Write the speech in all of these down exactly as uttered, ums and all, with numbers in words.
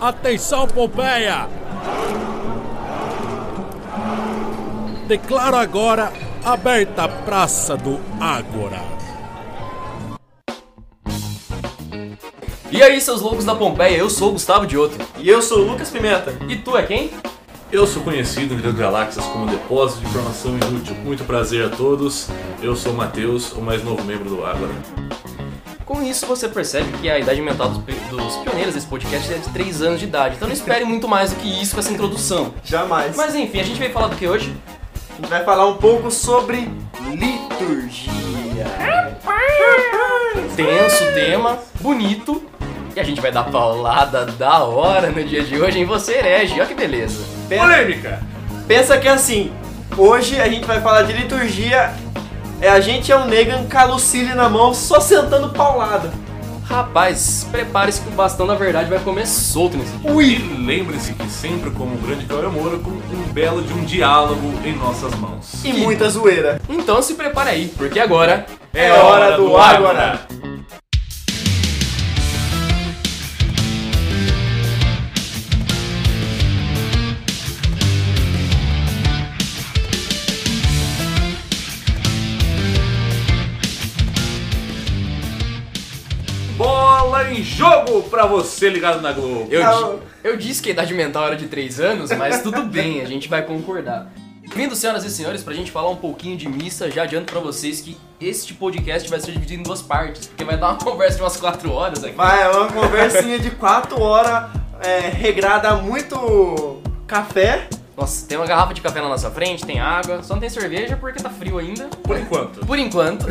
Atenção, Pompeia! Declaro agora aberta a Praça do Ágora. E aí, seus loucos da Pompeia, eu sou o Gustavo Dioto. E eu sou o Lucas Pimenta. E tu é quem? Eu sou conhecido em Galáxias como Depósito de Informação Inútil. Muito prazer a todos, eu sou o Matheus, o mais novo membro do Ágora. Com isso você percebe que a idade mental dos, dos pioneiros desse podcast é de três anos de idade, então não espere muito mais do que isso com essa introdução. Jamais. Mas enfim, a gente veio falar do que hoje? A gente vai falar um pouco sobre liturgia. Tenso tema, bonito. E a gente vai dar paulada da hora no dia de hoje em você, herege. Olha que beleza. Pensa, polêmica! Pensa que assim, hoje a gente vai falar de liturgia. É, a gente é um Negan Calucile na mão, só sentando paulada. Rapaz, prepare-se que o bastão da verdade vai comer solto nesse dia. Ui! Lembre-se que sempre, como o grande Cauê Moura, com um belo de um diálogo em nossas mãos. E, e muita zoeira. Então se prepare aí, porque agora é, é hora do, do Ágora! Jogo pra você ligado na Globo. Eu, eu disse que a idade mental era de três anos, mas tudo bem, a gente vai concordar. Vindo, senhoras e senhores, pra gente falar um pouquinho de missa, já adianto pra vocês que este podcast vai ser dividido em duas partes, porque vai dar uma conversa de umas quatro horas aqui. Vai, é uma conversinha de quatro horas, é, regrada a muito café. Nossa, tem uma garrafa de café na nossa frente, tem água, só não tem cerveja porque tá frio ainda. Por enquanto. Por enquanto.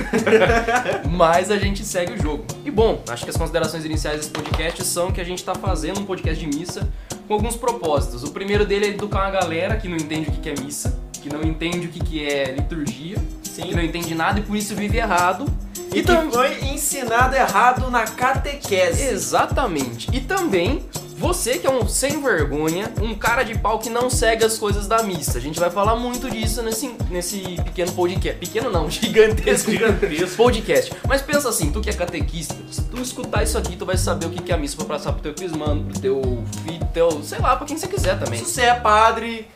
Mas a gente segue o jogo. E bom, acho que as considerações iniciais desse podcast são que a gente tá fazendo um podcast de missa com alguns propósitos. O primeiro dele é educar uma galera que não entende o que é missa, que não entende o que é liturgia, sim, que não entende nada e por isso vive errado. E, e tam... que foi ensinado errado na catequese. Exatamente. E também... você que é um sem vergonha, um cara de pau que não segue as coisas da missa. A gente vai falar muito disso nesse, nesse pequeno podcast. Pequeno não, gigantesco, gigantesco podcast. Mas pensa assim, tu que é catequista, se tu escutar isso aqui, tu vai saber o que é a missa pra passar pro teu crismano, pro teu filho, teu, sei lá, pra quem você quiser também. Se você é padre,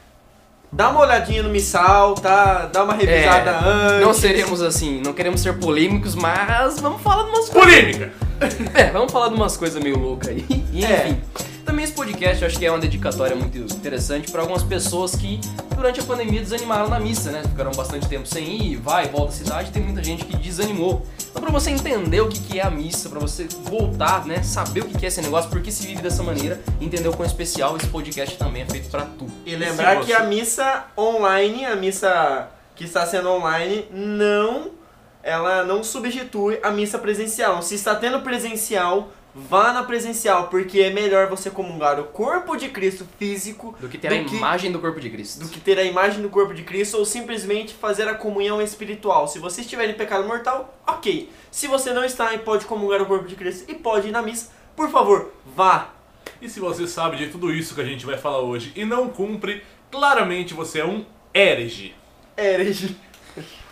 dá uma olhadinha no missal, tá? Dá uma revisada é, antes. Não seremos assim, não queremos ser polêmicos, mas vamos falar de umas coisas. Polêmica! É, vamos falar de umas coisas meio loucas aí. E, é. Enfim... também esse podcast eu acho que é uma dedicatória muito interessante para algumas pessoas que durante a pandemia desanimaram na missa, né? Ficaram bastante tempo sem ir, vai, volta à cidade, tem muita gente que desanimou. Então para você entender o que é a missa, para você voltar, né? Saber o que é esse negócio, por que se vive dessa maneira, entender o quão especial esse podcast também é feito para tu. E lembrar que a missa online, a missa que está sendo online, não, ela não substitui a missa presencial. Se está tendo presencial... vá na presencial, porque é melhor você comungar o corpo de Cristo físico do que ter do a que, imagem do corpo de Cristo. Do que ter a imagem do corpo de Cristo ou simplesmente fazer a comunhão espiritual. Se você estiver em pecado mortal, ok. Se você não está e pode comungar o corpo de Cristo e pode ir na missa, por favor, vá. E se você sabe de tudo isso que a gente vai falar hoje e não cumpre, claramente você é um herege. Herege.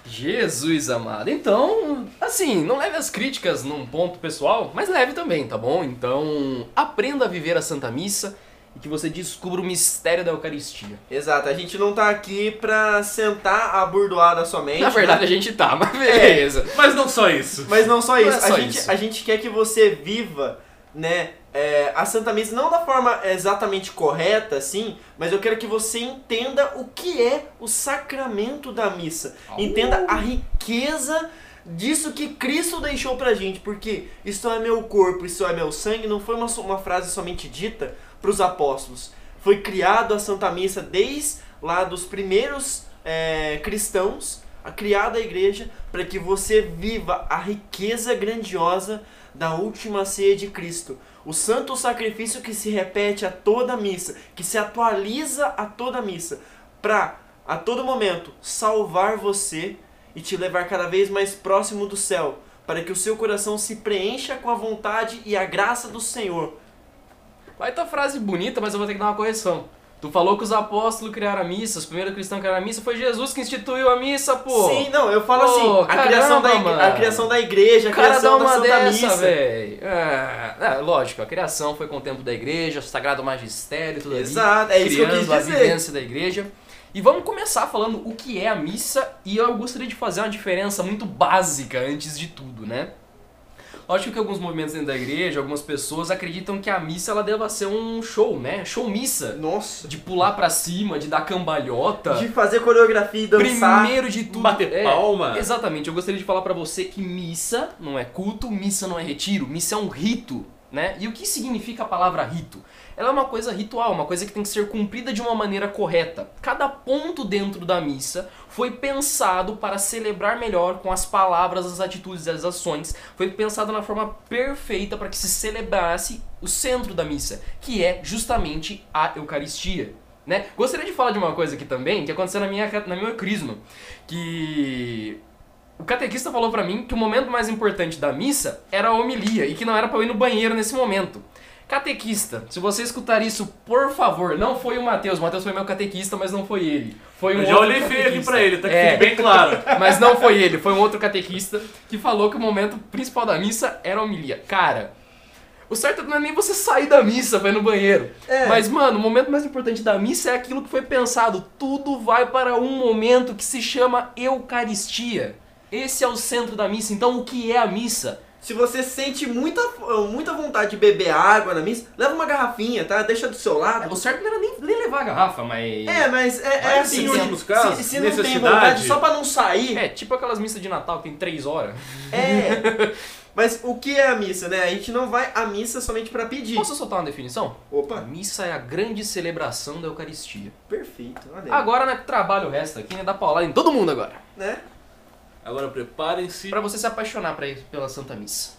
Jesus amado, então, assim, não leve as críticas num ponto pessoal, mas leve também, tá bom? Então, aprenda a viver a Santa Missa e que você descubra o mistério da Eucaristia. Exato, a gente não tá aqui pra sentar a burdoada somente. Na verdade, né? A gente tá, mas beleza. É, mas não só isso. Mas não só isso, não é só a, gente, isso. A gente quer que você viva, né, é, a Santa Missa não da forma exatamente correta, assim, mas eu quero que você entenda o que é o sacramento da missa. Au. Entenda a riqueza disso que Cristo deixou pra gente, porque isto é meu corpo, isto é meu sangue, não foi uma, uma frase somente dita pros apóstolos. Foi criado a Santa Missa desde lá dos primeiros é, cristãos, a criada a igreja, para que você viva a riqueza grandiosa da última ceia de Cristo, o santo sacrifício que se repete a toda missa, que se atualiza a toda missa, para a todo momento salvar você e te levar cada vez mais próximo do céu, para que o seu coração se preencha com a vontade e a graça do Senhor. Vai ter uma frase bonita, mas eu vou ter que dar uma correção. Tu falou que os apóstolos criaram a missa, os primeiros cristãos criaram a missa, foi Jesus que instituiu a missa, pô! Sim, não, eu falo pô, assim, caramba, a, criação da igreja, a criação da igreja, a cara criação dá uma da Santa dessa, Missa. Véio. É, é, lógico, a criação foi com o tempo da igreja, o sagrado magistério, tudo ali. Exato, é isso que eu quis dizer. Criando a vivência da igreja. E vamos começar falando o que é a missa, e eu gostaria de fazer uma diferença muito básica antes de tudo, né? Lógico que alguns movimentos dentro da igreja, algumas pessoas acreditam que a missa ela deva ser um show, né? Show missa. Nossa. De pular pra cima, de dar cambalhota. De fazer coreografia e dançar. Primeiro de tudo. Bater é, palma. Exatamente. Eu gostaria de falar pra você que missa não é culto, missa não é retiro, missa é um rito, né? E o que significa a palavra rito? Ela é uma coisa ritual, uma coisa que tem que ser cumprida de uma maneira correta. Cada ponto dentro da missa foi pensado para celebrar melhor com as palavras, as atitudes e as ações. Foi pensado na forma perfeita para que se celebrasse o centro da missa, que é justamente a Eucaristia. Né? Gostaria de falar de uma coisa aqui também, que aconteceu na minha, na minha crisma, que... O catequista falou pra mim que o momento mais importante da missa era a homilia e que não era pra eu ir no banheiro nesse momento. Catequista, se você escutar isso, por favor, não foi o Mateus. O Mateus foi meu catequista, mas não foi ele. Foi um eu já olhei feio aqui pra ele, tá é, bem claro. Mas não foi ele, foi um outro catequista que falou que o momento principal da missa era a homilia. Cara, o certo não é nem você sair da missa pra ir no banheiro. É. Mas, mano, o momento mais importante da missa é aquilo que foi pensado. Tudo vai para um momento que se chama Eucaristia. Esse é o centro da missa, então o que é a missa? Se você sente muita, muita vontade de beber água na missa, leva uma garrafinha, tá? Deixa do seu lado. É, o certo não era nem, nem levar a garrafa, mas... É, mas é, mas é assim, se, últimos casos, se, se não tem vontade, só pra não sair... É, tipo aquelas missas de Natal que tem três horas. É, mas o que é a missa, né? A gente não vai à missa somente pra pedir. Posso soltar uma definição? Opa! A missa é a grande celebração da Eucaristia. Perfeito, valeu. Agora, né, trabalho o resto aqui, né? Dá paulada em todo mundo agora. Né? Agora preparem-se... Pra você se apaixonar pra ir pela Santa Missa.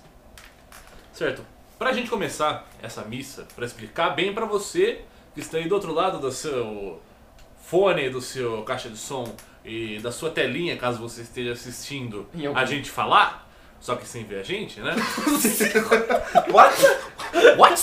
Certo. Pra gente começar essa missa, pra explicar bem pra você que está aí do outro lado do seu fone, do seu caixa de som e da sua telinha, caso você esteja assistindo a gente falar, só que sem ver a gente, né? What? What?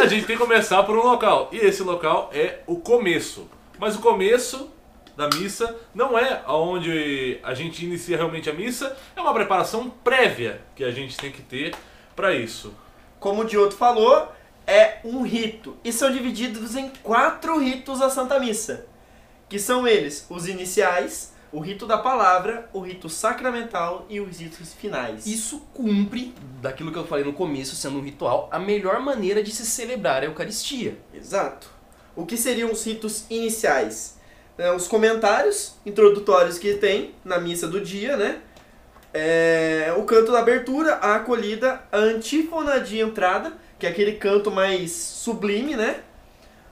A gente tem que começar por um local, e esse local é o começo. Mas o começo... da missa, não é onde a gente inicia realmente a missa, é uma preparação prévia que a gente tem que ter para isso. Como o Dioto falou, é um rito, e são divididos em quatro ritos a Santa Missa, que são eles, os iniciais, o rito da palavra, o rito sacramental e os ritos finais. Isso cumpre, daquilo que eu falei no começo, sendo um ritual, a melhor maneira de se celebrar a Eucaristia. Exato. O que seriam os ritos iniciais? Os comentários introdutórios que tem na missa do dia, né? É, o canto da abertura, a acolhida, a antífona de entrada, que é aquele canto mais sublime, né?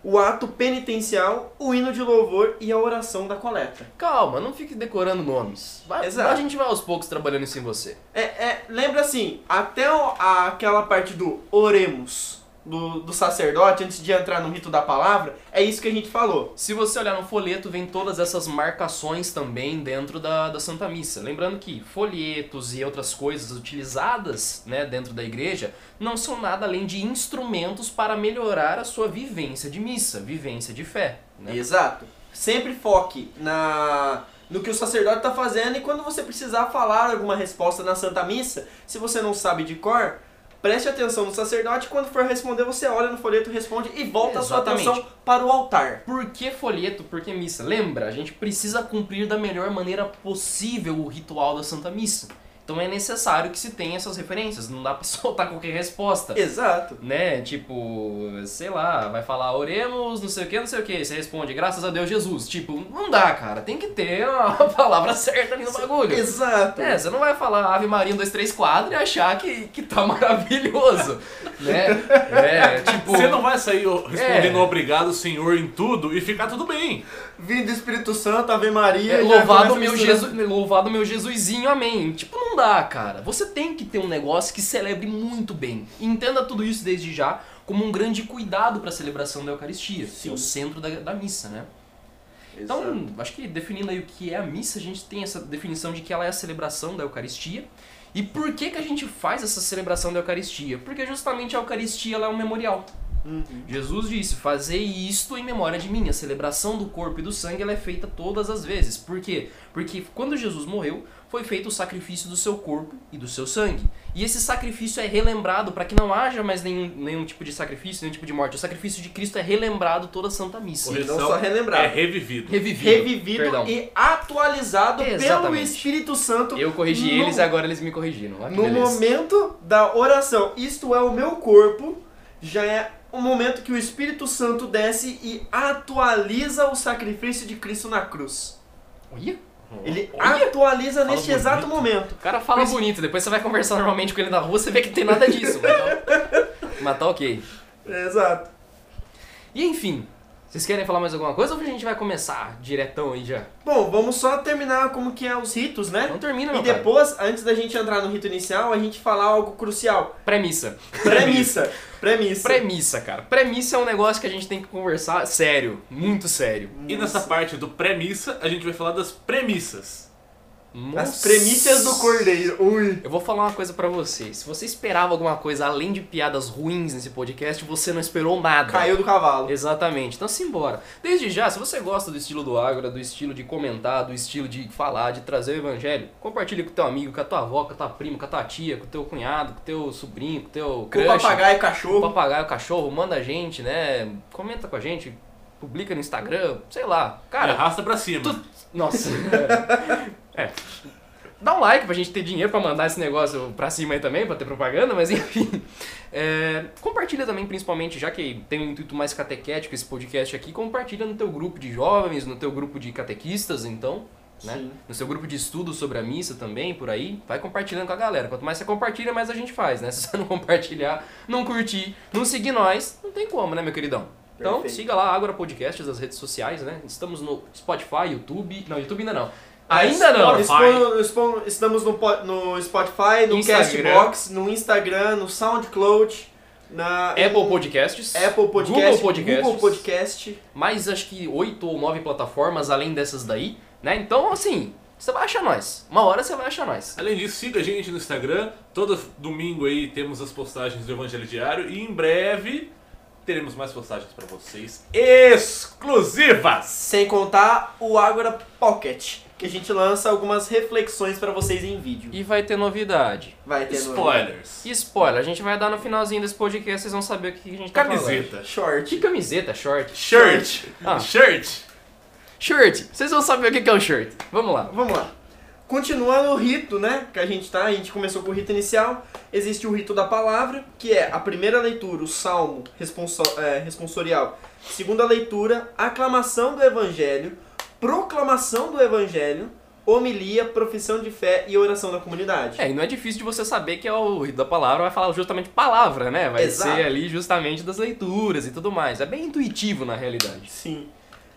O ato penitencial, o hino de louvor e a oração da coleta. Calma, não fique decorando nomes. Vai, exato. A gente vai aos poucos trabalhando isso em você. É, é, lembra assim, até o, a, aquela parte do oremos. Do, do sacerdote, antes de entrar no rito da palavra, é isso que a gente falou. Se você olhar no folheto, vem todas essas marcações também dentro da, da Santa Missa. Lembrando que folhetos e outras coisas utilizadas, né, dentro da igreja não são nada além de instrumentos para melhorar a sua vivência de missa, vivência de fé. Né? Exato. Sempre foque na... no que o sacerdote está fazendo, e quando você precisar falar alguma resposta na Santa Missa, se você não sabe de cor... Preste atenção no sacerdote, quando for responder, você olha no folheto, responde e volta exatamente. A sua atenção para o altar. Por que folheto? Por que missa? Lembra, a gente precisa cumprir da melhor maneira possível o ritual da Santa Missa. Então é necessário que se tenha essas referências, não dá pra soltar qualquer resposta. Exato. Né, tipo, sei lá, vai falar oremos, não sei o que, não sei o que, você responde graças a Deus Jesus. Tipo, não dá, cara, tem que ter a palavra certa ali no bagulho. Exato. É, você não vai falar Ave Maria um, dois, três, quatro e achar que, que tá maravilhoso, né? É, tipo... Você não vai sair respondendo é. Obrigado Senhor em tudo e ficar tudo bem. Vindo Espírito Santo, Ave Maria... É, louvado meu Jesus, louvado meu Jesusinho, amém. Tipo, não dá, cara. Você tem que ter um negócio que celebre muito bem. Entenda tudo isso desde já como um grande cuidado para a celebração da Eucaristia. Sim. Que é o centro da, da missa, né? Exato. Então, acho que definindo aí o que é a missa, a gente tem essa definição de que ela é a celebração da Eucaristia. E por que que a gente faz essa celebração da Eucaristia? Porque justamente a Eucaristia ela é um memorial. Uhum. Jesus disse, fazei isto em memória de mim. A celebração do corpo e do sangue ela é feita todas as vezes. Por quê? Porque quando Jesus morreu, foi feito o sacrifício do seu corpo e do seu sangue. E esse sacrifício é relembrado para que não haja mais nenhum, nenhum tipo de sacrifício, nenhum tipo de morte. O sacrifício de Cristo é relembrado toda a Santa Missa. Ou não só relembrado. É revivido. Revivido, revivido e atualizado Exatamente. Pelo Espírito Santo. Eu corrigi no, eles e agora eles me corrigiram. Ah, no momento da oração, isto é o meu corpo, já é o momento que o Espírito Santo desce e atualiza o sacrifício de Cristo na cruz. Olha! Ele Olha. Atualiza fala neste bonito. Exato momento. O cara fala Mas... bonito, depois você vai conversar normalmente com ele na rua, você vê que não tem nada disso. Mas tá ok. Exato. E enfim, vocês querem falar mais alguma coisa ou a gente vai começar diretão aí já? Bom, vamos só terminar como que é os ritos, né? Não termina, meu E depois, cara. Antes da gente entrar no rito inicial, a gente falar algo crucial. Premissa. Premissa. Premissa. Premissa, cara. Premissa é um negócio que a gente tem que conversar sério, muito sério. Nossa. E nessa parte do premissa, a gente vai falar das premissas. Nossa. As premissas do cordeiro. Ui. Eu vou falar uma coisa pra vocês. Se você esperava alguma coisa além de piadas ruins nesse podcast, você não esperou nada. Caiu do cavalo. Exatamente. Então simbora. Desde já, se você gosta do estilo do Ágora, do estilo de comentar, do estilo de falar, de trazer o evangelho, compartilha com teu amigo, com a tua avó, com a tua prima, com a tua tia, com o teu cunhado, com o teu sobrinho, com o teu crush. Com o papagaio e cachorro. Com o papagaio e cachorro. Manda a gente, né? Comenta com a gente. Publica no Instagram. Sei lá. Cara, arrasta pra cima. Tu... Nossa. É, dá um like pra gente ter dinheiro pra mandar esse negócio pra cima aí também, pra ter propaganda, mas enfim. É, compartilha também, principalmente, já que tem um intuito mais catequético esse podcast aqui, compartilha no teu grupo de jovens, no teu grupo de catequistas, então, né? No seu grupo de estudo sobre a missa também, por aí. Vai compartilhando com a galera. Quanto mais você compartilha, mais a gente faz, né? Se você não compartilhar, não curtir, não seguir nós, não tem como, né, meu queridão? Então, Perfeito. Siga lá, Ágora Podcasts, as redes sociais, né? Estamos no Spotify, YouTube... Não, YouTube ainda não. Ainda não. Estamos no, no Spotify, no Instagram. Castbox, no Instagram, no SoundCloud, na Apple Podcasts, Apple Podcast, Google Podcasts, Google Podcast, mais acho que oito ou nove plataformas além dessas daí, né? Então assim, você vai achar nós. Uma hora você vai achar nós. Além disso, siga a gente no Instagram. Todo domingo aí temos as postagens do Evangelho Diário e em breve teremos mais postagens para vocês exclusivas. Sem contar o Ágora Pocket, que a gente lança algumas reflexões pra vocês em vídeo. E vai ter novidade. Vai ter Spoilers. Novidade. Spoiler. A gente vai dar no finalzinho desse podcast, vocês vão saber o que a gente tá falando. Camiseta. Short. Que camiseta? Short. Shirt. Ah. Shirt. Shirt. Vocês vão saber o que é o shirt. Vamos lá. Vamos lá. Continuando o rito, né, que a gente tá, a gente começou com o rito inicial. Existe o rito da palavra, que é a primeira leitura, o salmo responso, é, responsorial. Segunda leitura, aclamação do evangelho. Proclamação do evangelho, homilia, profissão de fé e oração da comunidade. É, e não é difícil de você saber que é o rito da palavra, vai falar justamente palavra, né? Vai Exato. Ser ali justamente das leituras e tudo mais. É bem intuitivo na realidade. Sim.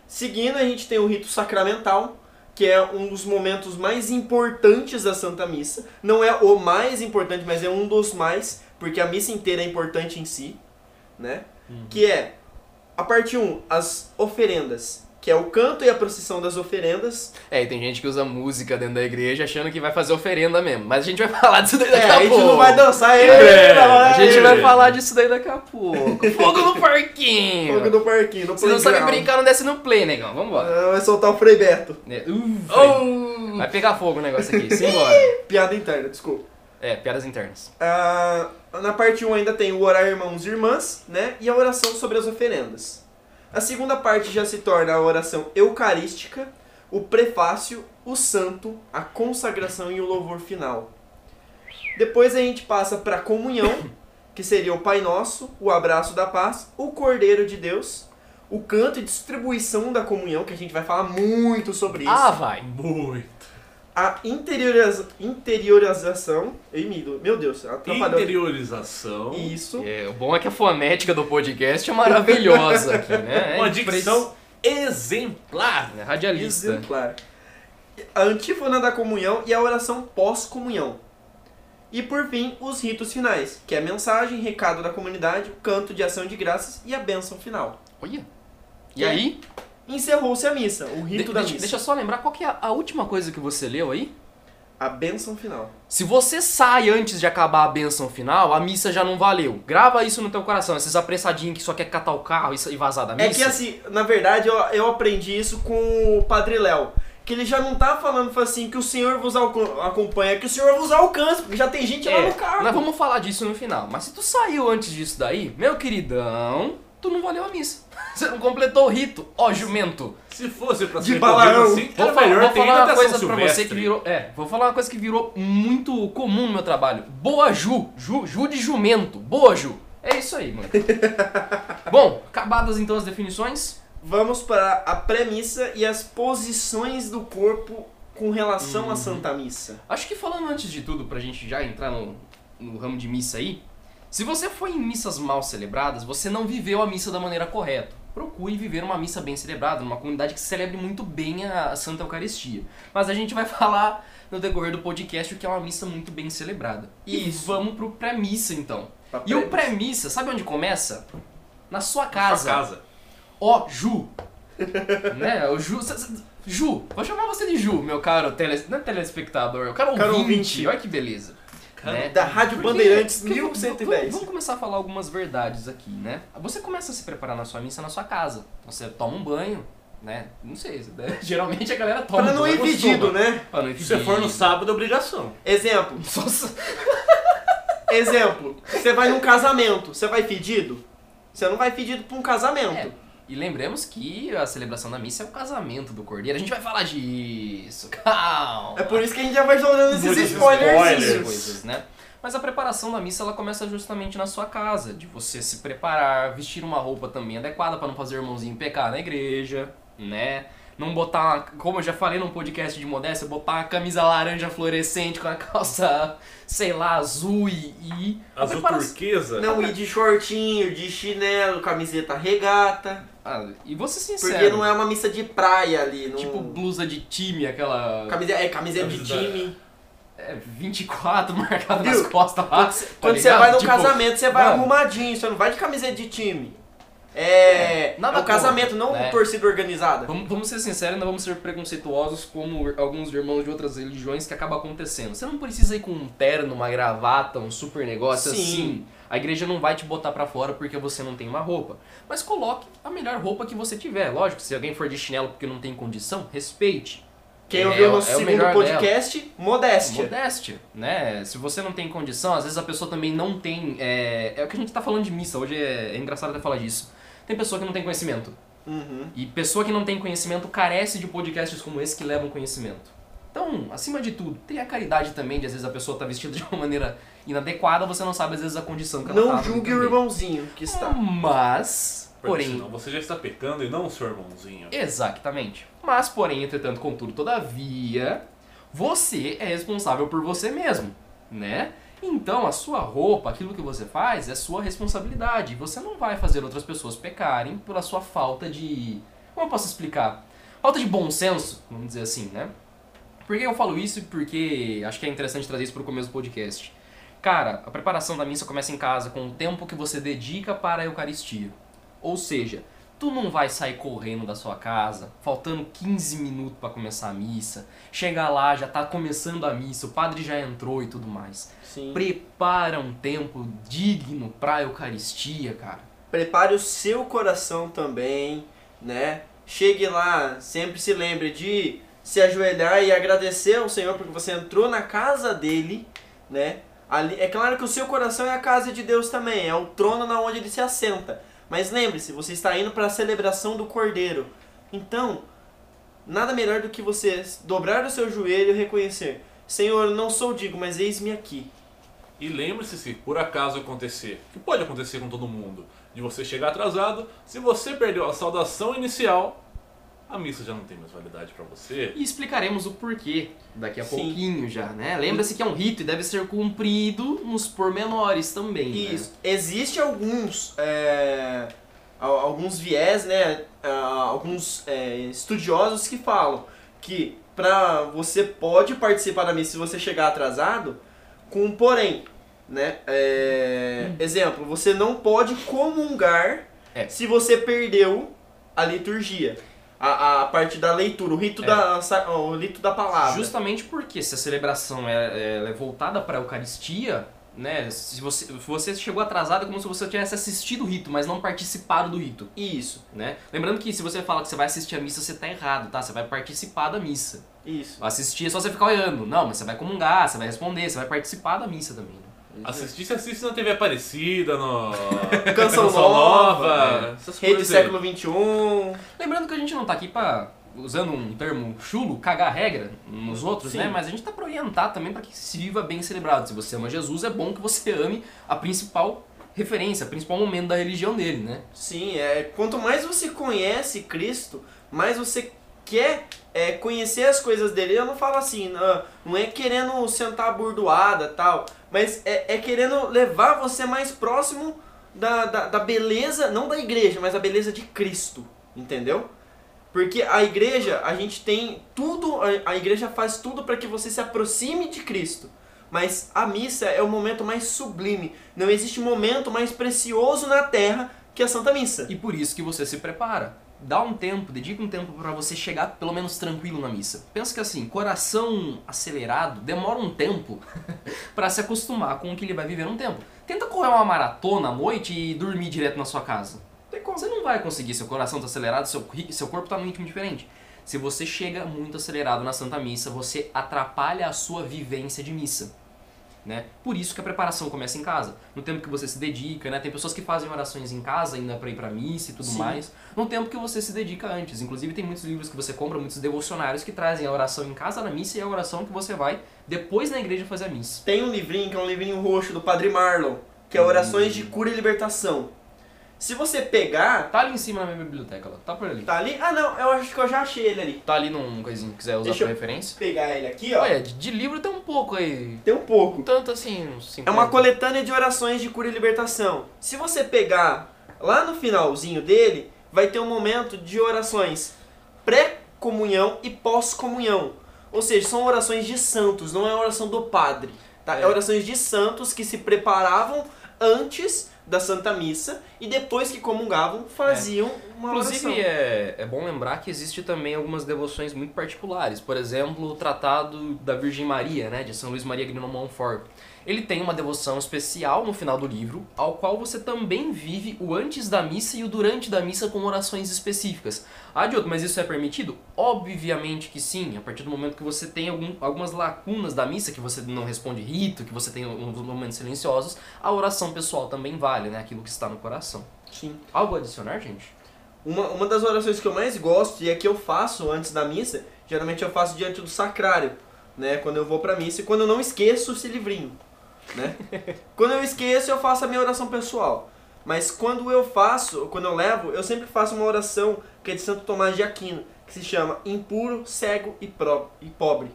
Seguindo, a gente tem o rito sacramental, que é um dos momentos mais importantes da Santa Missa. Não é o mais importante, mas é um dos mais, porque a missa inteira é importante em si, né? Uhum. Que é, a parte um, as oferendas. Que é o canto e a procissão das oferendas. É, e tem gente que usa música dentro da igreja achando que vai fazer oferenda mesmo. Mas a gente vai falar disso daí daqui é, a pouco. A gente não vai dançar aí. É, a gente vai falar disso daí daqui a pouco. Fogo no parquinho. Fogo no parquinho. No Se não sabe brincar, não desce no play, negão. Vambora. Vai soltar o Frei Beto. É. Uh, Frei. Oh. Vai pegar fogo o negócio aqui. Simbora. Piada interna, desculpa. É, piadas internas. Uh, na parte um ainda tem o orar irmãos e irmãs, né? E a oração sobre as oferendas. A segunda parte já se torna a oração eucarística, o prefácio, o santo, a consagração e o louvor final. Depois a gente passa para a comunhão, que seria o Pai Nosso, o abraço da paz, o Cordeiro de Deus, o canto e distribuição da comunhão, que a gente vai falar muito sobre isso. Ah, vai! Muito! A interioriza... interiorização... Meu Deus, atrapalhou. Interiorização. Isso. É, o bom é que a fonética do podcast é maravilhosa aqui, né? Uma é dicção pres... exemplar. Né? Radialista. Exemplar. A antífona da comunhão e a oração pós-comunhão. E por fim, os ritos finais, que é a mensagem, recado da comunidade, o canto de ação de graças e a bênção final. Olha! E, e aí? Encerrou-se a missa, o rito de, da missa. Deixa eu só lembrar, qual que é a última coisa que você leu aí? A bênção final. Se você sai antes de acabar a bênção final, a missa já não valeu. Grava isso no teu coração, esses apressadinhos que só quer catar o carro e vazar da missa. É que assim, na verdade, eu, eu aprendi isso com o Padre Léo. Que ele já não tá falando assim que o Senhor vos acompanha, que o Senhor vos alcança, porque já tem gente é, lá no carro. Nós vamos falar disso no final. Mas se tu saiu antes disso daí, meu queridão, tu não valeu a missa. Você não completou o rito, ó jumento. Se fosse pra ser Balaão, assim, vou, falar, melhor, vou falar uma coisa pra você que virou... É, vou falar uma coisa que virou muito comum no meu trabalho. Boa Ju, Ju, Ju de jumento, boa Ju. É isso aí, mano. Bom, acabadas então as definições. Vamos para a premissa e as posições do corpo com relação uhum. à Santa Missa. Acho que falando antes de tudo, pra gente já entrar no, no ramo de missa aí, se você foi em missas mal celebradas, você não viveu a missa da maneira correta. Procure viver uma missa bem celebrada, numa comunidade que celebre muito bem a Santa Eucaristia. Mas a gente vai falar no decorrer do podcast o que é uma missa muito bem celebrada. Isso. E vamos pro pré-missa então. Pra e pré o pré-missa, sabe onde começa? Na sua casa. Na sua casa. Ó, oh, Ju. Né? O Ju... Ju, vou chamar você de Ju, meu caro tele... não é telespectador, eu quero ouvinte. ouvinte. Olha que beleza. Né? Da Rádio Porque, Bandeirantes mil cento e dez. Vamos começar a falar algumas verdades aqui, né? Você começa a se preparar na sua missa na sua casa. Você toma um banho, né? Não sei, né? Geralmente a galera toma pra um banho. Pra não ir pedido, né? Pra não ir pedido. Se você for no sábado, é obrigação. Exemplo. Nossa. Exemplo. Você vai num casamento, você vai pedido? Você não vai pedido pra um casamento. É. E lembremos que a celebração da missa é o casamento do cordeiro. A gente vai falar disso, calma. É por isso que a gente já vai jogando esses spoilers. spoilers. Coisas, né? Mas a preparação da missa ela começa justamente na sua casa. De você se preparar, vestir uma roupa também adequada para não fazer o irmãozinho pecar na igreja, né? Não botar, uma, como eu já falei num podcast de modéstia, botar uma camisa laranja fluorescente com a calça, sei lá, azul e... e azul turquesa? Não, e de shortinho, de chinelo, camiseta regata. Ah, e vou ser sincero. Porque não é uma missa de praia ali. Não... Tipo blusa de time, aquela... Camiseta, é, camiseta de time. É, vinte e quatro marcado nas costas lá. Quando você vai num casamento, você vai arrumadinho, você não vai de camiseta de time. É, é, nada é o casamento, não né? torcida organizada. Vamos, vamos ser sinceros, não vamos ser preconceituosos como alguns irmãos de outras religiões que acaba acontecendo. Você não precisa ir com um terno, uma gravata, um super negócio Sim. assim. A igreja não vai te botar pra fora porque você não tem uma roupa. Mas coloque a melhor roupa que você tiver. Lógico, se alguém for de chinelo porque não tem condição, respeite. Quem ouviu é, o nosso é segundo o podcast, dela. modéstia. Modéstia, né? Se você não tem condição, às vezes a pessoa também não tem... É, é o que a gente tá falando de missa, hoje é, é engraçado até falar disso. Tem pessoa que não tem conhecimento. Uhum. E pessoa que não tem conhecimento carece de podcasts como esse que levam conhecimento. Então, acima de tudo, tem a caridade também de às vezes a pessoa tá vestida de uma maneira inadequada, você não sabe às vezes a condição que ela não tá. Não julgue o irmãozinho que está. Mas, Porque porém... Senão você já está pecando e não o seu irmãozinho. Exatamente. Mas, porém, entretanto, contudo, todavia, você é responsável por você mesmo, né? Então, a sua roupa, aquilo que você faz, é sua responsabilidade. Você não vai fazer outras pessoas pecarem pela sua falta de... Como eu posso explicar? Falta de bom senso, vamos dizer assim, né? Por que eu falo isso? Porque acho que é interessante trazer isso para o começo do podcast. Cara, a preparação da missa começa em casa com o tempo que você dedica para a Eucaristia. Ou seja, tu não vai sair correndo da sua casa, faltando quinze minutos para começar a missa, chegar lá, já tá começando a missa, o padre já entrou e tudo mais. Sim. Prepara um tempo digno pra Eucaristia, cara. Prepare o seu coração também, né? Chegue lá, sempre se lembre de se ajoelhar e agradecer ao Senhor porque você entrou na casa dele, né? Ali, é claro que o seu coração é a casa de Deus também, é o trono na onde ele se assenta. Mas lembre-se, você está indo para a celebração do Cordeiro. Então, nada melhor do que você dobrar o seu joelho e reconhecer: Senhor, não sou digno, mas eis-me aqui. E lembre-se, se por acaso acontecer, que pode acontecer com todo mundo, de você chegar atrasado, se você perdeu a saudação inicial, a missa já não tem mais validade para você. E explicaremos o porquê daqui a Sim. pouquinho já, né? Lembre-se que é um rito e deve ser cumprido nos pormenores também. Isso. Né? Existem alguns, é, alguns viés, né? Alguns é, estudiosos que falam que pra você pode participar da missa se você chegar atrasado, com um porém, né? É, exemplo, você não pode comungar é. se você perdeu a liturgia. a, a parte da leitura, o rito, é. da, o rito da palavra. Justamente porque se a celebração é, é voltada para a Eucaristia, né, se você, você chegou atrasado é como se você tivesse assistido o rito, mas não participado do rito. Isso. Né? Lembrando que se você fala que você vai assistir a missa, você tá errado, tá? Você vai participar da missa. Isso. Assistir é só você ficar olhando. Não, mas você vai comungar, você vai responder, você vai participar da missa também. Né? Assistir, você assiste na T V Aparecida, no... Canção, Canção Nova, Nova é. Rede Século vinte e um. Lembrando que a gente não tá aqui pra... usando um termo chulo, cagar a regra nos outros, Sim. né? Mas a gente tá pra orientar também pra que se viva bem celebrado. Se você ama Jesus, é bom que você ame a principal referência, o principal momento da religião dele, né? Sim, é, quanto mais você conhece Cristo, mais você quer é, conhecer as coisas dele. Eu não falo assim, não, não é querendo sentar a burdoada e tal, mas é, é querendo levar você mais próximo da, da, da beleza, não da igreja, mas da beleza de Cristo, entendeu? Porque a igreja, a gente tem tudo, a igreja faz tudo para que você se aproxime de Cristo. Mas a missa é o momento mais sublime. Não existe momento mais precioso na Terra que a Santa Missa. E por isso que você se prepara. Dá um tempo, dedica um tempo para você chegar pelo menos tranquilo na missa. Pensa que assim, coração acelerado demora um tempo para se acostumar com o que ele vai viver um tempo. Tenta correr uma maratona à noite e dormir direto na sua casa. Você não vai conseguir, seu coração está acelerado, seu, seu corpo está num ritmo diferente. Se você chega muito acelerado na Santa Missa, você atrapalha a sua vivência de missa. Né? Por isso que a preparação começa em casa. No tempo que você se dedica, né? Tem pessoas que fazem orações em casa ainda para ir para missa e tudo Sim. mais. No tempo que você se dedica antes. Inclusive tem muitos livros que você compra, muitos devocionários que trazem a oração em casa na missa e a oração que você vai depois na igreja fazer a missa. Tem um livrinho que é um livrinho roxo do Padre Marlon, que é Orações de Cura e Libertação. Se você pegar... Tá ali em cima na minha biblioteca, ó. Tá por ali. Tá ali? Ah, não. Eu acho que eu já achei ele ali. Tá ali num coisinho, quiser usar pra referência. Deixa eu pegar ele aqui, ó. Olha, de, de livro tem um pouco aí. Tem um pouco. Tanto assim... cinquenta. É uma coletânea de orações de cura e libertação. Se você pegar lá no finalzinho dele, vai ter um momento de orações pré-comunhão e pós-comunhão. Ou seja, são orações de santos, não é oração do padre. Tá? É, é orações de santos que se preparavam antes... da Santa Missa, e depois que comungavam, faziam é. uma oração. Inclusive, é, é bom lembrar que existe também algumas devoções muito particulares. Por exemplo, o Tratado da Virgem Maria, né, de São Luís Maria Grino Montfort. Ele tem uma devoção especial no final do livro, ao qual você também vive o antes da missa e o durante da missa com orações específicas. Ah, Diogo, mas isso é permitido? Obviamente que sim, a partir do momento que você tem algum, algumas lacunas da missa, que você não responde rito, que você tem alguns momentos silenciosos, a oração pessoal também vale, né? Aquilo que está no coração. Sim. Algo a adicionar, gente? Uma, uma das orações que eu mais gosto, e é que eu faço antes da missa, geralmente eu faço diante do sacrário, né? Quando eu vou pra missa e quando eu não esqueço esse livrinho. Né? Quando eu esqueço, eu faço a minha oração pessoal. Mas quando eu faço, quando eu levo, eu sempre faço uma oração que é de Santo Tomás de Aquino, que se chama Impuro, Cego e, Pro... e Pobre.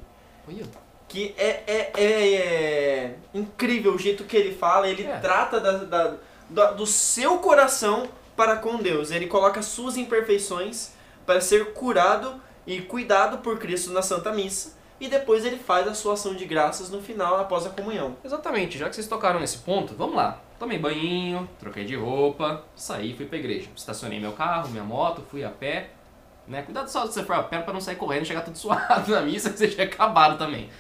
Olha. Que é, é, é, é incrível o jeito que ele fala. Ele é. trata da, da, da, do seu coração para com Deus. Ele coloca suas imperfeições para ser curado e cuidado por Cristo na Santa Missa. E depois ele faz a sua ação de graças no final, após a comunhão. Exatamente, já que vocês tocaram nesse ponto, vamos lá. Tomei banhinho, troquei de roupa, saí e fui pra igreja. Estacionei meu carro, minha moto, fui a pé. Né? Cuidado só se você for a pé pra não sair correndo e chegar tudo suado na missa, que você já acabaram também.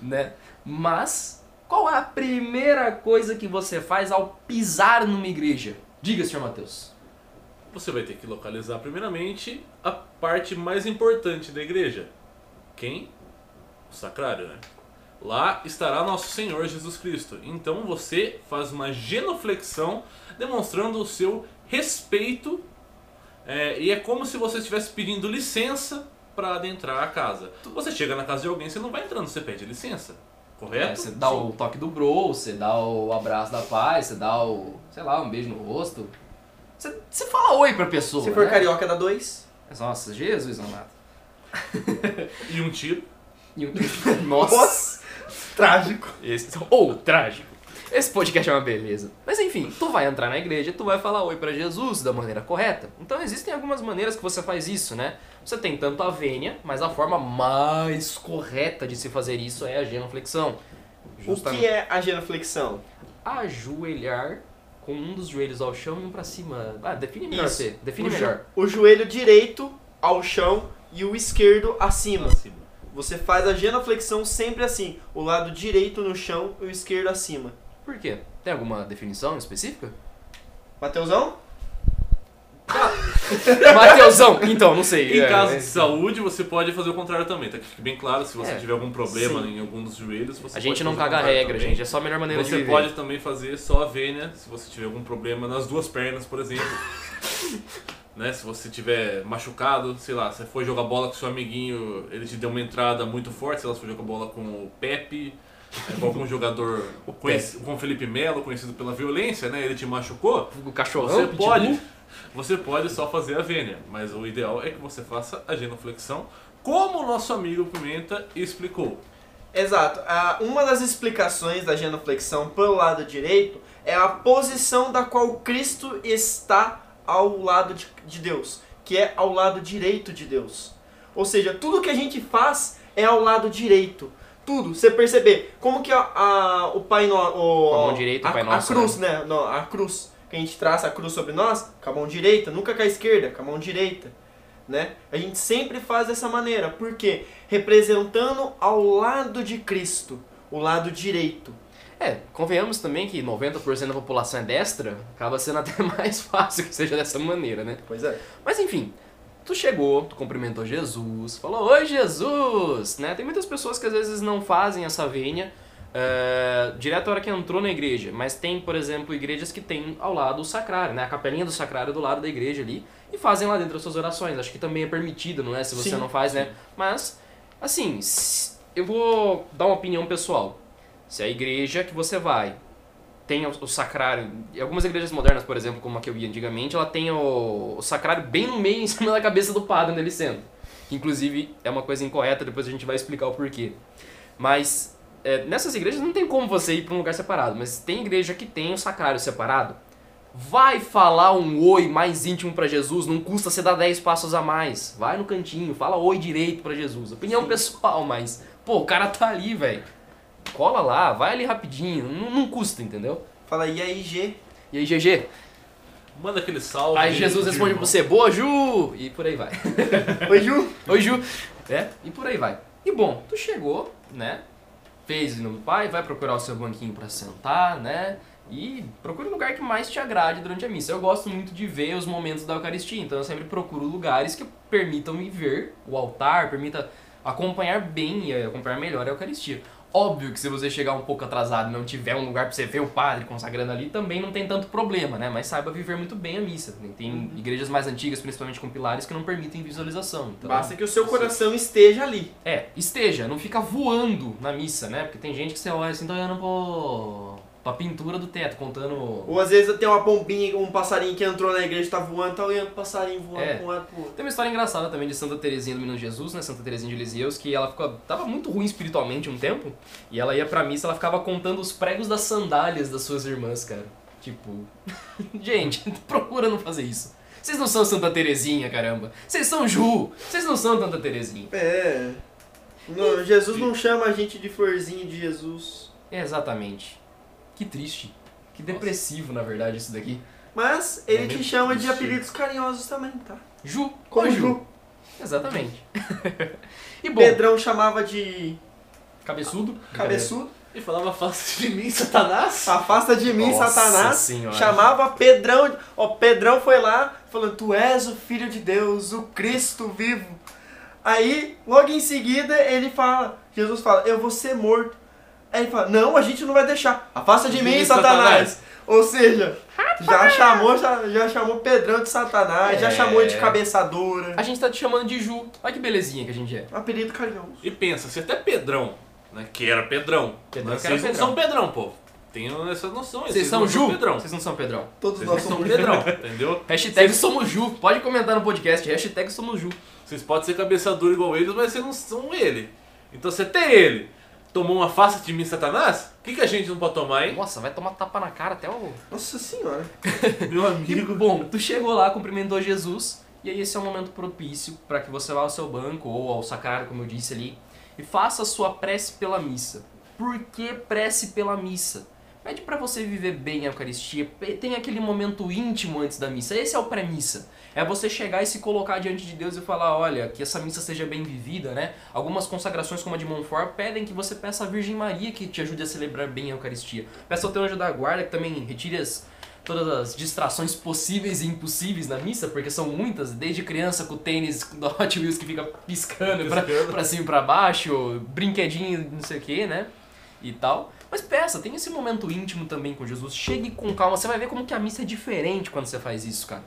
Né? Mas, qual é a primeira coisa que você faz ao pisar numa igreja? Diga, senhor Matheus. Você vai ter que localizar primeiramente a parte mais importante da igreja. Quem? O sacrário, né? Lá estará nosso Senhor Jesus Cristo. Então você faz uma genuflexão demonstrando o seu respeito, é, e é como se você estivesse pedindo licença para adentrar a casa. Você chega na casa de alguém, você não vai entrando, você pede licença, correto? É, você dá Sim. o toque do bro, você dá o abraço da paz, você dá o, sei lá, um beijo no rosto. Você, você fala oi pra pessoa. Se for né? carioca, dá dois. Nossa, Jesus amado. E um tiro. Nossa. Nossa! Trágico! Esse, ou trágico! Esse podcast é uma beleza. Mas enfim, tu vai entrar na igreja, tu vai falar oi pra Jesus da maneira correta. Então existem algumas maneiras que você faz isso, né? Você tem tanto a vênia, mas a forma mais correta de se fazer isso é a genuflexão. Justamente. O que é a genuflexão? Ajoelhar com um dos joelhos ao chão e um pra cima. Ah, define melhor você. Define melhor. O joelho direito... ao chão e o esquerdo acima. acima. Você faz a genuflexão sempre assim, o lado direito no chão e o esquerdo acima. Por quê? Tem alguma definição específica? Mateusão? Ah. Mateusão, então, não sei. Em é, caso é. de saúde, você pode fazer o contrário também, tá? Que fique bem claro, se você é. tiver algum problema sim. em algum dos joelhos, você a gente não caga a regra, também. gente, é só a melhor maneira você de viver. Você pode também fazer só a vênia, se você tiver algum problema nas duas pernas, por exemplo. Né? Se você tiver machucado, sei lá, se você for jogar bola com seu amiguinho, ele te deu uma entrada muito forte, sei lá, se for jogar bola com o Pepe, com algum jogador, o conhecido, com o Felipe Melo, conhecido pela violência, né? Ele te machucou, o cachorrão, você pode... Você pode só fazer a vênia, mas o ideal é que você faça a genuflexão, como o nosso amigo Pimenta explicou. Exato. Uma das explicações da genuflexão pelo lado direito é a posição da qual Cristo está ao lado de Deus, que é ao lado direito de Deus. Ou seja, tudo que a gente faz é ao lado direito. Tudo. Você perceber como que a, a, o Pai Nosso... Com a mão direita, o Pai Nosso. A cruz, né? Não, a cruz. Que a gente traça a cruz sobre nós, com a mão direita, nunca com a esquerda, com a mão direita, né? A gente sempre faz dessa maneira, porque representando ao lado de Cristo, o lado direito. É, convenhamos também que noventa por cento da população é destra, acaba sendo até mais fácil que seja dessa maneira, né? Pois é. Mas enfim, tu chegou, tu cumprimentou Jesus, falou, oi Jesus, né? Tem muitas pessoas que às vezes não fazem essa vênia, Uh, direto a hora que entrou na igreja, mas tem, por exemplo, igrejas que tem ao lado o sacrário, né? A capelinha do sacrário do lado da igreja ali, e fazem lá dentro as suas orações. Acho que também é permitido, não é? Se você sim, não faz, sim. né? Mas, assim, eu vou dar uma opinião pessoal. Se a igreja que você vai tem o, o sacrário, e algumas igrejas modernas, por exemplo, como a que eu ia antigamente, ela tem o, o sacrário bem no meio, em cima da cabeça do padre, onde ele senta. Inclusive, é uma coisa incorreta, depois a gente vai explicar o porquê. Mas... É, nessas igrejas não tem como você ir para um lugar separado, mas tem igreja que tem o sacrário separado. Vai falar um oi mais íntimo para Jesus, não custa você dar dez passos a mais. Vai no cantinho, fala oi direito para Jesus. Opinião pessoal, mas, pô, o cara tá ali, velho. Cola lá, vai ali rapidinho, não, não custa, entendeu? Fala, e aí, G? E aí, G G? Manda aquele salve. Aí Jesus responde pra você, boa, Ju! E por aí vai. Oi, Ju! Oi, Ju! É, e por aí vai. E bom, tu chegou, né? Fez o nome do Pai, vai procurar o seu banquinho para sentar, né? E procura o lugar que mais te agrade durante a missa. Eu gosto muito de ver os momentos da Eucaristia, então eu sempre procuro lugares que permitam me ver o altar, permita acompanhar bem e acompanhar melhor a Eucaristia. Óbvio que se você chegar um pouco atrasado e não tiver um lugar para você ver o padre consagrando ali, também não tem tanto problema, né? Mas saiba viver muito bem a missa. Tem uhum. igrejas mais antigas, principalmente com pilares, que não permitem visualização. Então, basta que o seu coração você... esteja ali. É, esteja, não fica voando na missa, né? Porque tem gente que você olha assim, tá olhando pro... pra pintura do teto, contando... Ou às vezes tem uma bombinha, um passarinho que entrou na igreja, tá voando, tá olhando o passarinho voando é. com a... Tem uma história engraçada também de Santa Teresinha do Menino Jesus, né? Santa Teresinha de Lisieux, que ela ficou, tava muito ruim espiritualmente um tempo, e ela ia pra missa, ela ficava contando os pregos das sandálias das suas irmãs, cara. Tipo... Gente, procura não fazer isso. Vocês não são Santa Teresinha, caramba. Vocês são Ju. Vocês não são Santa Teresinha. É... Não, Jesus não chama a gente de florzinha de Jesus. É, exatamente. Que triste, que depressivo, nossa, na verdade, isso daqui. Mas ele é te chama triste. de apelidos carinhosos também, tá? Ju, como Ju. Ju. Exatamente. E bom, Pedrão chamava de... Cabeçudo. Cabeçudo. E falava, afasta de mim, Satanás. Afasta de mim, nossa Satanás. Senhora. Chamava Pedrão. Ó, Pedrão foi lá, falando, tu és o Filho de Deus, o Cristo vivo. Aí, logo em seguida, ele fala, Jesus fala, eu vou ser morto. Aí ele fala, não, a gente não vai deixar. Afasta de mim, Satanás. Satanás. Ou seja, já chamou, já, já chamou Pedrão de Satanás, é. já chamou ele de cabeçadora. A gente tá te chamando de Ju. Olha que belezinha que a gente é. Apelido carinhoso. E pensa, se até Pedrão, né, que era Pedrão. Pedrão mas que vocês era não Pedrão. são Pedrão, povo. Tenham essa noção. Vocês, vocês são Ju? Pedrão. Vocês não são Pedrão. Todos vocês nós somos Pedrão, entendeu? Hashtag vocês... somos Ju. Pode comentar no podcast, hashtag somos Ju. Vocês podem ser cabeçadora igual eles, mas vocês não são ele. Então você tem ele. Tomou uma face de mim, Satanás? O que, que a gente não pode tomar, hein? Nossa, vai tomar tapa na cara até o... Nossa senhora. Meu amigo. E, bom, tu chegou lá, cumprimentou Jesus, e aí esse é um momento propício para que você vá ao seu banco ou ao sacrário, como eu disse ali, e faça a sua prece pela missa. Por que prece pela missa? pede para você viver bem a Eucaristia, tem aquele momento íntimo antes da missa, esse é o pré-missa. É você chegar e se colocar diante de Deus e falar, olha, que essa missa seja bem vivida, né? Algumas consagrações, como a de Montfort, pedem que você peça à Virgem Maria que te ajude a celebrar bem a Eucaristia. Peça ao teu anjo da guarda que também retire as, todas as distrações possíveis e impossíveis na missa, porque são muitas, desde criança com o tênis do Hot Wheels que fica piscando, piscando. Pra, pra cima e pra baixo, brinquedinho, não sei o que, né? E tal. Mas peça, tem esse momento íntimo também com Jesus. Chegue com calma, você vai ver como que a missa é diferente quando você faz isso, cara.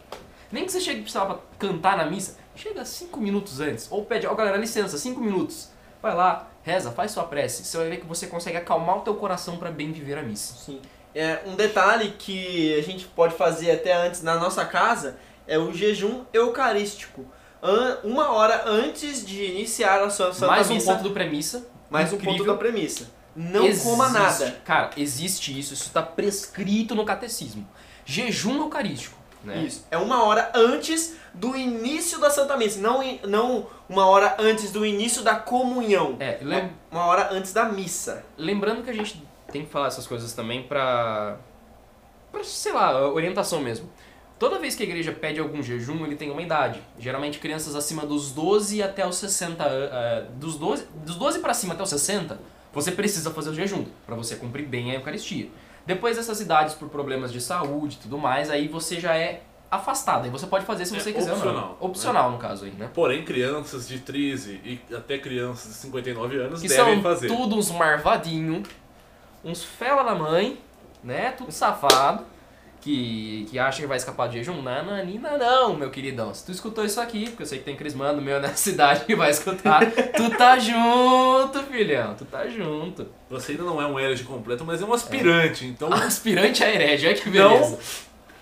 Nem que você chegue e precisava cantar na missa, chega cinco minutos antes. Ou pede, ó, oh, galera, licença, cinco minutos. Vai lá, reza, faz sua prece. Você vai ver que você consegue acalmar o teu coração pra bem viver a missa. Sim. É, um detalhe que a gente pode fazer até antes na nossa casa é o jejum eucarístico. An uma hora antes de iniciar a sua Santa Mais um missa, ponto do premissa. Mais incrível. um ponto da premissa. Não existe, coma nada. Cara, existe isso, isso está prescrito no catecismo. Jejum eucarístico. Né? Isso, é uma hora antes do início da Santa Missa, não, não uma hora antes do início da comunhão. É, lem... uma hora antes da missa. Lembrando que a gente tem que falar essas coisas também pra, pra, sei lá, orientação mesmo. Toda vez que a igreja pede algum jejum, ele tem uma idade. Geralmente crianças acima dos doze até os sessenta, uh, dos doze, dos doze pra cima até os sessenta, você precisa fazer o jejum pra você cumprir bem a Eucaristia. Depois dessas idades, por problemas de saúde e tudo mais, aí você já é afastado. Aí você pode fazer se você é quiser opcional, ou não. Opcional, né? No caso aí, né? Porém, crianças de treze e até crianças de cinquenta e nove anos que devem fazer. Que são tudo uns marvadinhos. Uns fela da mãe, né? Tudo safado, que, que acha que vai escapar de jejum. Nananina não, meu queridão. Se tu escutou isso aqui, porque eu sei que tem crismando meu nessa cidade que vai escutar, tu tá junto, filhão, tu tá junto. Você ainda não é um herege completo, mas é um aspirante, é. Então... Aspirante a herege, olha que beleza.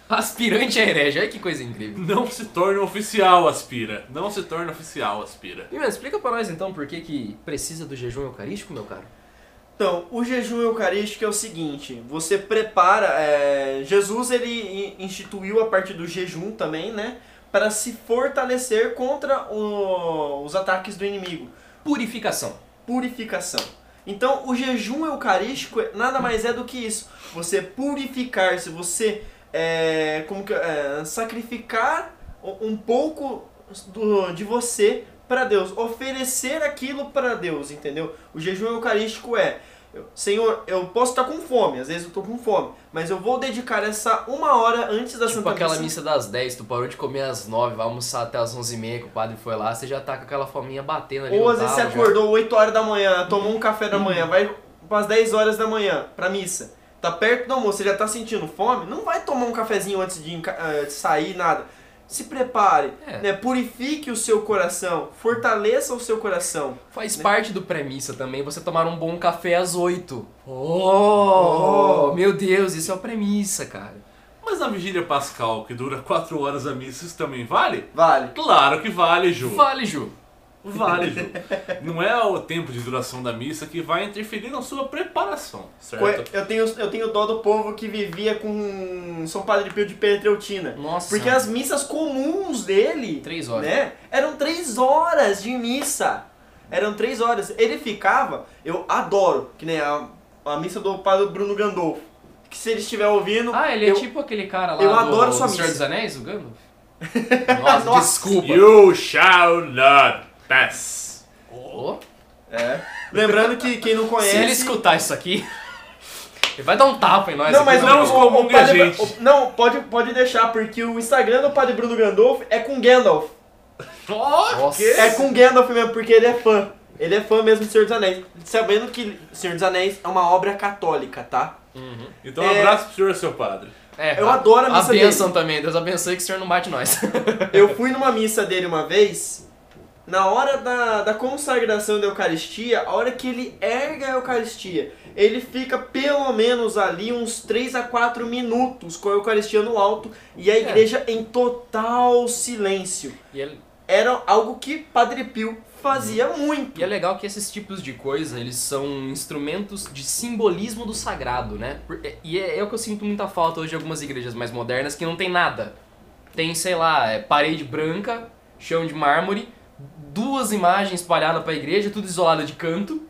Não... Aspirante a herege, olha que coisa incrível. Não se torna oficial, aspira. Não se torna oficial, aspira. E, mas, explica pra nós, então, por que que precisa do jejum eucarístico, meu caro? Então, o jejum eucarístico é o seguinte, você prepara, é, Jesus ele instituiu a parte do jejum também, né, para se fortalecer contra o, os ataques do inimigo. Purificação. Purificação. Então, o jejum eucarístico nada mais é do que isso, você purificar-se, você é, como que, é, sacrificar um pouco do, de você para Deus, oferecer aquilo para Deus, entendeu? O jejum eucarístico é, Senhor, eu posso estar com fome, às vezes eu estou com fome, mas eu vou dedicar essa uma hora antes da tipo Santa Missa. Tipo aquela missa das dez, tu parou de comer às nove, vai almoçar até às onze e meia, que o padre foi lá, você já tá com aquela fominha batendo ali. Ou às vezes você acordou oito horas da manhã, tomou um café da manhã, vai às dez horas da manhã para missa, tá perto do almoço, você já tá sentindo fome, não vai tomar um cafezinho antes de uh, sair, nada. Se prepare, é. né? Purifique o seu coração, fortaleça o seu coração. Faz né? parte do premissa também você tomar um bom café às oito. Oh, oh, meu Deus, isso é a premissa, cara. Mas na vigília pascal, que dura quatro horas a missa, isso também vale? Vale. Claro que vale, Ju. Vale, Ju. Vale, Ju. Não é o tempo de duração da missa que vai interferir na sua preparação, certo? Eu tenho, eu tenho dó do povo que vivia com São Padre Pio de Pietrelcina. Nossa. Porque as missas comuns dele... Três horas. Né, eram três horas de missa. Eram três horas. Ele ficava... Eu adoro, que nem a, a missa do Padre Bruno Gandolfo. Que se ele estiver ouvindo... Ah, ele é eu, tipo aquele cara lá eu do, adoro sua do missa. Senhor dos Anéis, o Gandalf? Nossa, Nossa, desculpa. You shall not... Pass. Oh. É. Lembrando que quem não conhece... Se ele escutar isso aqui, ele vai dar um tapa em nós. Não, aqui, mas não, o, o, o padre, gente. O, não pode, pode deixar, porque o Instagram do Padre Bruno Gandolfo é com Gandalf. Oh, que? É com Gandalf mesmo, porque ele é fã. Ele é fã mesmo do Senhor dos Anéis. Sabendo que Senhor dos Anéis é uma obra católica, tá? Uhum. Então um é... abraço pro senhor, seu padre. É, eu a, adoro a missa a dele. A bênção também, Deus abençoe que o senhor não bate nós. Eu fui numa missa dele uma vez... Na hora da, da consagração da Eucaristia, a hora que ele ergue a Eucaristia, ele fica pelo menos ali uns três a quatro minutos com a Eucaristia no alto e a igreja é. em total silêncio. E ele... Era algo que Padre Pio fazia uhum. muito. E é legal que esses tipos de coisa, eles são instrumentos de simbolismo do sagrado, né? E é, é o que eu sinto muita falta hoje de algumas igrejas mais modernas que não tem nada. Tem, sei lá, é parede branca, chão de mármore... Duas imagens espalhadas pra igreja, tudo isolada de canto.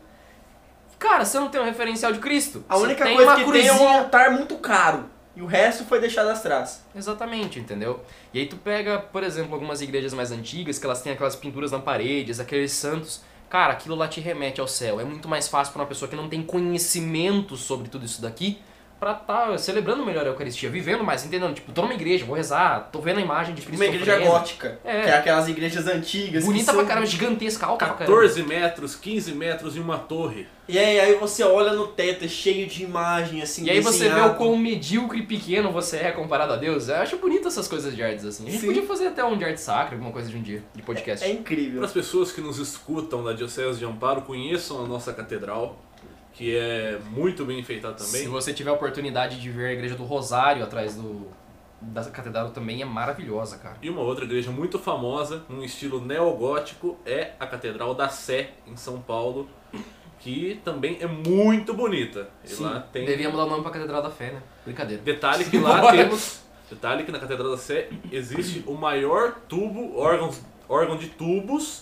Cara, você não tem um referencial de Cristo. A única tem coisa uma que cruzinha. Tem é um altar muito caro. E o resto foi deixado atrás. Exatamente, entendeu? E aí tu pega, por exemplo, algumas igrejas mais antigas, que elas têm aquelas pinturas na parede, aqueles santos. Cara, aquilo lá te remete ao céu. É muito mais fácil pra uma pessoa que não tem conhecimento sobre tudo isso daqui pra estar tá celebrando melhor a Eucaristia, vivendo mais, entendendo? Tipo, tô numa igreja, vou rezar, tô vendo a imagem de Cristo. Uma igreja frente. Gótica, é. Que é aquelas igrejas antigas. Bonita pra caramba, gigantesca, alta pra caramba. quatorze metros, quinze metros e uma torre. E aí, aí você olha no teto, é cheio de imagem, assim, e aí você vê o quão medíocre e pequeno você é comparado a Deus. Eu acho bonito essas coisas de artes, assim. A gente Sim. podia fazer até um de arte sacra, alguma coisa de um dia, de podcast. É, é incrível. Para as pessoas que nos escutam da Diocese de Amparo, conheçam a nossa catedral, que é muito bem enfeitado também. Se você tiver a oportunidade de ver a Igreja do Rosário atrás do, da catedral também, é maravilhosa, cara. E uma outra igreja muito famosa, num estilo neogótico, é a Catedral da Sé, em São Paulo, que também é muito bonita. E Sim, lá tem... devíamos dar o nome pra Catedral da Fé, né? Brincadeira. Detalhe que lá temos... Detalhe que na Catedral da Sé existe o maior tubo, órgão, órgão de tubos...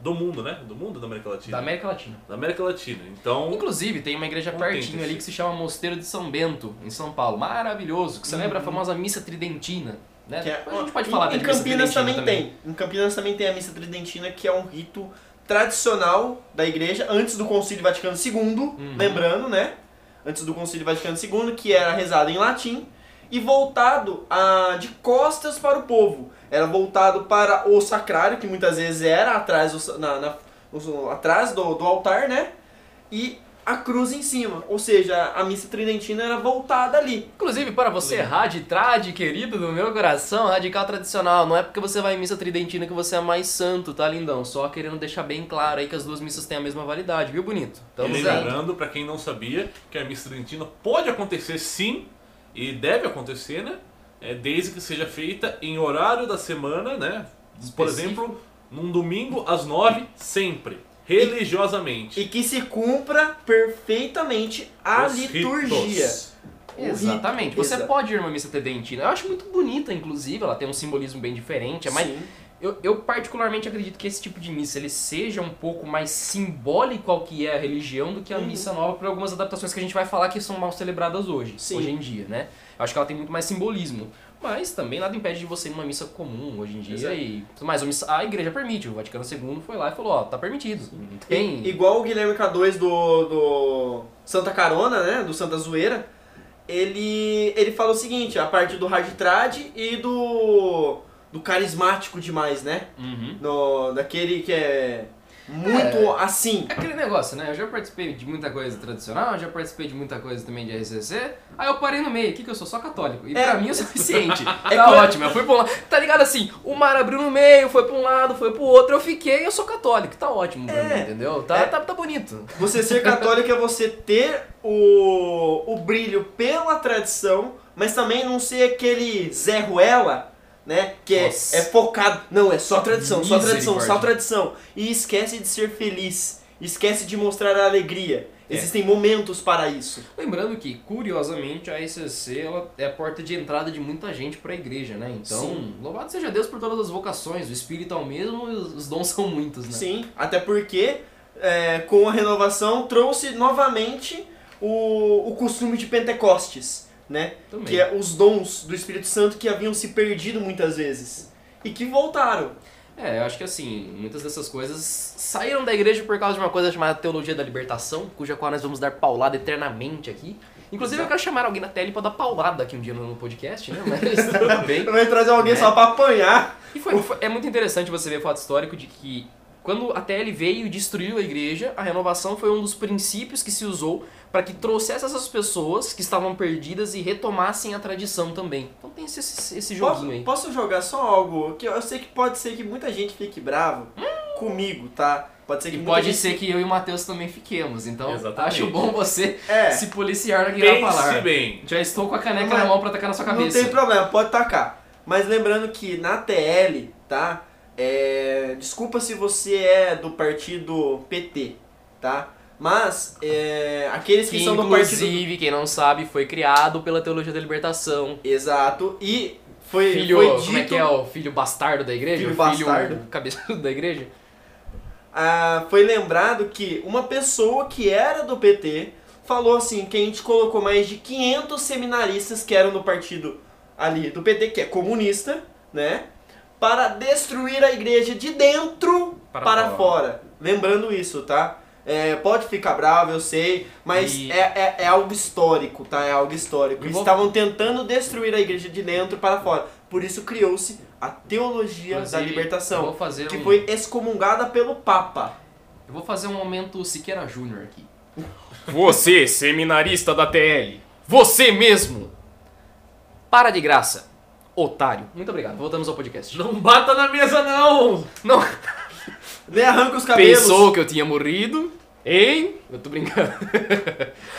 Do mundo, né? Do mundo da América Latina? Da América Latina. Da América Latina, então... Inclusive, tem uma igreja pertinho ali que se chama Mosteiro de São Bento, em São Paulo. Maravilhoso, que celebra hum. a famosa Missa Tridentina, né? Que é... A gente pode falar em, da em Missa Campinas Tridentina também, também tem. Em Campinas também tem a Missa Tridentina, que é um rito tradicional da igreja, antes do Concílio Vaticano segundo, uhum. lembrando, né? Antes do Concílio Vaticano segundo, que era rezado em latim e voltado a... de costas para o povo. Era voltado para o sacrário, que muitas vezes era atrás, na, na, atrás do, do altar, né? E a cruz em cima. Ou seja, a missa tridentina era voltada ali. Inclusive, para você, raditrade, querido do meu coração, radical tradicional. Não é porque você vai em missa tridentina que você é mais santo, tá, lindão? Só querendo deixar bem claro aí que as duas missas têm a mesma validade, viu, bonito? Então, lembrando, para quem não sabia, que a missa tridentina pode acontecer sim, e deve acontecer, né? Desde que seja feita em horário da semana, né? Por específico. Exemplo, num domingo às nove, sempre, religiosamente. E, e que se cumpra perfeitamente a Os liturgia. Ritos. Exatamente. Rito. Você Exato. Pode ir numa missa tridentina. Eu acho muito bonita, inclusive, ela tem um simbolismo bem diferente. Mas eu, eu particularmente acredito que esse tipo de missa ele seja um pouco mais simbólico ao que é a religião do que a uhum. missa nova, por algumas adaptações que a gente vai falar que são mal celebradas hoje, Sim. hoje em dia, né? Acho que ela tem muito mais simbolismo, mas também nada impede de você ir numa missa comum hoje em dia. Exato. E mais a igreja permite, o Vaticano segundo foi lá e falou, ó, tá permitido. Tem... Igual o Guilherme K dois do, do Santa Carona, né, do Santa Zoeira, ele, ele fala o seguinte, a parte do hardtrad e do, do carismático demais, né, uhum. no, daquele que é... Muito é, assim. É aquele negócio, né? Eu já participei de muita coisa tradicional, já participei de muita coisa também de R C C. Aí eu parei no meio, que que eu sou? Só católico. E é, pra mim é o suficiente. É tá ótimo. Eu fui pra um lado. Tá ligado assim? O mar abriu no meio, foi pra um lado, foi pro outro. Eu fiquei, eu sou católico. Tá ótimo pra é, mim, entendeu? Tá, é, tá, tá bonito. Você ser católico é você ter o, o brilho pela tradição, mas também não ser aquele Zé Ruela. Né? Que é, é focado, não, é só tradição, só tradição, só tradição. E esquece de ser feliz, esquece de mostrar a alegria. É. Existem momentos para isso. Lembrando que, curiosamente, a E C C ela é a porta de entrada de muita gente para a igreja, né? Então, Sim. louvado seja Deus por todas as vocações, o espírito é o mesmo e os dons são muitos, né? Sim, até porque é, com a renovação trouxe novamente o, o costume de Pentecostes. Né? Que é os dons do Espírito Santo que haviam se perdido muitas vezes e que voltaram. É, eu acho que assim, muitas dessas coisas saíram da igreja por causa de uma coisa chamada Teologia da Libertação, cuja qual nós vamos dar paulada eternamente aqui. Inclusive Exato. Eu quero chamar alguém na tele pra dar paulada aqui um dia no podcast, né? Mas tudo bem. Eu vou trazer alguém né? só pra apanhar. E foi, foi, é muito interessante você ver o fato histórico de que quando a T L veio e destruiu a igreja, a renovação foi um dos princípios que se usou para que trouxesse essas pessoas que estavam perdidas e retomassem a tradição também. Então tem esse, esse, esse joguinho posso, aí. Posso jogar só algo? Que eu sei que pode ser que muita gente fique bravo hum. comigo, tá? Pode ser que e pode gente... ser que eu e o Matheus também fiquemos, então Exatamente. Acho bom você é. Se policiar no que vai falar. Bem. Já estou com a caneca Mas, na mão para tacar na sua cabeça. Não tem problema, pode tacar. Mas lembrando que na T L, tá? É, desculpa se você é do partido P T, tá? Mas é, aqueles que, que são do partido... Inclusive, quem não sabe, foi criado pela Teologia da Libertação. Exato, e foi, filho, foi dito... Como é que é o filho bastardo da igreja? Filho o filho bastardo. Cabeçudo da igreja? ah, foi lembrado que uma pessoa que era do P T falou assim que a gente colocou mais de quinhentos seminaristas que eram do partido ali do P T, que é comunista, né, para destruir a igreja de dentro para, para fora. fora. Lembrando isso, tá? É, pode ficar bravo, eu sei, mas e... é, é, é algo histórico, tá? É algo histórico. Eles estavam tentando destruir a igreja de dentro para fora. Por isso criou-se a teologia Mas da libertação, que um... foi excomungada pelo Papa. Eu vou fazer um momento Siqueira Júnior aqui. Você, seminarista da T L, você mesmo! Para de graça, otário. Muito obrigado, voltamos ao podcast. Não bata na mesa, não! Não... Nem arranca os cabelos. Pensou que eu tinha morrido, hein? Eu tô brincando.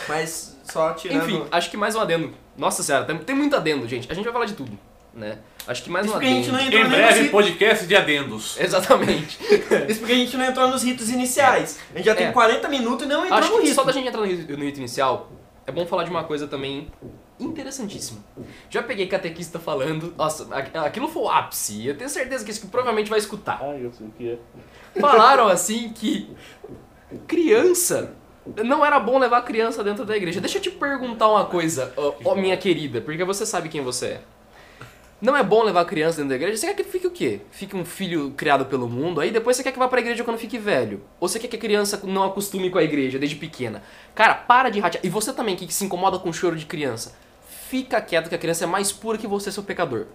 Mas só tirando... Enfim, acho que mais um adendo. Nossa senhora, tem, tem muito adendo, gente. A gente vai falar de tudo, né? Acho que mais Isso um adendo. A gente não entrou em breve, ritos... podcast de adendos. Exatamente. Isso porque a gente não entrou nos ritos iniciais. É. A gente já tem é. quarenta minutos e não entrou acho no rito. Só da gente entrar no rito, no rito inicial, é bom falar de uma coisa também interessantíssima. Já peguei catequista falando... Nossa, aquilo foi o ápice. Eu tenho certeza que isso que provavelmente vai escutar. Ah, eu sei o que é. Falaram assim que... Criança... Não era bom levar criança dentro da igreja. Deixa eu te perguntar uma coisa, ó, ó, minha querida, porque você sabe quem você é. Não é bom levar criança dentro da igreja? Você quer que fique o quê? Fique um filho criado pelo mundo, aí depois você quer que vá pra igreja quando fique velho. Ou você quer que a criança não acostume com a igreja desde pequena. Cara, para de ratear. E você também, que se incomoda com o choro de criança. Fica quieto que a criança é mais pura que você, seu pecador.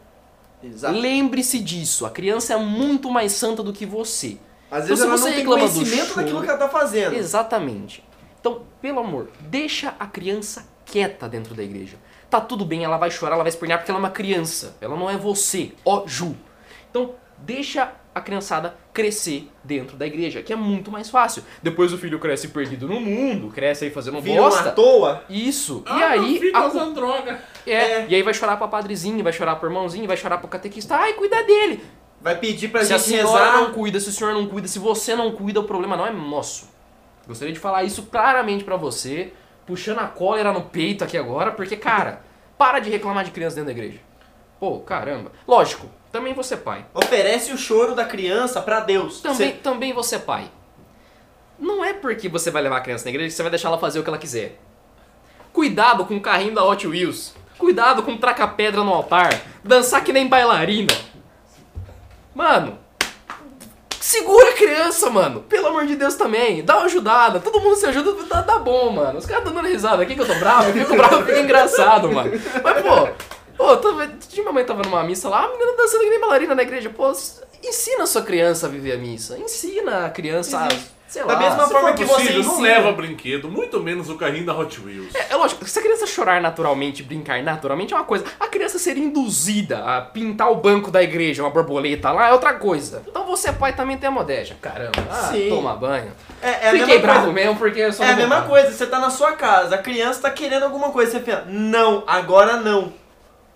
Exato. Lembre-se disso. A criança é muito mais santa do que você. Às vezes então, ela você não tem conhecimento choro, daquilo que ela tá fazendo. Exatamente. Então, pelo amor, deixa a criança quieta dentro da igreja. Tá tudo bem, ela vai chorar, ela vai espernear porque ela é uma criança. Ela não é você, ó Ju. Então, deixa a criançada crescer dentro da igreja, que é muito mais fácil. Depois o filho cresce perdido no mundo, cresce aí fazendo Viram bosta. à toa. Isso. Ah, e aí... Fica a... usando droga. É. é. E aí vai chorar pra padrezinho, vai chorar pro irmãozinho, vai chorar pro catequista. Ai, cuida dele. Vai pedir pra se gente rezar. Se a senhora rezar... não cuida, se o senhor não cuida, se você não cuida, o problema não é nosso. Gostaria de falar isso claramente pra você, puxando a cólera no peito aqui agora, porque, cara, para de reclamar de criança dentro da igreja. Pô, caramba. Lógico, também você pai. Oferece o choro da criança pra Deus. Também, você... também você pai. Não é porque você vai levar a criança na igreja que você vai deixar ela fazer o que ela quiser. Cuidado com o carrinho da Hot Wheels. Cuidado com traca-pedra no altar. Dançar que nem bailarina. Mano... Segura a criança, mano. Pelo amor de Deus também. Dá uma ajudada. Todo mundo se ajuda, dá, dá bom, mano. Os caras dando risada. Aqui que eu tô bravo, aqui que eu tô bravo, fica engraçado, mano. Mas, pô, pô minha mamãe tava numa missa lá, a menina dançando que nem bailarina na igreja. Pô, ensina a sua criança a viver a missa. Ensina a criança a... Sei lá, da mesma forma que você ensina. Não leva brinquedo, muito menos o carrinho da Hot Wheels. É, é lógico, se a criança chorar naturalmente, brincar naturalmente é uma coisa. A criança ser induzida a pintar o banco da igreja, uma borboleta lá, é outra coisa. Então você pai também tem a modéstia. Caramba, ah, toma banho. É, é Fiquei bravo mesmo porque eu sou É a mesma coisa, você tá na sua casa, a criança tá querendo alguma coisa, você pensa, não, agora não.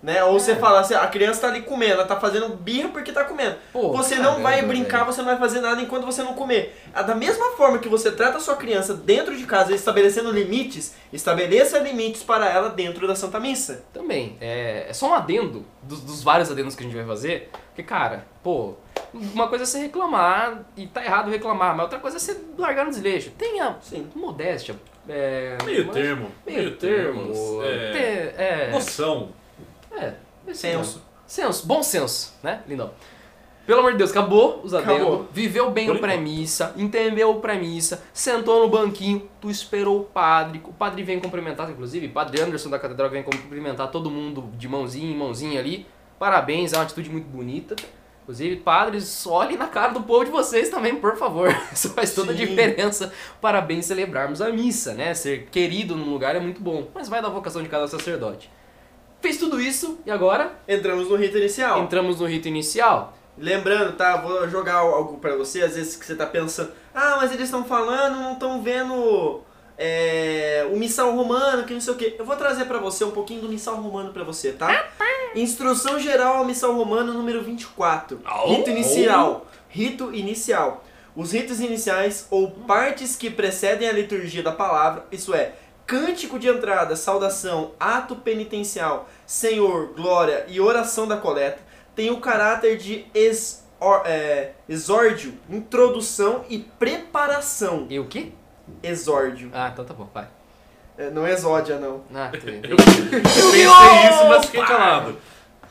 Né? Ou é. você fala assim, a criança tá ali comendo, ela tá fazendo birra porque tá comendo. Pô, você caramba, não vai brincar, velho. Você não vai fazer nada enquanto você não comer. Da mesma forma que você trata a sua criança dentro de casa, estabelecendo limites, estabeleça limites para ela dentro da Santa Missa. Também, é, é só um adendo, dos, dos vários adendos que a gente vai fazer, porque cara, pô, uma coisa é você reclamar, e tá errado reclamar, mas outra coisa é você largar no desleixo. Tenha Sim. modéstia. É, meio mas, termo. Meio termo. É, é, noção. É, senso. Senso, bom senso, né, lindão? Pelo amor de Deus, acabou os adendos, viveu bem o premissa, entendeu o premissa, sentou no banquinho, tu esperou o padre, o padre vem cumprimentar, inclusive, o padre Anderson da Catedral vem cumprimentar todo mundo de mãozinha em mãozinha ali, parabéns, é uma atitude muito bonita, inclusive, padres, olhem na cara do povo de vocês também, por favor, isso faz toda Sim. a diferença, parabéns celebrarmos a missa, né, ser querido num lugar é muito bom, mas vai da vocação de cada sacerdote. Fez tudo isso e agora... Entramos no rito inicial. Entramos no rito inicial. Lembrando, tá? Vou jogar algo pra você, às vezes que você tá pensando... Ah, mas eles estão falando, não estão vendo é, o missal romano, que não sei o quê. Eu vou trazer pra você um pouquinho do missal romano pra você, tá? Instrução geral ao missal romano número vinte e quatro. Oh, rito inicial. Oh. Rito inicial. Os ritos iniciais ou partes que precedem a liturgia da palavra, isso é... Cântico de entrada, saudação, ato penitencial, Senhor, glória e oração da coleta tem o caráter de ex or, é, exórdio, introdução e preparação. E o quê? Exórdio. Ah, então tá bom, vai. É, não é exódia, não. Ah, eu, eu pensei isso, mas fiquei calado.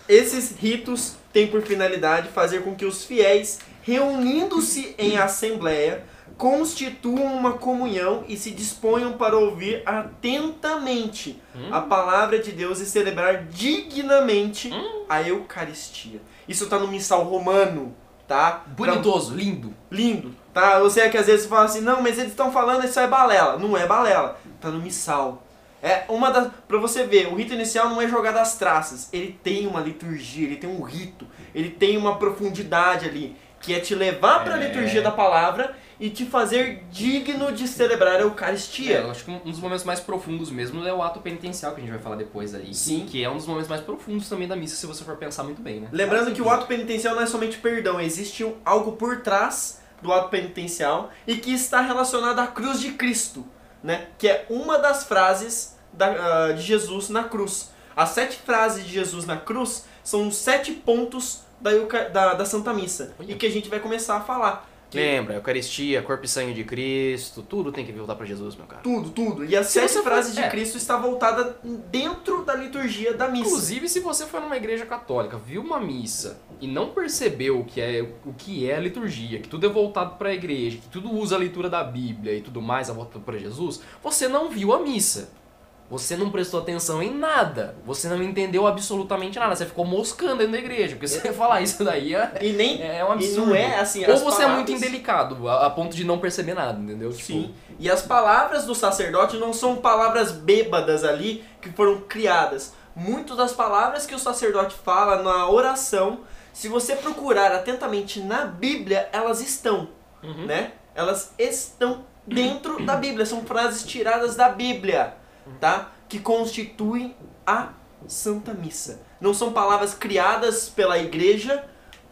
Esses ritos têm por finalidade fazer com que os fiéis, reunindo-se em assembleia, constituam uma comunhão e se disponham para ouvir atentamente hum? a palavra de Deus e celebrar dignamente hum? a Eucaristia. Isso tá no missal romano, tá? Bonitoso, pra... lindo. Lindo, tá? Eu sei que às vezes você fala assim, não, mas eles estão falando, isso é balela. Não é balela, tá no missal. É uma das... Pra você ver, o rito inicial não é jogado às traças. Ele tem uma liturgia, ele tem um rito, ele tem uma profundidade ali, que é te levar pra é... liturgia da palavra e te fazer digno de celebrar a Eucaristia. É, eu acho que um dos momentos mais profundos mesmo é o ato penitencial, que a gente vai falar depois aí. Sim. Que é um dos momentos mais profundos também da missa, se você for pensar muito bem, né? Lembrando que o ato penitencial não é somente perdão, existe um, algo por trás do ato penitencial e que está relacionado à cruz de Cristo, né? Que é uma das frases da, uh, de Jesus na cruz. As sete frases de Jesus na cruz são os sete pontos da, Euca da, da Santa Missa. Olha. E que a gente vai começar a falar. Lembra, Eucaristia, corpo e sangue de Cristo, tudo tem que voltar para Jesus, meu cara. Tudo, tudo. E as sete frases de é. Cristo está voltada dentro da liturgia da missa. Inclusive, se você for numa igreja católica, viu uma missa e não percebeu o que é, o que é a liturgia, que tudo é voltado para a igreja, que tudo usa a leitura da Bíblia e tudo mais, a volta para Jesus, você não viu a missa. Você não prestou atenção em nada. Você não entendeu absolutamente nada. Você ficou moscando dentro da igreja. Porque você falar isso daí é, e nem, é um absurdo. E não é assim, ou você palavras... é muito indelicado, a, a ponto de não perceber nada, entendeu? Tipo... Sim. E as palavras do sacerdote não são palavras bêbadas ali que foram criadas. Muitas das palavras que o sacerdote fala na oração, se você procurar atentamente na Bíblia, elas estão. Uhum. Né? Elas estão dentro da Bíblia. São frases tiradas da Bíblia. Tá? Que constituem a Santa Missa. Não são palavras criadas pela igreja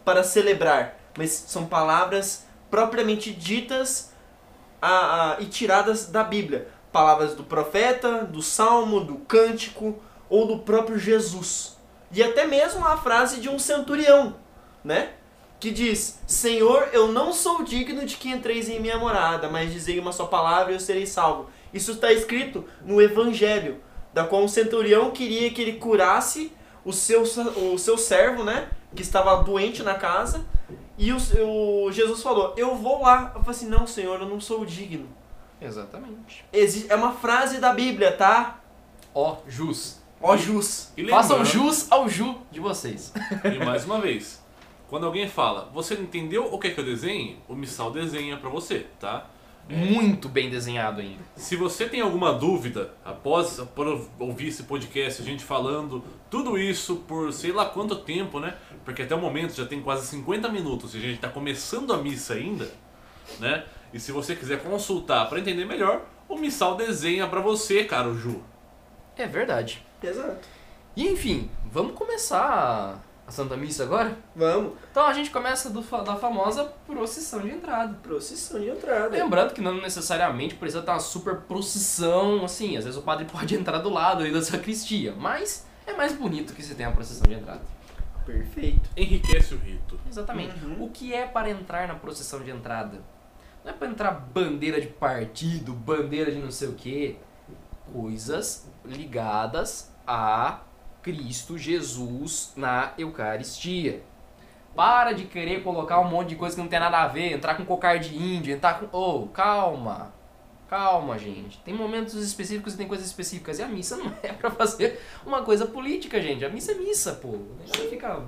para celebrar, mas são palavras propriamente ditas a, a, e tiradas da Bíblia. Palavras do profeta, do salmo, do cântico ou do próprio Jesus. E até mesmo a frase de um centurião, né? Que diz, Senhor, eu não sou digno de que entreis em minha morada, mas dizei uma só palavra e eu serei salvo. Isso está escrito no Evangelho, da qual um centurião queria que ele curasse o seu, o seu servo, né? Que estava doente na casa. E o, o Jesus falou, eu vou lá. Eu falei assim, não, Senhor, eu não sou digno. Exatamente. É uma frase da Bíblia, tá? Ó, jus. Ó, jus. Façam jus ao ju de vocês. E mais uma vez, quando alguém fala, você não entendeu o que é que eu desenho? O missal desenha pra você, tá? É. Muito bem desenhado ainda. Se você tem alguma dúvida, após ouvir esse podcast, a gente falando tudo isso por sei lá quanto tempo, né? Porque até o momento já tem quase cinquenta minutos e a gente está começando a missa ainda, né? E se você quiser consultar para entender melhor, o missal desenha para você, caro Ju. É verdade. Exato. E enfim, vamos começar a Santa Missa agora? Vamos. Então a gente começa do, da famosa procissão de entrada. Procissão de entrada. Lembrando que não necessariamente precisa ter uma super procissão, assim. Às vezes o padre pode entrar do lado aí da sacristia, mas é mais bonito que se tenha a procissão de entrada. Perfeito. Enriquece o rito. Exatamente. Uhum. O que é para entrar na procissão de entrada? Não é para entrar bandeira de partido, bandeira de não sei o quê. Coisas ligadas a... Cristo Jesus na Eucaristia. Para de querer colocar um monte de coisa que não tem nada a ver, entrar com cocar de índio, entrar com... Oh, calma, calma, gente. Tem momentos específicos e tem coisas específicas. E a missa não é pra fazer uma coisa política, gente. A missa é missa, pô. Ela fica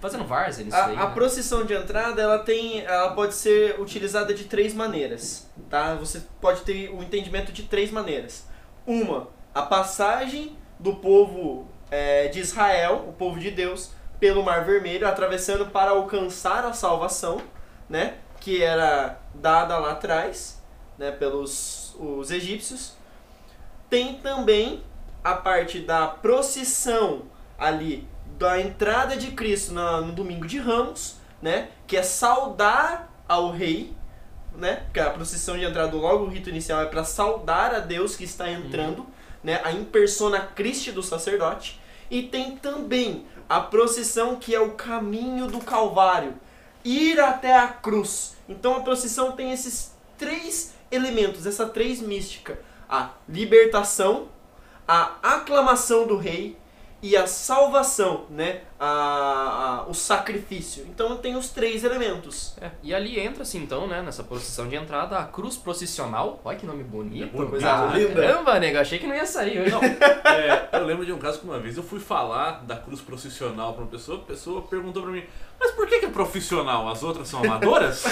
fazendo várzea nisso a, aí. A né? procissão de entrada, ela, tem, ela pode ser utilizada de três maneiras, tá? Você pode ter o entendimento de três maneiras. Uma, a passagem do povo... de Israel, o povo de Deus, pelo Mar Vermelho, atravessando para alcançar a salvação, né, que era dada lá atrás, né, pelos os egípcios. Tem também a parte da procissão ali, da entrada de Cristo no, no Domingo de Ramos, né, que é saudar ao rei, né, porque a procissão de entrada, logo o rito inicial é para saudar a Deus que está entrando, hum. né, a in persona Christi do sacerdote. E tem também a procissão que é o caminho do Calvário, ir até a cruz. Então a procissão tem esses três elementos, essa três mística: a libertação, a aclamação do rei e a salvação, né? A, a, o sacrifício. Então tem os três elementos. É, e ali entra-se então, né, nessa procissão de entrada, a cruz processional. Olha que nome bonito. É bonito, coisa ah, linda. Caramba, nego, achei que não ia sair. Não, é, eu lembro de um caso que uma vez eu fui falar da cruz processional para uma pessoa, a pessoa perguntou para mim, mas por que que é profissional? As outras são amadoras?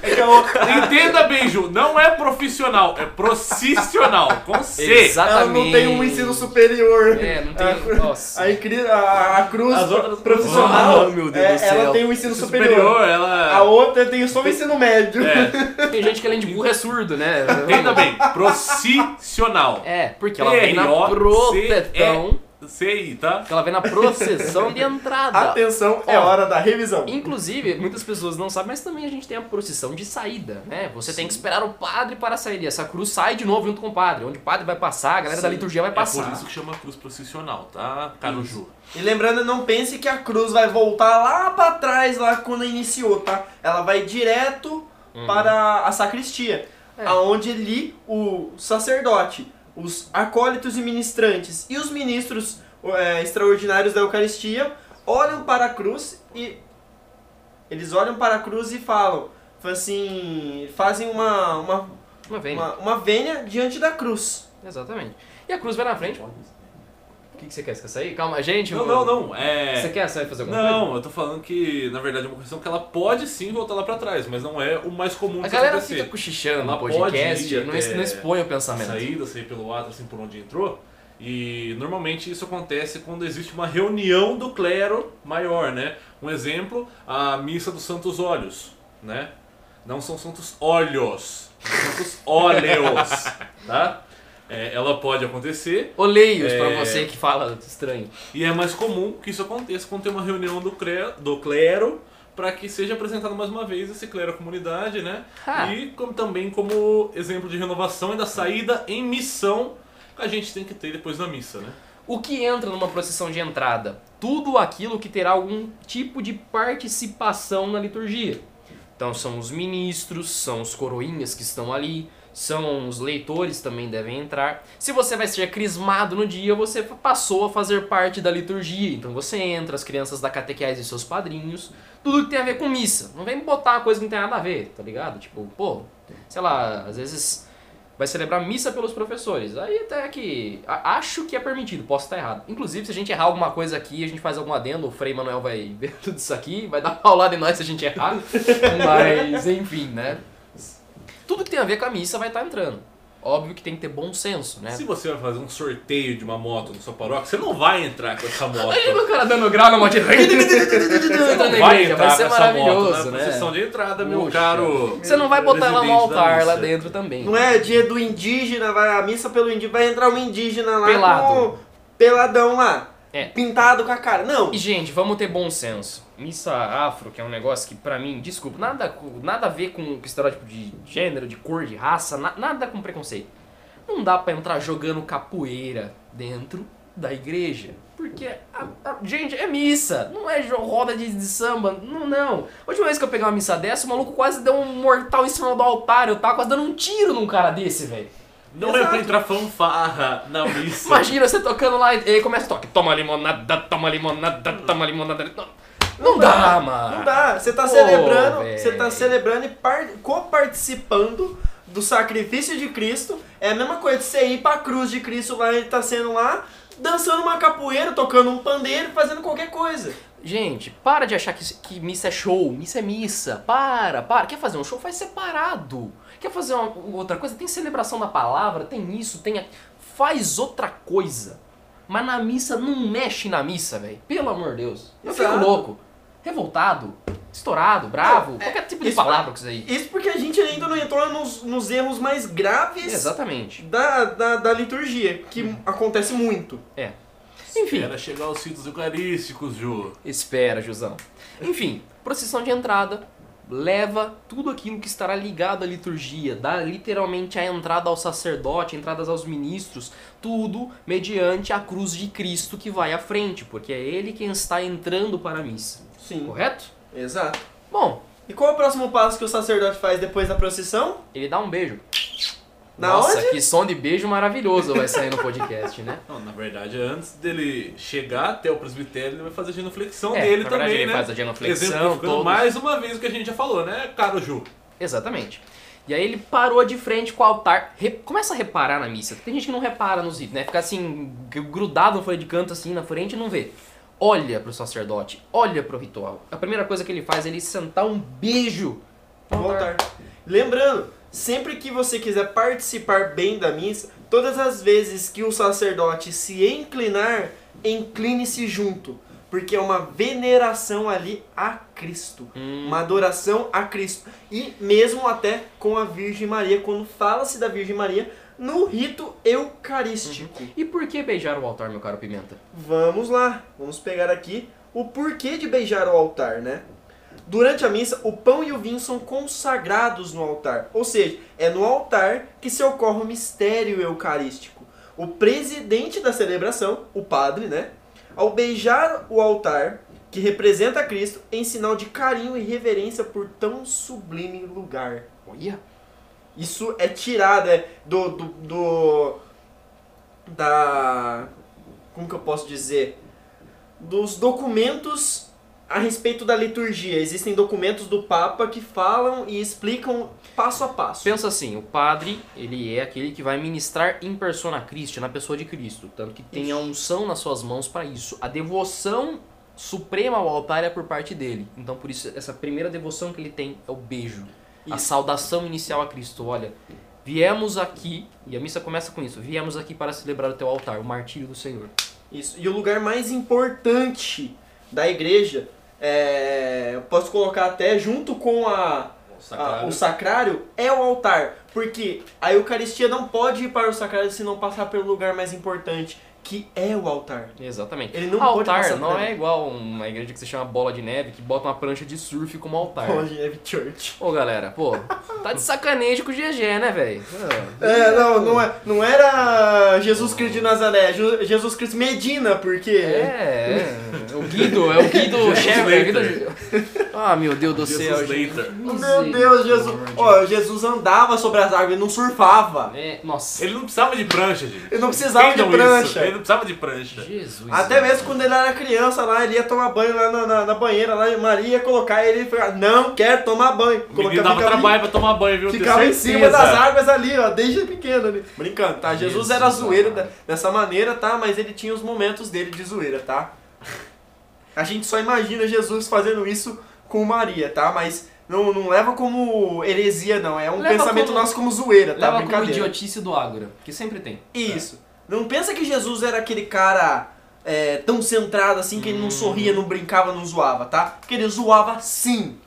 É que eu... Entenda bem, Ju, não é profissional, é processional, com C. Exatamente. Ela não tem um ensino superior. É, não tem... É, nossa. A, a, a cruz as outras profissional, oh, meu Deus é, do céu. Ela tem um ensino superior. superior ela... A outra tem só o ensino médio. É. Tem gente que além de burro é surdo, né? Entenda bem, processional. É, porque ela vem na protetão. Sei, tá? Ela vem na procissão de entrada. Atenção, ó, é hora da revisão. Inclusive, muitas pessoas não sabem, mas também a gente tem a procissão de saída, né? Você Sim. tem que esperar o padre para sair. E essa cruz sai de novo junto com o padre. Onde o padre vai passar, a galera Sim. da liturgia vai passar. É por isso que chama cruz processional, tá, Caruju? E lembrando, não pense que a cruz vai voltar lá pra trás, lá quando iniciou, tá? Ela vai direto hum. para a sacristia, é. Onde ali o sacerdote, os acólitos e ministrantes e os ministros é, extraordinários da Eucaristia olham para a cruz e eles olham para a cruz e falam, assim, fazem uma uma uma vênia. Uma, uma vênia diante da cruz. Exatamente. E a cruz vai na frente. O que, que você quer? Você quer sair? Calma, gente. Não, eu... não, não. É... Você quer sair fazer alguma não, coisa? Não, eu tô falando que, na verdade, é uma questão que ela pode sim voltar lá pra trás, mas não é o mais comum de acontecer. A galera fica cochichando no podcast, ir, não, é... não expõe o pensamento. Saída, sair pelo ato, assim, por onde entrou. E normalmente isso acontece quando existe uma reunião do clero maior, né? Um exemplo, a missa dos Santos Óleos, né? Não são Santos Óleos, são Santos Óleos, tá? É, ela pode acontecer. Oleios, é... para você que fala estranho. E é mais comum que isso aconteça quando tem uma reunião do clero, do clero para que seja apresentado mais uma vez esse clero à comunidade, né? Ah. E como, também como exemplo de renovação e da saída em missão que a gente tem que ter depois da missa, né? O que entra numa procissão de entrada? Tudo aquilo que terá algum tipo de participação na liturgia. Então são os ministros, são os coroinhas que estão ali, são os leitores também devem entrar. Se você vai ser crismado no dia, você passou a fazer parte da liturgia. Então você entra, as crianças da catequese e seus padrinhos. Tudo que tem a ver com missa. Não vem botar coisa que não tem nada a ver, tá ligado? Tipo, pô, sei lá, às vezes vai celebrar missa pelos professores. Aí até que... Acho que é permitido, posso estar errado. Inclusive, se a gente errar alguma coisa aqui, a gente faz algum adendo, o Frei Manuel vai ver tudo isso aqui, vai dar uma paulada em nós se a gente errar. Mas, enfim, né? Tudo que tem a ver com a missa vai estar entrando. Óbvio que tem que ter bom senso, né? Se você vai fazer um sorteio de uma moto na sua paróquia, você não vai entrar com essa moto. Imagina o cara dando grau na moto. Você não vai entrar vai ser com maravilhoso, essa moto, né? Procissão de entrada, meu Poxa, caro. Você não vai botar ela no altar lá dentro também. Não é dia do indígena, vai a missa pelo indígena, vai entrar um indígena lá Pelado. com peladão lá. É. Pintado com a cara, não. E gente, vamos ter bom senso. Missa afro, que é um negócio que pra mim, desculpa, nada, nada a ver com estereótipo de gênero, de cor, de raça, na, nada com preconceito. Não dá pra entrar jogando capoeira dentro da igreja. Porque, a, a, gente, é missa, não é roda de, de samba, não, não. A última vez que eu peguei uma missa dessa, o maluco quase deu um mortal em cima do altar, eu tava quase dando um tiro num cara desse, velho. Não Exato. é pra entrar fanfarra na missa. Imagina você tocando lá e aí começa a tocar. Toma limonada, toma limonada, toma limonada. Não, não, não dá, dá, mano. Não dá. Você tá Pô, celebrando, véi. você tá celebrando e par, coparticipando do sacrifício de Cristo. É a mesma coisa de você ir pra cruz de Cristo lá, ele tá sendo lá, dançando uma capoeira, tocando um pandeiro, fazendo qualquer coisa. Gente, para de achar que, que missa é show, missa é missa. Para, para. Quer fazer um show? Faz separado. Quer fazer uma, outra coisa? Tem celebração da palavra, tem isso, tem... A... Faz outra coisa. Mas na missa, não mexe na missa, velho. Pelo amor de Deus. Eu Exato. fico louco. Revoltado, estourado, bravo, é, qualquer tipo de isso, palavra com isso aí. Isso porque a gente ainda não entrou nos, nos erros mais graves Exatamente. Da, da, da liturgia, que hum. acontece muito. É. Enfim. Espera chegar aos sítios eucarísticos, Ju. Espera, Juzão. Enfim, procissão de entrada... Leva tudo aquilo que estará ligado à liturgia, dá literalmente a entrada ao sacerdote, entradas aos ministros, tudo mediante a cruz de Cristo que vai à frente, porque é ele quem está entrando para a missa. Sim. Correto? Exato. Bom, e qual é o próximo passo que o sacerdote faz depois da procissão? Ele dá um beijo. Na Nossa, onde? Que som de beijo maravilhoso vai sair no podcast, né? Não, na verdade, antes dele chegar até o presbitério, ele vai fazer a genuflexão é, dele na verdade, também, ele né? faz a genuflexão, todos. Mais uma vez o que a gente já falou, né, caro Ju? Exatamente. E aí ele parou de frente com o altar. Re... Começa a reparar na missa. Tem gente que não repara nos ritos, né? Fica assim, grudado no folha de canto, assim, na frente e não vê. Olha pro sacerdote, olha pro ritual. A primeira coisa que ele faz é ele sentar um beijo no altar. altar. Lembrando... Sempre que você quiser participar bem da missa, todas as vezes que o sacerdote se inclinar, incline-se junto. Porque é uma veneração ali a Cristo. Hum. Uma adoração a Cristo. E mesmo até com a Virgem Maria, quando fala-se da Virgem Maria, no rito eucarístico. Uhum. E por que beijar o altar, meu caro Pimenta? Vamos lá, vamos pegar aqui o porquê de beijar o altar, né? Durante a missa, o pão e o vinho são consagrados no altar. Ou seja, é no altar que se ocorre o mistério eucarístico. O presidente da celebração, o padre, né? Ao beijar o altar, que representa Cristo, em sinal de carinho e reverência por tão sublime lugar. Olha! Isso é tirado é, do, do, do... da... como que eu posso dizer? Dos documentos... A respeito da liturgia, existem documentos do Papa que falam e explicam passo a passo. Pensa assim, o padre, ele é aquele que vai ministrar in persona Christi, na pessoa de Cristo. Tanto que tem isso. A unção nas suas mãos para isso. A devoção suprema ao altar é por parte dele. Então, por isso, essa primeira devoção que ele tem é o beijo. Isso. A saudação inicial a Cristo. Olha, viemos aqui, e a missa começa com isso, viemos aqui para celebrar o teu altar, o martírio do Senhor. Isso, e o lugar mais importante da igreja... É, eu posso colocar até junto com a, o, sacrário. a, o sacrário é o altar, porque a Eucaristia não pode ir para o sacrário se não passar pelo lugar mais importante, que é o altar. Exatamente. Ele não pode passar pelo altar. Não é igual uma igreja que se chama Bola de Neve, que bota uma prancha de surf como altar. Bola de Neve Church. Ô galera, pô, tá de sacanagem com o G G, né, velho? É, não, não, é, não era Jesus Cristo de Nazaré, Jesus Cristo Medina, porque... É, é. O Guido, é o Guido Chevrolet. Ah, meu Deus do céu. Meu Deus, Jesus. Ó, Jesus andava sobre as árvores, não surfava. É, nossa. Ele não precisava de prancha, gente. Ele não precisava de prancha. Ele não precisava de prancha. Jesus. Até mesmo quando ele era criança lá, ele ia tomar banho lá na, na, na banheira, lá e Maria ia colocar ele e falava, não quero tomar banho. Ele dava trabalho pra tomar banho, viu? Ficava em cima das árvores ali, ó, desde pequeno ali. Brincando, tá? Jesus era zoeiro dessa maneira, tá? Mas ele tinha os momentos dele de zoeira, tá? A gente só imagina Jesus fazendo isso com Maria, tá? Mas não, não leva como heresia, não. É um leva pensamento como, nosso como zoeira, tá? Leva como idiotice do Ágora, que sempre tem. Isso. É. Não pensa que Jesus era aquele cara é, tão centrado assim que hum. ele não sorria, não brincava, não zoava, tá? Porque ele zoava sim.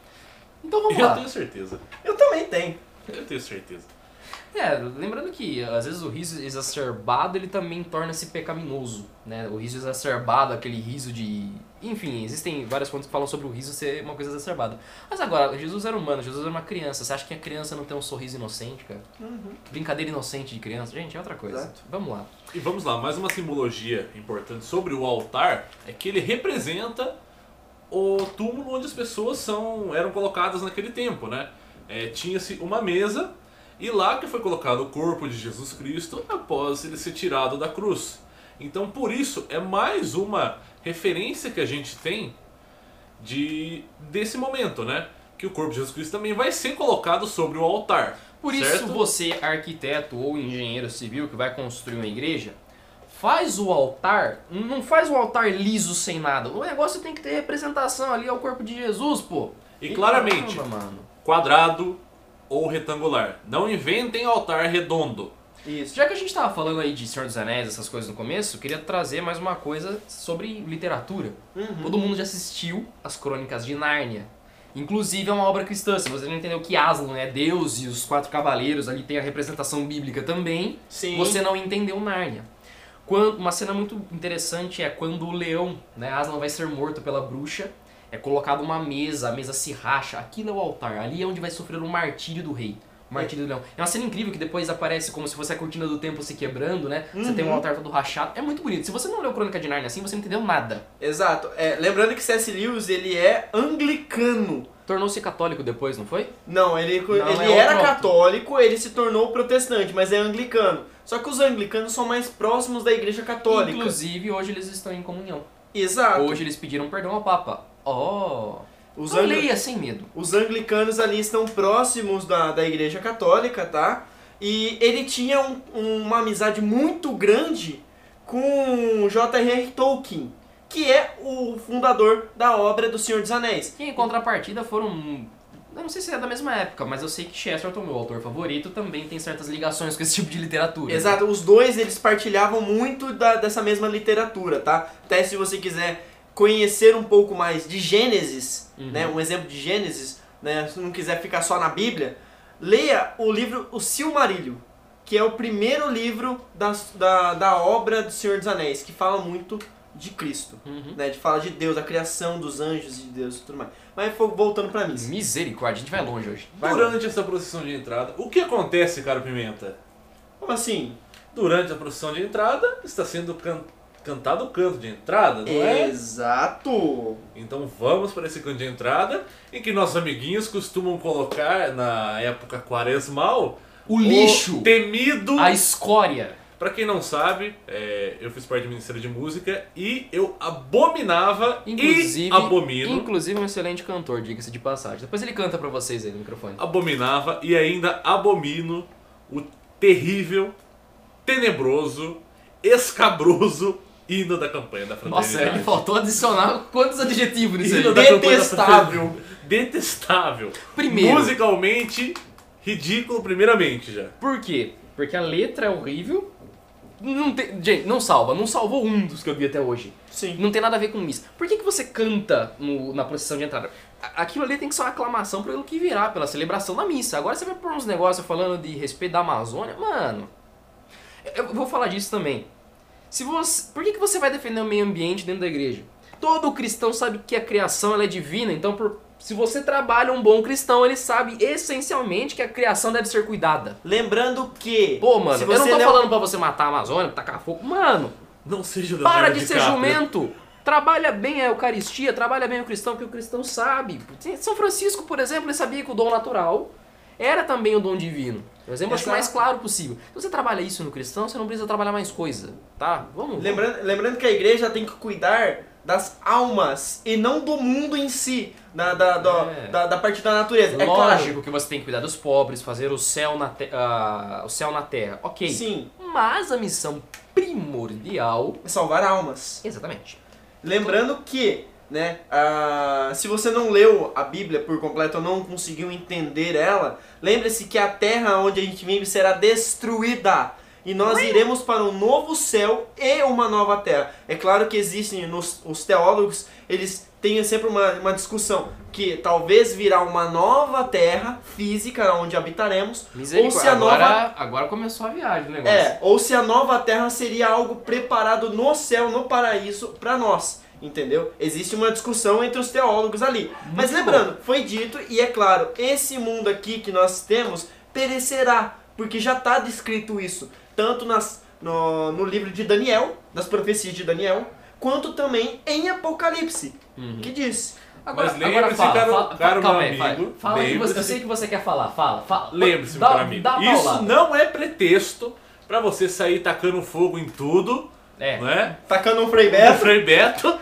Então vamos Eu lá. Eu tenho certeza. Eu também tenho. Eu tenho certeza. É, lembrando que às vezes o riso exacerbado, ele também torna-se pecaminoso, né? O riso exacerbado, aquele riso de... Enfim, existem várias fontes que falam sobre o riso ser uma coisa exacerbada. Mas agora, Jesus era humano, Jesus era uma criança. Você acha que a criança não tem um sorriso inocente, cara? Uhum. Brincadeira inocente de criança? Gente, é outra coisa. Exato. Vamos lá. E vamos lá, mais uma simbologia importante sobre o altar é que ele representa o túmulo onde as pessoas são, eram colocadas naquele tempo, né? É, tinha-se uma mesa... E lá que foi colocado o corpo de Jesus Cristo após ele ser tirado da cruz. Então, por isso, é mais uma referência que a gente tem de, desse momento, né? Que o corpo de Jesus Cristo também vai ser colocado sobre o altar. Por certo? Isso, você, arquiteto ou engenheiro civil que vai construir uma igreja, faz o altar, não faz o altar liso sem nada. O negócio tem que ter representação ali ao corpo de Jesus, pô. E claramente, caramba, mano. Quadrado... ou retangular. Não inventem altar redondo. Isso. Já que a gente estava falando aí de Senhor dos Anéis, essas coisas no começo, eu queria trazer mais uma coisa sobre literatura. Uhum. Todo mundo já assistiu As Crônicas de Nárnia. Inclusive é uma obra cristã. Se você não entendeu que Aslan é Deus e os quatro cavaleiros ali tem a representação bíblica também, sim, você não entendeu Nárnia. Quando, uma cena muito interessante é quando o leão, né, Aslan vai ser morto pela bruxa. É colocado uma mesa, a mesa se racha, aquilo é o altar, ali é onde vai sofrer o martírio do rei. o martírio do leão. É uma cena incrível que depois aparece como se fosse a cortina do tempo se quebrando, né? Uhum. Você tem um altar todo rachado. É muito bonito. Se você não leu Crônica de Nárnia assim, você não entendeu nada. Exato. É, lembrando que C S. Lewis, ele é anglicano. Tornou-se católico depois, não foi? Não, ele, não, ele é era outro. católico, ele se tornou protestante, mas é anglicano. Só que os anglicanos são mais próximos da Igreja Católica. Inclusive, hoje eles estão em comunhão. Exato. Hoje eles pediram perdão ao Papa. Oh... Os angli... leia sem medo. Os anglicanos ali estão próximos da, da Igreja Católica, tá? E ele tinha um, uma amizade muito grande com J R R Tolkien, que é o fundador da obra do Senhor dos Anéis. E em contrapartida foram... Eu não sei se é da mesma época, mas eu sei que Chesterton, meu autor favorito, também tem certas ligações com esse tipo de literatura. Exato. Né? Os dois, eles partilhavam muito da, dessa mesma literatura, tá? Até se você quiser... conhecer um pouco mais de Gênesis, uhum. né, um exemplo de Gênesis, né, se não quiser ficar só na Bíblia, leia o livro O Silmarillion, que é o primeiro livro da, da, da obra do Senhor dos Anéis, que fala muito de Cristo, uhum. né, de fala de Deus, a criação dos anjos e de Deus e tudo mais. Mas voltando pra mim. Misericórdia, a gente vai longe hoje. Vai Durante longe. essa procissão de entrada, o que acontece, cara Pimenta? Como assim? Durante a procissão de entrada, está sendo cantado. Cantado o canto de entrada, não é? Exato! Então vamos para esse canto de entrada em que nossos amiguinhos costumam colocar, na época quaresmal, o, o lixo, temido, a escória. Pra quem não sabe, é, eu fiz parte do Ministério de Música e eu abominava inclusive, e abomino. Inclusive um excelente cantor, diga-se de passagem. Depois ele canta pra vocês aí no microfone. Abominava e ainda abomino o terrível, tenebroso, escabroso hino da campanha da fraternidade. Nossa, ele faltou adicionar quantos adjetivos nisso aí? Detestável. Detestável. Primeiro. Musicalmente, ridículo primeiramente já. Por quê? Porque a letra é horrível. Não tem, gente, não salva. Não salvou um dos que eu vi até hoje. Sim. Não tem nada a ver com isso. Por que, que você canta no, na procissão de entrada? Aquilo ali tem que ser uma aclamação pelo que virá, pela celebração da missa. Agora você vai pôr uns negócios falando de respeito da Amazônia. Mano... Eu vou falar disso também. Se você, por que, que você vai defender o meio ambiente dentro da igreja? Todo cristão sabe que a criação ela é divina, então por, se você trabalha um bom cristão, ele sabe essencialmente que a criação deve ser cuidada. Lembrando que... Pô, mano, eu não tô não... falando pra você matar a Amazônia, tacar fogo. Mano, não seja para de, de ser cara. jumento. Trabalha bem a Eucaristia, trabalha bem o cristão, que o cristão sabe. São Francisco, por exemplo, ele sabia que o dom natural... era também o dom divino. Por exemplo, acho que o mais claro possível. Se você trabalha isso no cristão, você não precisa trabalhar mais coisa, tá? Vamos. Lembrando, vamos. lembrando que a igreja tem que cuidar das almas e não do mundo em si, da, da, da, é. da, da parte da natureza. Lógico é claro. que você tem que cuidar dos pobres, fazer o céu na, te uh, o céu na terra, ok. Sim. Mas a missão primordial... é salvar almas. Exatamente. Lembrando que... Né? Ah, se você não leu a Bíblia por completo ou não conseguiu entender ela, lembre-se que a terra onde a gente vive será destruída e nós iremos para um novo céu e uma nova terra. É claro que existem nos, os teólogos, eles têm sempre uma, uma discussão que talvez virá uma nova terra física onde habitaremos, ou se a nova... agora, agora começou a viagem o negócio. É, ou se a nova terra seria algo preparado no céu, no paraíso, para nós. Entendeu? Existe uma discussão entre os teólogos ali. Mas lembrando, foi dito e é claro, esse mundo aqui que nós temos perecerá, porque já está descrito isso, tanto nas, no, no livro de Daniel, das profecias de Daniel, quanto também em Apocalipse, uhum. que diz... Agora, Mas agora fala, cara, fala, cara, calma aí, amigo, fala, fala que você, eu sei que você quer falar, fala, fala. Lembre-se, meu amigo, isso não é pretexto para você sair tacando fogo em tudo, É. Não é? Tacando um Frei Beto. Um Frei Beto.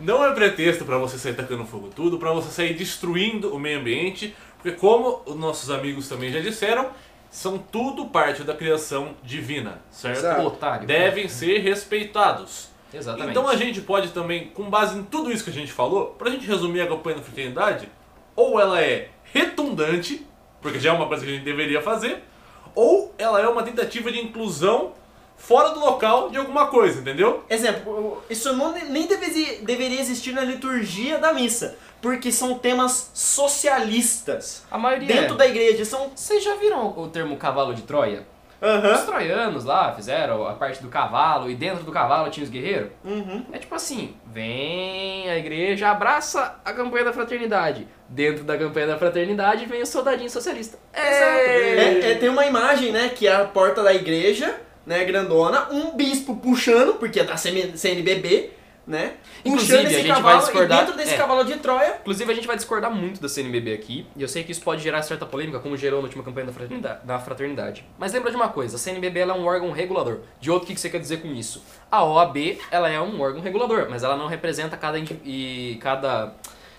Não é pretexto pra você sair tacando fogo tudo, pra você sair destruindo o meio ambiente, porque como os nossos amigos também já disseram, são tudo parte da criação divina, certo? Exato. Otário, Devem cara. ser respeitados. Exatamente. Então a gente pode também, com base em tudo isso que a gente falou, pra gente resumir a campanha da fraternidade, ou ela é retundante, porque já é uma coisa que a gente deveria fazer, ou ela é uma tentativa de inclusão fora do local de alguma coisa, entendeu? Exemplo, isso não, nem deve, deveria existir na liturgia da missa, porque são temas socialistas. A maioria dentro é. da igreja são... Vocês já viram o termo cavalo de Troia? Uhum. Os troianos lá fizeram a parte do cavalo e dentro do cavalo tinha os guerreiros. Uhum. É tipo assim, vem a igreja, abraça a campanha da fraternidade. Dentro da campanha da fraternidade vem o soldadinho socialista. É, é, tem uma imagem, né, que é a porta da igreja, né, grandona, um bispo puxando, porque é da C N B B, né? Inclusive, esse a gente cavalo, vai discordar. Dentro desse é. cavalo de Troia. Inclusive, a gente vai discordar muito da C N B B aqui. E eu sei que isso pode gerar certa polêmica, como gerou na última campanha da fraternidade. Da fraternidade. Mas lembra de uma coisa: a C N B B ela é um órgão regulador. De outro, o que você quer dizer com isso? A O A B ela é um órgão regulador, mas ela não representa cada, e cada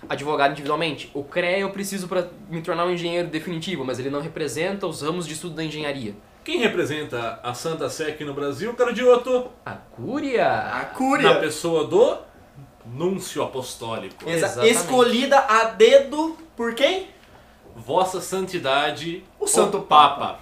advogado individualmente. O C R E A eu preciso para me tornar um engenheiro definitivo, mas ele não representa os ramos de estudo da engenharia. Quem representa a Santa Sé aqui no Brasil, cara de outro? A Cúria. A Cúria. Na pessoa do Núncio Apostólico. Exa Escolhida a dedo por quem? Vossa Santidade, o Santo Papa. Papa.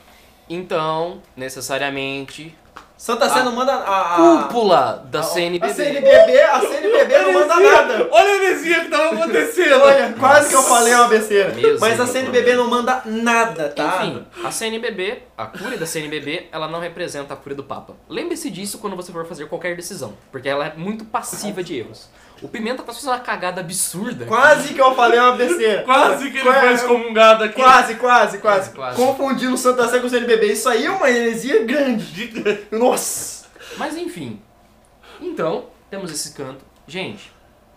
Então, necessariamente... Santa Sé não manda a... cúpula da C N B B. A C N B B, a C N B B não manda nada. Olha a heresia que tava acontecendo. Olha, quase que eu falei uma besteira. Mas a C N B B não manda nada, tá? Enfim, a C N B B, a cúria da C N B B, ela não representa a cúria do Papa. Lembre-se disso quando você for fazer qualquer decisão, porque ela é muito passiva de erros. O Pimenta tá fazendo uma cagada absurda. Quase que eu falei uma besteira. Quase que ele foi excomungado aqui. Quase, quase, quase. quase. Confundindo Santa Sé com o C N B B. Isso aí é uma heresia grande. Nossa. Mas enfim. Então, temos esse canto. Gente,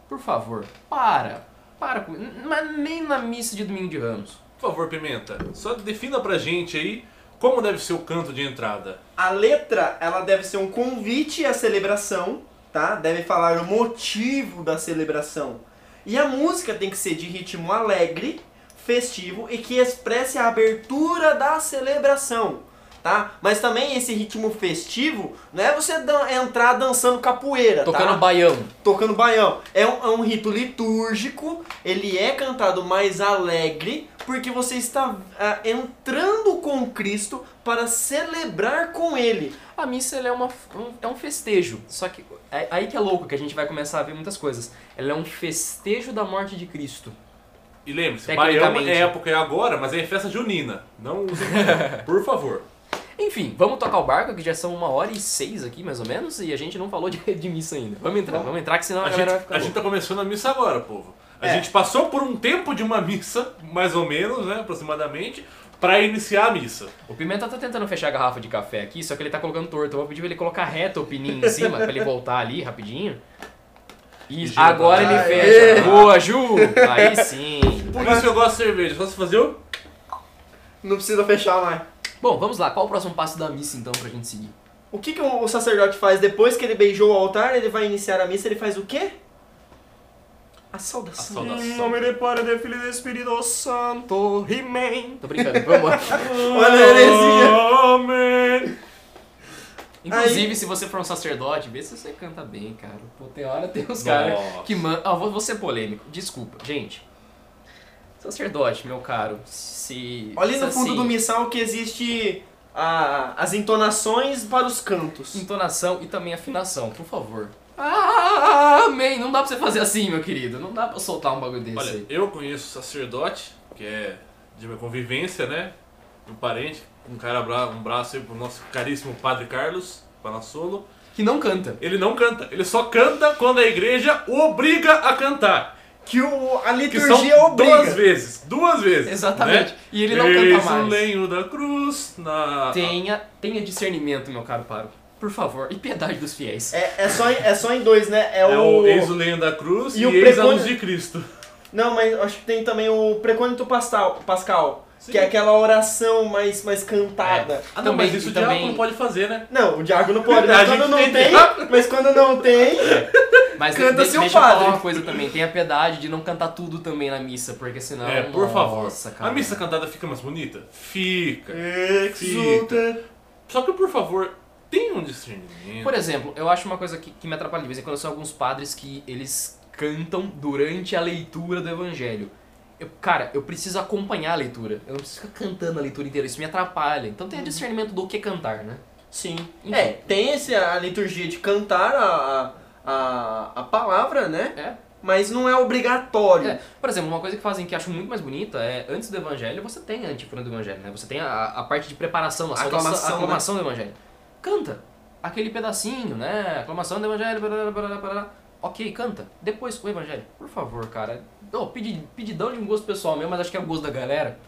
por favor, para. Para com... Mas nem na missa de domingo de Ramos. Por favor, Pimenta, só defina pra gente aí como deve ser o canto de entrada. A letra, ela deve ser um convite à celebração. Tá? Deve falar o motivo da celebração. E a música tem que ser de ritmo alegre, festivo e que expresse a abertura da celebração. Tá? Mas também esse ritmo festivo não é você dan entrar dançando capoeira. Tocando tá? baião. Tocando baião. É um, é um rito litúrgico, ele é cantado mais alegre, porque você está uh, entrando com Cristo para celebrar com Ele. A missa ela é, uma, um, é um festejo, só que é aí que é louco que a gente vai começar a ver muitas coisas. Ela é um festejo da morte de Cristo. E lembre-se, baião é época, é agora, mas é festa junina. Não use, por favor. Enfim, vamos tocar o barco, que já são uma hora e seis aqui, mais ou menos, e a gente não falou de, de missa ainda. Vamos entrar, vamos entrar, que senão a, a galera gente, vai ficar A louca. gente tá começando a missa agora, povo. A é. gente passou por um tempo de uma missa, mais ou menos, né, aproximadamente, pra iniciar a missa. O Pimenta tá tentando fechar a garrafa de café aqui, só que ele tá colocando torto. Eu vou pedir pra ele colocar reto o pininho em cima, pra ele voltar ali rapidinho. Isso, agora ah, ele fecha. É. Boa, Ju! Aí sim. Por isso eu gosto de cerveja, posso fazer o... Não precisa fechar mais. Bom, vamos lá. Qual o próximo passo da missa, então, pra gente seguir? O que, que o sacerdote faz depois que ele beijou o altar? Ele vai iniciar a missa, ele faz o quê? A saudação. Em nome do Pai, do Filho e do Espírito Santo. Amém. Tô brincando, vamos lá. Olha a heresia. Amém. Inclusive, aí, se você for um sacerdote, vê se você canta bem, cara. Pô, tem hora, tem uns caras que mandam... Ah, vou, vou ser polêmico. Desculpa, gente. Sacerdote, meu caro, se... Olha no fundo assim, do missal que existe a, as entonações para os cantos. Entonação e também afinação, por favor. Ah, amém! Não dá pra você fazer assim, meu querido. Não dá pra soltar um bagulho desse. Olha, aí. eu conheço sacerdote, que é de minha convivência, né? Um parente, um cara, um braço aí pro nosso caríssimo Padre Carlos Palazzolo. Que não canta. Ele não canta. Ele só canta quando a igreja o obriga a cantar. Que o, a liturgia obriga. Duas vezes, duas vezes. Exatamente. Né? E ele não Eis canta mais. O lenho da cruz na... Tenha, tenha discernimento, meu caro pároco. Por favor, e piedade dos fiéis. É, é, só, é só em dois, né? É, é o, o Eis o lenho da cruz e, e o Eis a luz de Cristo. Não, mas acho que tem também o Precônito Pascal, Pascal que é aquela oração mais, mais cantada. É. Ah, não, também, mas isso o diácono também... não pode fazer, né? Não, o diácono não pode. Mas quando não tem, tem mas quando não tem... É. Mas canta seu deixa padre. Eu falar uma coisa também, tenha piedade de não cantar tudo também na missa, porque senão... É, por nossa, favor. Cara. A missa cantada fica mais bonita? Fica. Exulta. Só que, por favor, tenha um discernimento. Por exemplo, eu acho uma coisa que, que me atrapalha de vez em quando são alguns padres que eles cantam durante a leitura do evangelho. Eu, cara, eu preciso acompanhar a leitura. Eu não preciso ficar cantando a leitura inteira, isso me atrapalha. Então tenha discernimento do que cantar, né? Sim. Enfim. É, tem esse, a liturgia de cantar a... a... A, a palavra, né? É. mas não é obrigatório. É, por exemplo, uma coisa que fazem que acho muito mais bonita é, antes do evangelho, você tem a antífona do evangelho, né? Você tem a, a parte de preparação, a aclamação, a aclamação, né? Do evangelho. Canta aquele pedacinho, né? Aclamação do evangelho, barará, barará, barará. Ok, canta. Depois o evangelho. Por favor, cara. Oh, pedi, pedidão de um gosto pessoal mesmo, mas acho que é o gosto da galera.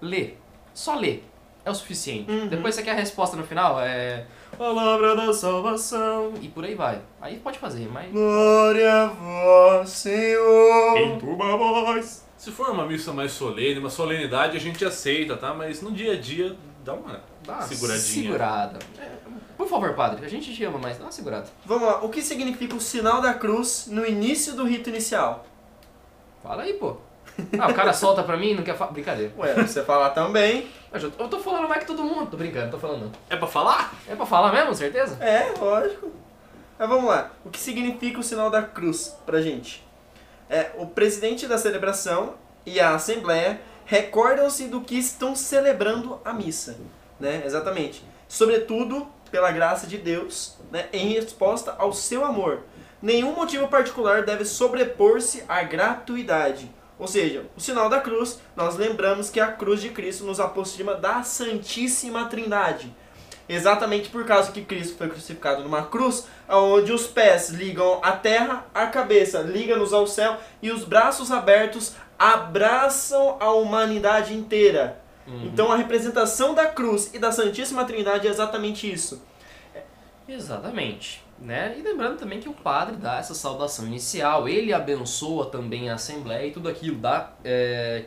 Lê. Só lê. É o suficiente. Uhum. Depois você quer a resposta no final, é... Palavra da salvação. E por aí vai. Aí pode fazer, mas... Glória a vós, Senhor. Em tua voz. Se for uma missa mais solene, uma solenidade, a gente aceita, tá? Mas no dia a dia, dá uma, dá uma seguradinha. Segurada. É... Por favor, padre, a gente te ama, mas dá uma segurada. Vamos lá, o que significa o sinal da cruz no início do rito inicial? Fala aí, pô. Ah, o cara solta pra mim e não quer falar. Brincadeira. Ué, você falar também. Eu tô falando mais que todo mundo. Tô brincando, tô falando não. É pra falar? É pra falar mesmo, certeza? É, lógico. Mas vamos lá, o que significa o sinal da cruz pra gente? É, o presidente da celebração e a assembleia recordam-se do que estão celebrando a missa. Né, exatamente. Sobretudo... pela graça de Deus, né, em resposta ao seu amor. Nenhum motivo particular deve sobrepor-se à gratuidade. Ou seja, o sinal da cruz, nós lembramos que a cruz de Cristo nos aproxima da Santíssima Trindade. Exatamente por causa que Cristo foi crucificado numa cruz, onde os pés ligam à terra, a cabeça liga-nos ao céu e os braços abertos abraçam a humanidade inteira. Então a representação da cruz e da Santíssima Trindade é exatamente isso. Exatamente. Né? E lembrando também que o padre dá essa saudação inicial, ele abençoa também a assembleia e tudo aquilo, dá é,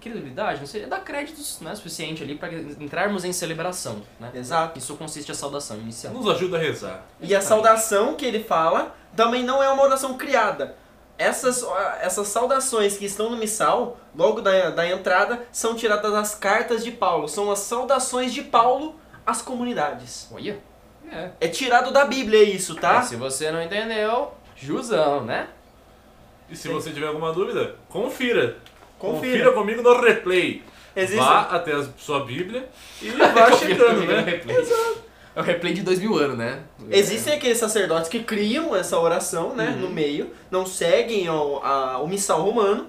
credulidade, não sei, dá créditos, né, suficiente ali para entrarmos em celebração. Né? Exato. Isso consiste a saudação inicial. Nos ajuda a rezar. E exatamente. A saudação que ele fala também não é uma oração criada. Essas, essas saudações que estão no missal, logo da, da entrada, são tiradas das cartas de Paulo. São as saudações de Paulo às comunidades. Olha. É. É tirado da Bíblia isso, tá? É, se você não entendeu, Jusão, né? E se Sim. você tiver alguma dúvida, confira. Confira, confira comigo no replay. Existe? Vá até a sua Bíblia e vá chegando, né? Exato. É o replay de dois mil anos, né? Existem aqueles sacerdotes que criam essa oração, né? Uhum. No meio, não seguem o, a, o missal romano,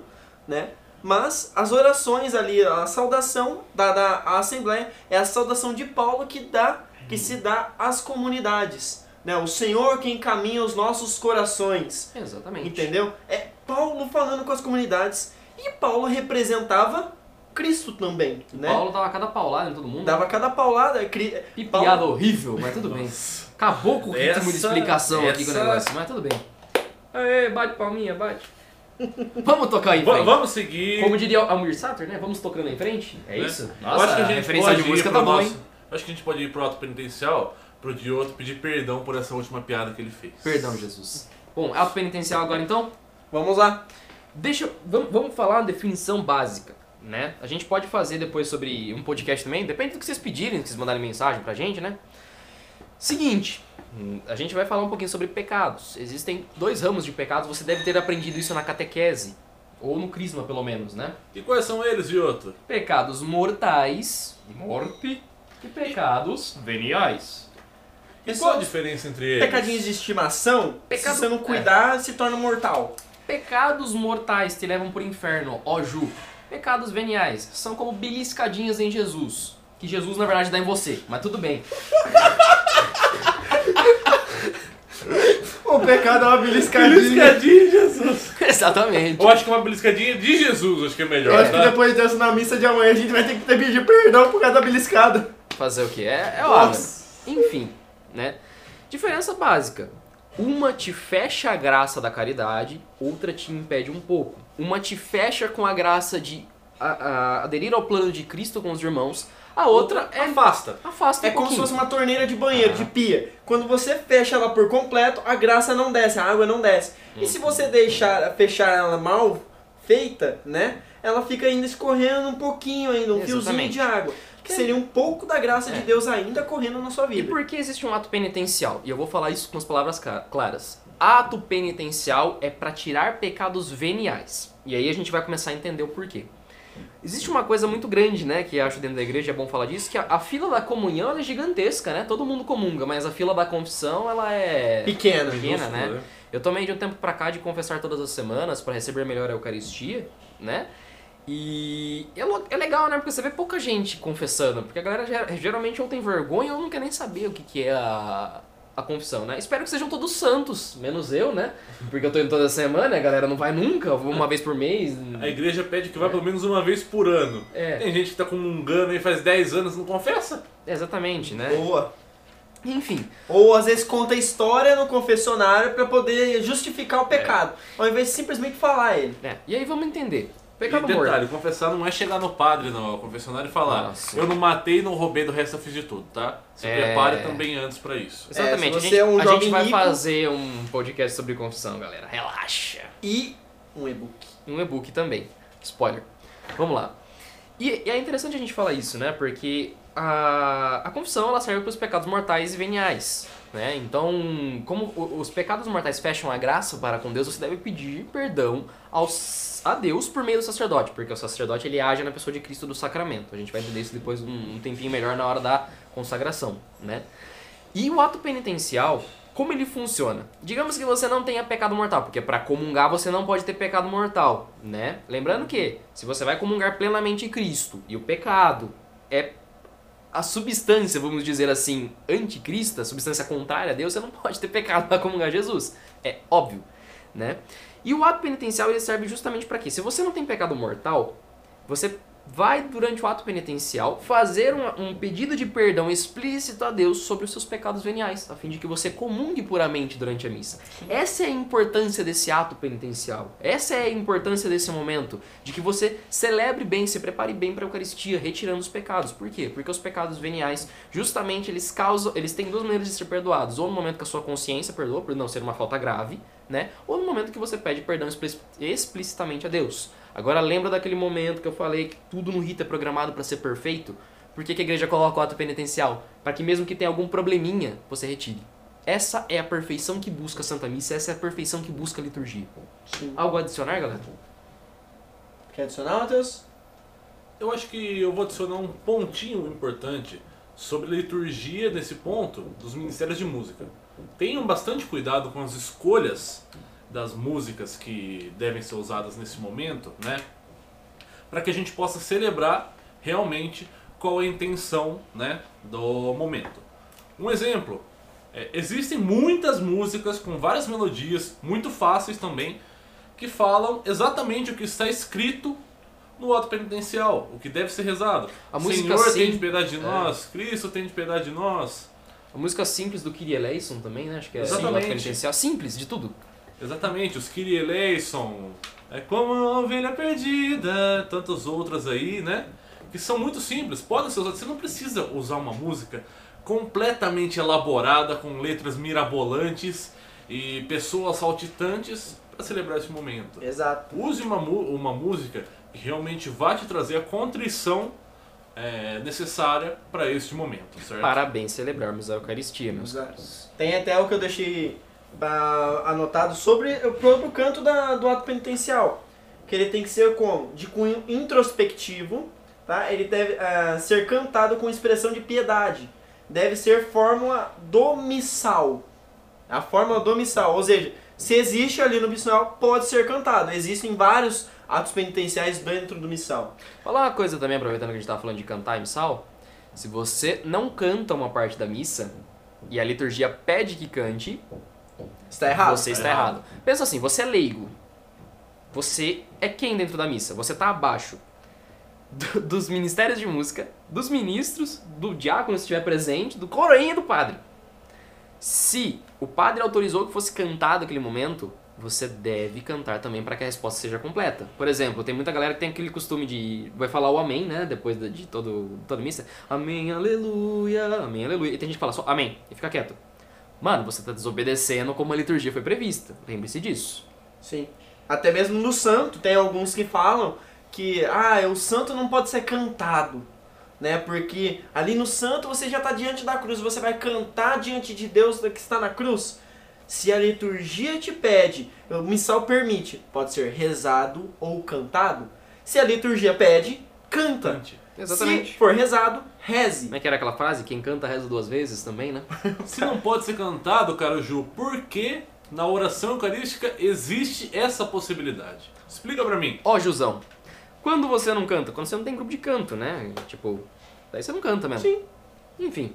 né? Mas as orações ali, a saudação da, da a assembleia é a saudação de Paulo que, dá, que se dá às comunidades. Né? O Senhor que encaminha os nossos corações. Exatamente. Entendeu? É Paulo falando com as comunidades e Paulo representava... Cristo também, né? Paulo dava cada paulada em todo mundo. Dava cada paulada. Cri... E piada Paulo... horrível, mas tudo bem. Acabou com o ritmo essa, de explicação essa... aqui com o negócio, mas tudo bem. Aê, bate palminha, bate. Vamos tocar em frente. Vamos seguir. Como diria Almir Sater, né? Vamos tocando em frente. É, é. isso? Nossa, acho que a gente a referência de música tá bom, nosso... hein? Acho que a gente pode ir pro ato penitencial, pro Dioto pedir perdão por essa última piada que ele fez. Perdão, Jesus. Bom, ato penitencial agora então? Vamos lá. Deixa eu... Vamos, vamos falar a definição básica. Né? A gente pode fazer depois sobre um podcast também, depende do que vocês pedirem, que vocês mandarem mensagem pra gente, né? Seguinte, a gente vai falar um pouquinho sobre pecados. Existem dois ramos de pecados, você deve ter aprendido isso na catequese, ou no crisma pelo menos, né? E quais são eles, Vioto? Pecados mortais, morte, e pecados e... veniais. E, e qual a diferença entre eles? Pecadinhos de estimação, pecado... se você não cuidar, é. se torna mortal. Pecados mortais te levam pro inferno, ó Ju. Pecados veniais são como beliscadinhas em Jesus, que Jesus na verdade dá em você, mas tudo bem. O pecado é uma beliscadinha. Beliscadinha de Jesus. Exatamente. Eu acho que uma beliscadinha de Jesus, acho que é melhor. Eu acho tá? que depois dessa na missa de amanhã a gente vai ter que pedir perdão por causa da beliscada. Fazer o que? É, é óbvio. Enfim, né? Diferença básica. Uma te fecha a graça da caridade, outra te impede um pouco. Uma te fecha com a graça de a, a, aderir ao plano de Cristo com os irmãos, a outra é... Afasta. Afasta um É pouquinho. Como se fosse uma torneira de banheiro, ah. de pia. Quando você fecha ela por completo, a graça não desce, a água não desce. Hum. E se você deixar fechar ela mal feita, né, ela fica ainda escorrendo um pouquinho ainda, um Exatamente. fiozinho de água. Que seria um pouco da graça é. de Deus ainda correndo na sua vida. E por que existe um ato penitencial? E eu vou falar isso com as palavras claras. Ato penitencial é para tirar pecados veniais. E aí a gente vai começar a entender o porquê. Existe uma coisa muito grande, né, que acho dentro da igreja, é bom falar disso, que a, a fila da comunhão ela é gigantesca, né? Todo mundo comunga, mas a fila da confissão ela é pequena, pequena né? Favor. Eu tomei de um tempo pra cá de confessar todas as semanas para receber melhor a Eucaristia, né? E é legal, né? Porque você vê pouca gente confessando, porque a galera geralmente ou tem vergonha ou não quer nem saber o que, que é a, a confissão, né? Espero que sejam todos santos, menos eu, né? Porque eu tô indo toda semana, a galera não vai nunca, uma vez por mês. A igreja pede que vá é. pelo menos uma vez por ano. É. Tem gente que tá comungando aí faz dez anos e não confessa. É, exatamente, né? Boa! Enfim. Ou às vezes conta a história no confessionário pra poder justificar o pecado, é. ao invés de simplesmente falar ele. É. E aí vamos entender. Pecado e detalhe, morto. Confessar não é chegar no padre, não. O confessionário e falar, nossa, eu não matei, não roubei, do resto eu fiz de tudo, tá? Se é... prepare também antes pra isso. Exatamente. É, se você a gente, é um a gente vai rico... fazer um podcast sobre confissão, galera. Relaxa. E um e-book. Um e-book também. Spoiler. Vamos lá. E, e é interessante a gente falar isso, né? Porque a, a confissão ela serve para os pecados mortais e veniais. Né? Então, como os pecados mortais fecham a graça para com Deus, você deve pedir perdão aos, a Deus por meio do sacerdote, porque o sacerdote ele age na pessoa de Cristo do sacramento. A gente vai entender isso depois um, um tempinho melhor na hora da consagração, né? E o ato penitencial, como ele funciona? Digamos que você não tenha pecado mortal, porque para comungar você não pode ter pecado mortal, né? Lembrando que se você vai comungar plenamente Cristo e o pecado é a substância, vamos dizer assim, anticrista, substância contrária a Deus, você não pode ter pecado para comungar Jesus. É óbvio, né? E o ato penitencial ele serve justamente para quê? Se você não tem pecado mortal, você vai, durante o ato penitencial, fazer um, um pedido de perdão explícito a Deus sobre os seus pecados veniais, a fim de que você comungue puramente durante a missa. Essa é a importância desse ato penitencial. Essa é a importância desse momento, de que você celebre bem, se prepare bem para a Eucaristia, retirando os pecados. Por quê? Porque os pecados veniais, justamente, eles causam, eles têm duas maneiras de ser perdoados. Ou no momento que a sua consciência perdoa, por não ser uma falta grave, né? Ou no momento que você pede perdão explicitamente a Deus. Agora lembra daquele momento que eu falei que tudo no rito é programado para ser perfeito? Por que, que a igreja coloca o ato penitencial? Para que mesmo que tenha algum probleminha, você retire. Essa é a perfeição que busca a Santa Missa, essa é a perfeição que busca a liturgia. Sim. Algo a adicionar, galera? Quer adicionar, Matheus? Eu acho que eu vou adicionar um pontinho importante sobre a liturgia nesse ponto dos ministérios de música. Tenham bastante cuidado com as escolhas das músicas que devem ser usadas nesse momento, né? Para que a gente possa celebrar realmente qual é a intenção, né, do momento. Um exemplo, é, existem muitas músicas com várias melodias, muito fáceis também, que falam exatamente o que está escrito no ato penitencial, o que deve ser rezado. A música Senhor, sim, tem de piedade de nós, é. Cristo tem de piedade de nós. A música simples do Kyrie eleison também, né? Acho que é assim, o ato penitencial. Simples de tudo. Exatamente, os Kyrie eleison, é como a ovelha perdida, tantas outras aí, né? Que são muito simples, podem ser usadas. Você não precisa usar uma música completamente elaborada, com letras mirabolantes e pessoas saltitantes para celebrar esse momento. Exato. Use uma, uma música que realmente vai te trazer a contrição é, necessária para este momento, certo? Parabéns, celebrarmos a Eucaristia, meus caros. Tem até o que eu deixei anotado sobre o próprio canto da, do ato penitencial, que ele tem que ser como? De cunho introspectivo, tá? Ele deve uh, ser cantado com expressão de piedade, deve ser fórmula do missal, a fórmula do missal, ou seja, se existe ali no missal, pode ser cantado, existem vários atos penitenciais dentro do missal. Falar uma coisa também, aproveitando que a gente estava falando de cantar em missal, se você não canta uma parte da missa, e a liturgia pede que cante, está errado. Você está errado. errado. Pensa assim, você é leigo. Você é quem dentro da missa? Você está abaixo do, dos ministérios de música, dos ministros, do diácono se estiver presente, do coroinha e do padre. Se o padre autorizou que fosse cantado aquele momento, você deve cantar também para que a resposta seja completa. Por exemplo, tem muita galera que tem aquele costume de... vai falar o amém, né? Depois de todo, toda missa. Amém, aleluia, amém, aleluia. E tem gente que fala só amém e fica quieto. Mano, você está desobedecendo como a liturgia foi prevista. Lembre-se disso. Sim. Até mesmo no santo, tem alguns que falam que ah, o santo não pode ser cantado, né? Porque ali no santo você já está diante da cruz, você vai cantar diante de Deus que está na cruz. Se a liturgia te pede, o missal permite, pode ser rezado ou cantado. Se a liturgia pede, canta. Cante. Exatamente. Se for rezado, reze. Como é que era aquela frase? Quem canta reza duas vezes também, né? Se não pode ser cantado, caro Ju, por que na oração eucarística existe essa possibilidade? Explica pra mim. Ó, Jusão, quando você não canta? Quando você não tem grupo de canto, né? Tipo, daí você não canta mesmo. Sim. Enfim,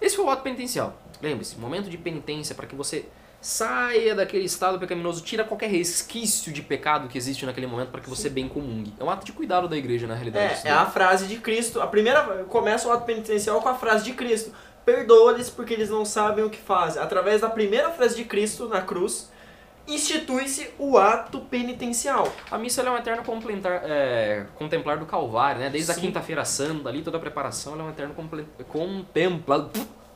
esse foi o ato penitencial. Lembre-se, momento de penitência para que você saia daquele estado pecaminoso, tira qualquer resquício de pecado que existe naquele momento para que você bem comungue. É um ato de cuidado da igreja, na realidade. É, é a frase de Cristo. A primeira começa o ato penitencial com a frase de Cristo. Perdoa-lhes porque eles não sabem o que fazem. Através da primeira frase de Cristo na cruz, institui-se o ato penitencial. A missa ela é um eterno complementar, é, contemplar do Calvário, né? Desde Sim. a quinta-feira santa, ali toda a preparação, ela é um eterno contemplar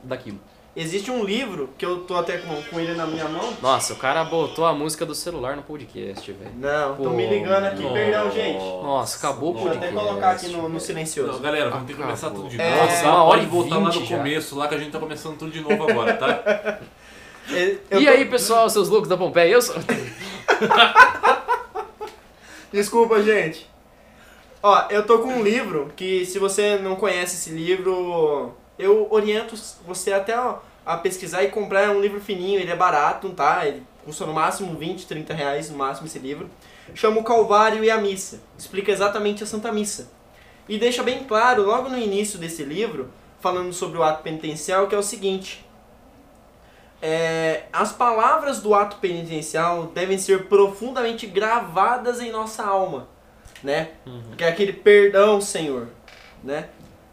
daquilo. Existe um livro, que eu tô até com, com ele na minha mão. Nossa, o cara botou a música do celular no podcast, velho. Não, pô, tô me ligando aqui, nossa, perdão, gente. Nossa, acabou o podcast. Vou até colocar aqui no, no silencioso. Não, galera, vamos ter que começar tudo de novo. É, nossa, uma hora e voltar lá no já. começo, lá que a gente tá começando tudo de novo agora, tá? eu, eu e tô... aí, pessoal, seus loucos da Pompeia, eu sou... Desculpa, gente. Ó, eu tô com um livro que, se você não conhece esse livro... Eu oriento você até ó, a pesquisar e comprar. É um livro fininho, ele é barato, tá? Ele custa no máximo vinte, trinta reais, no máximo, esse livro. Chama O Calvário e a Missa. Explica exatamente a Santa Missa. E deixa bem claro, logo no início desse livro, falando sobre o ato penitencial, que é o seguinte. É, as palavras do ato penitencial devem ser profundamente gravadas em nossa alma, né? Uhum. Que é aquele perdão, Senhor, né?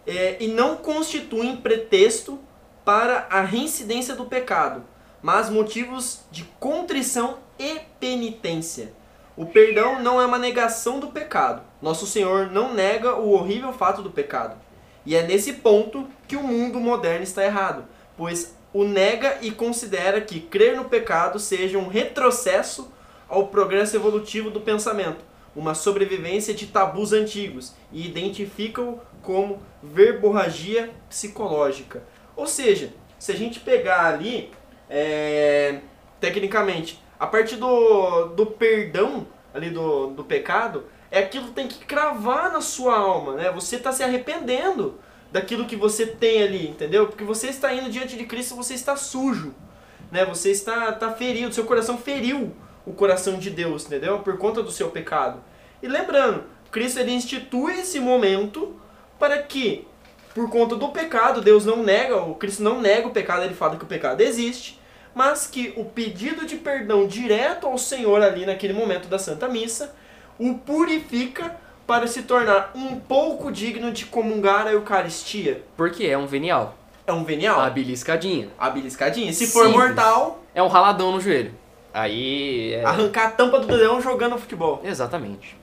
É, e não constituem pretexto para a reincidência do pecado, mas motivos de contrição e penitência. O perdão não é uma negação do pecado. Nosso Senhor não nega o horrível fato do pecado. E é nesse ponto que o mundo moderno está errado, pois o nega e considera que crer no pecado seja um retrocesso ao progresso evolutivo do pensamento, uma sobrevivência de tabus antigos, e identificam como verborragia psicológica. Ou seja, se a gente pegar ali, é, tecnicamente, a parte do, do perdão ali do, do pecado, é aquilo que tem que cravar na sua alma, né? Você está se arrependendo daquilo que você tem ali, entendeu? Porque você está indo diante de Cristo, você está sujo, né? Você está, está ferido, seu coração feriu o coração de Deus, entendeu? Por conta do seu pecado. E lembrando, Cristo ele institui esse momento para que, por conta do pecado, Deus não nega, o Cristo não nega o pecado, ele fala que o pecado existe, mas que o pedido de perdão direto ao Senhor ali naquele momento da Santa Missa o purifica para se tornar um pouco digno de comungar a Eucaristia. Porque é um venial. É um venial. A beliscadinha. A beliscadinha. Se Simples. for mortal... É um raladão no joelho. Aí é... Arrancar a tampa do dedão jogando futebol. Exatamente.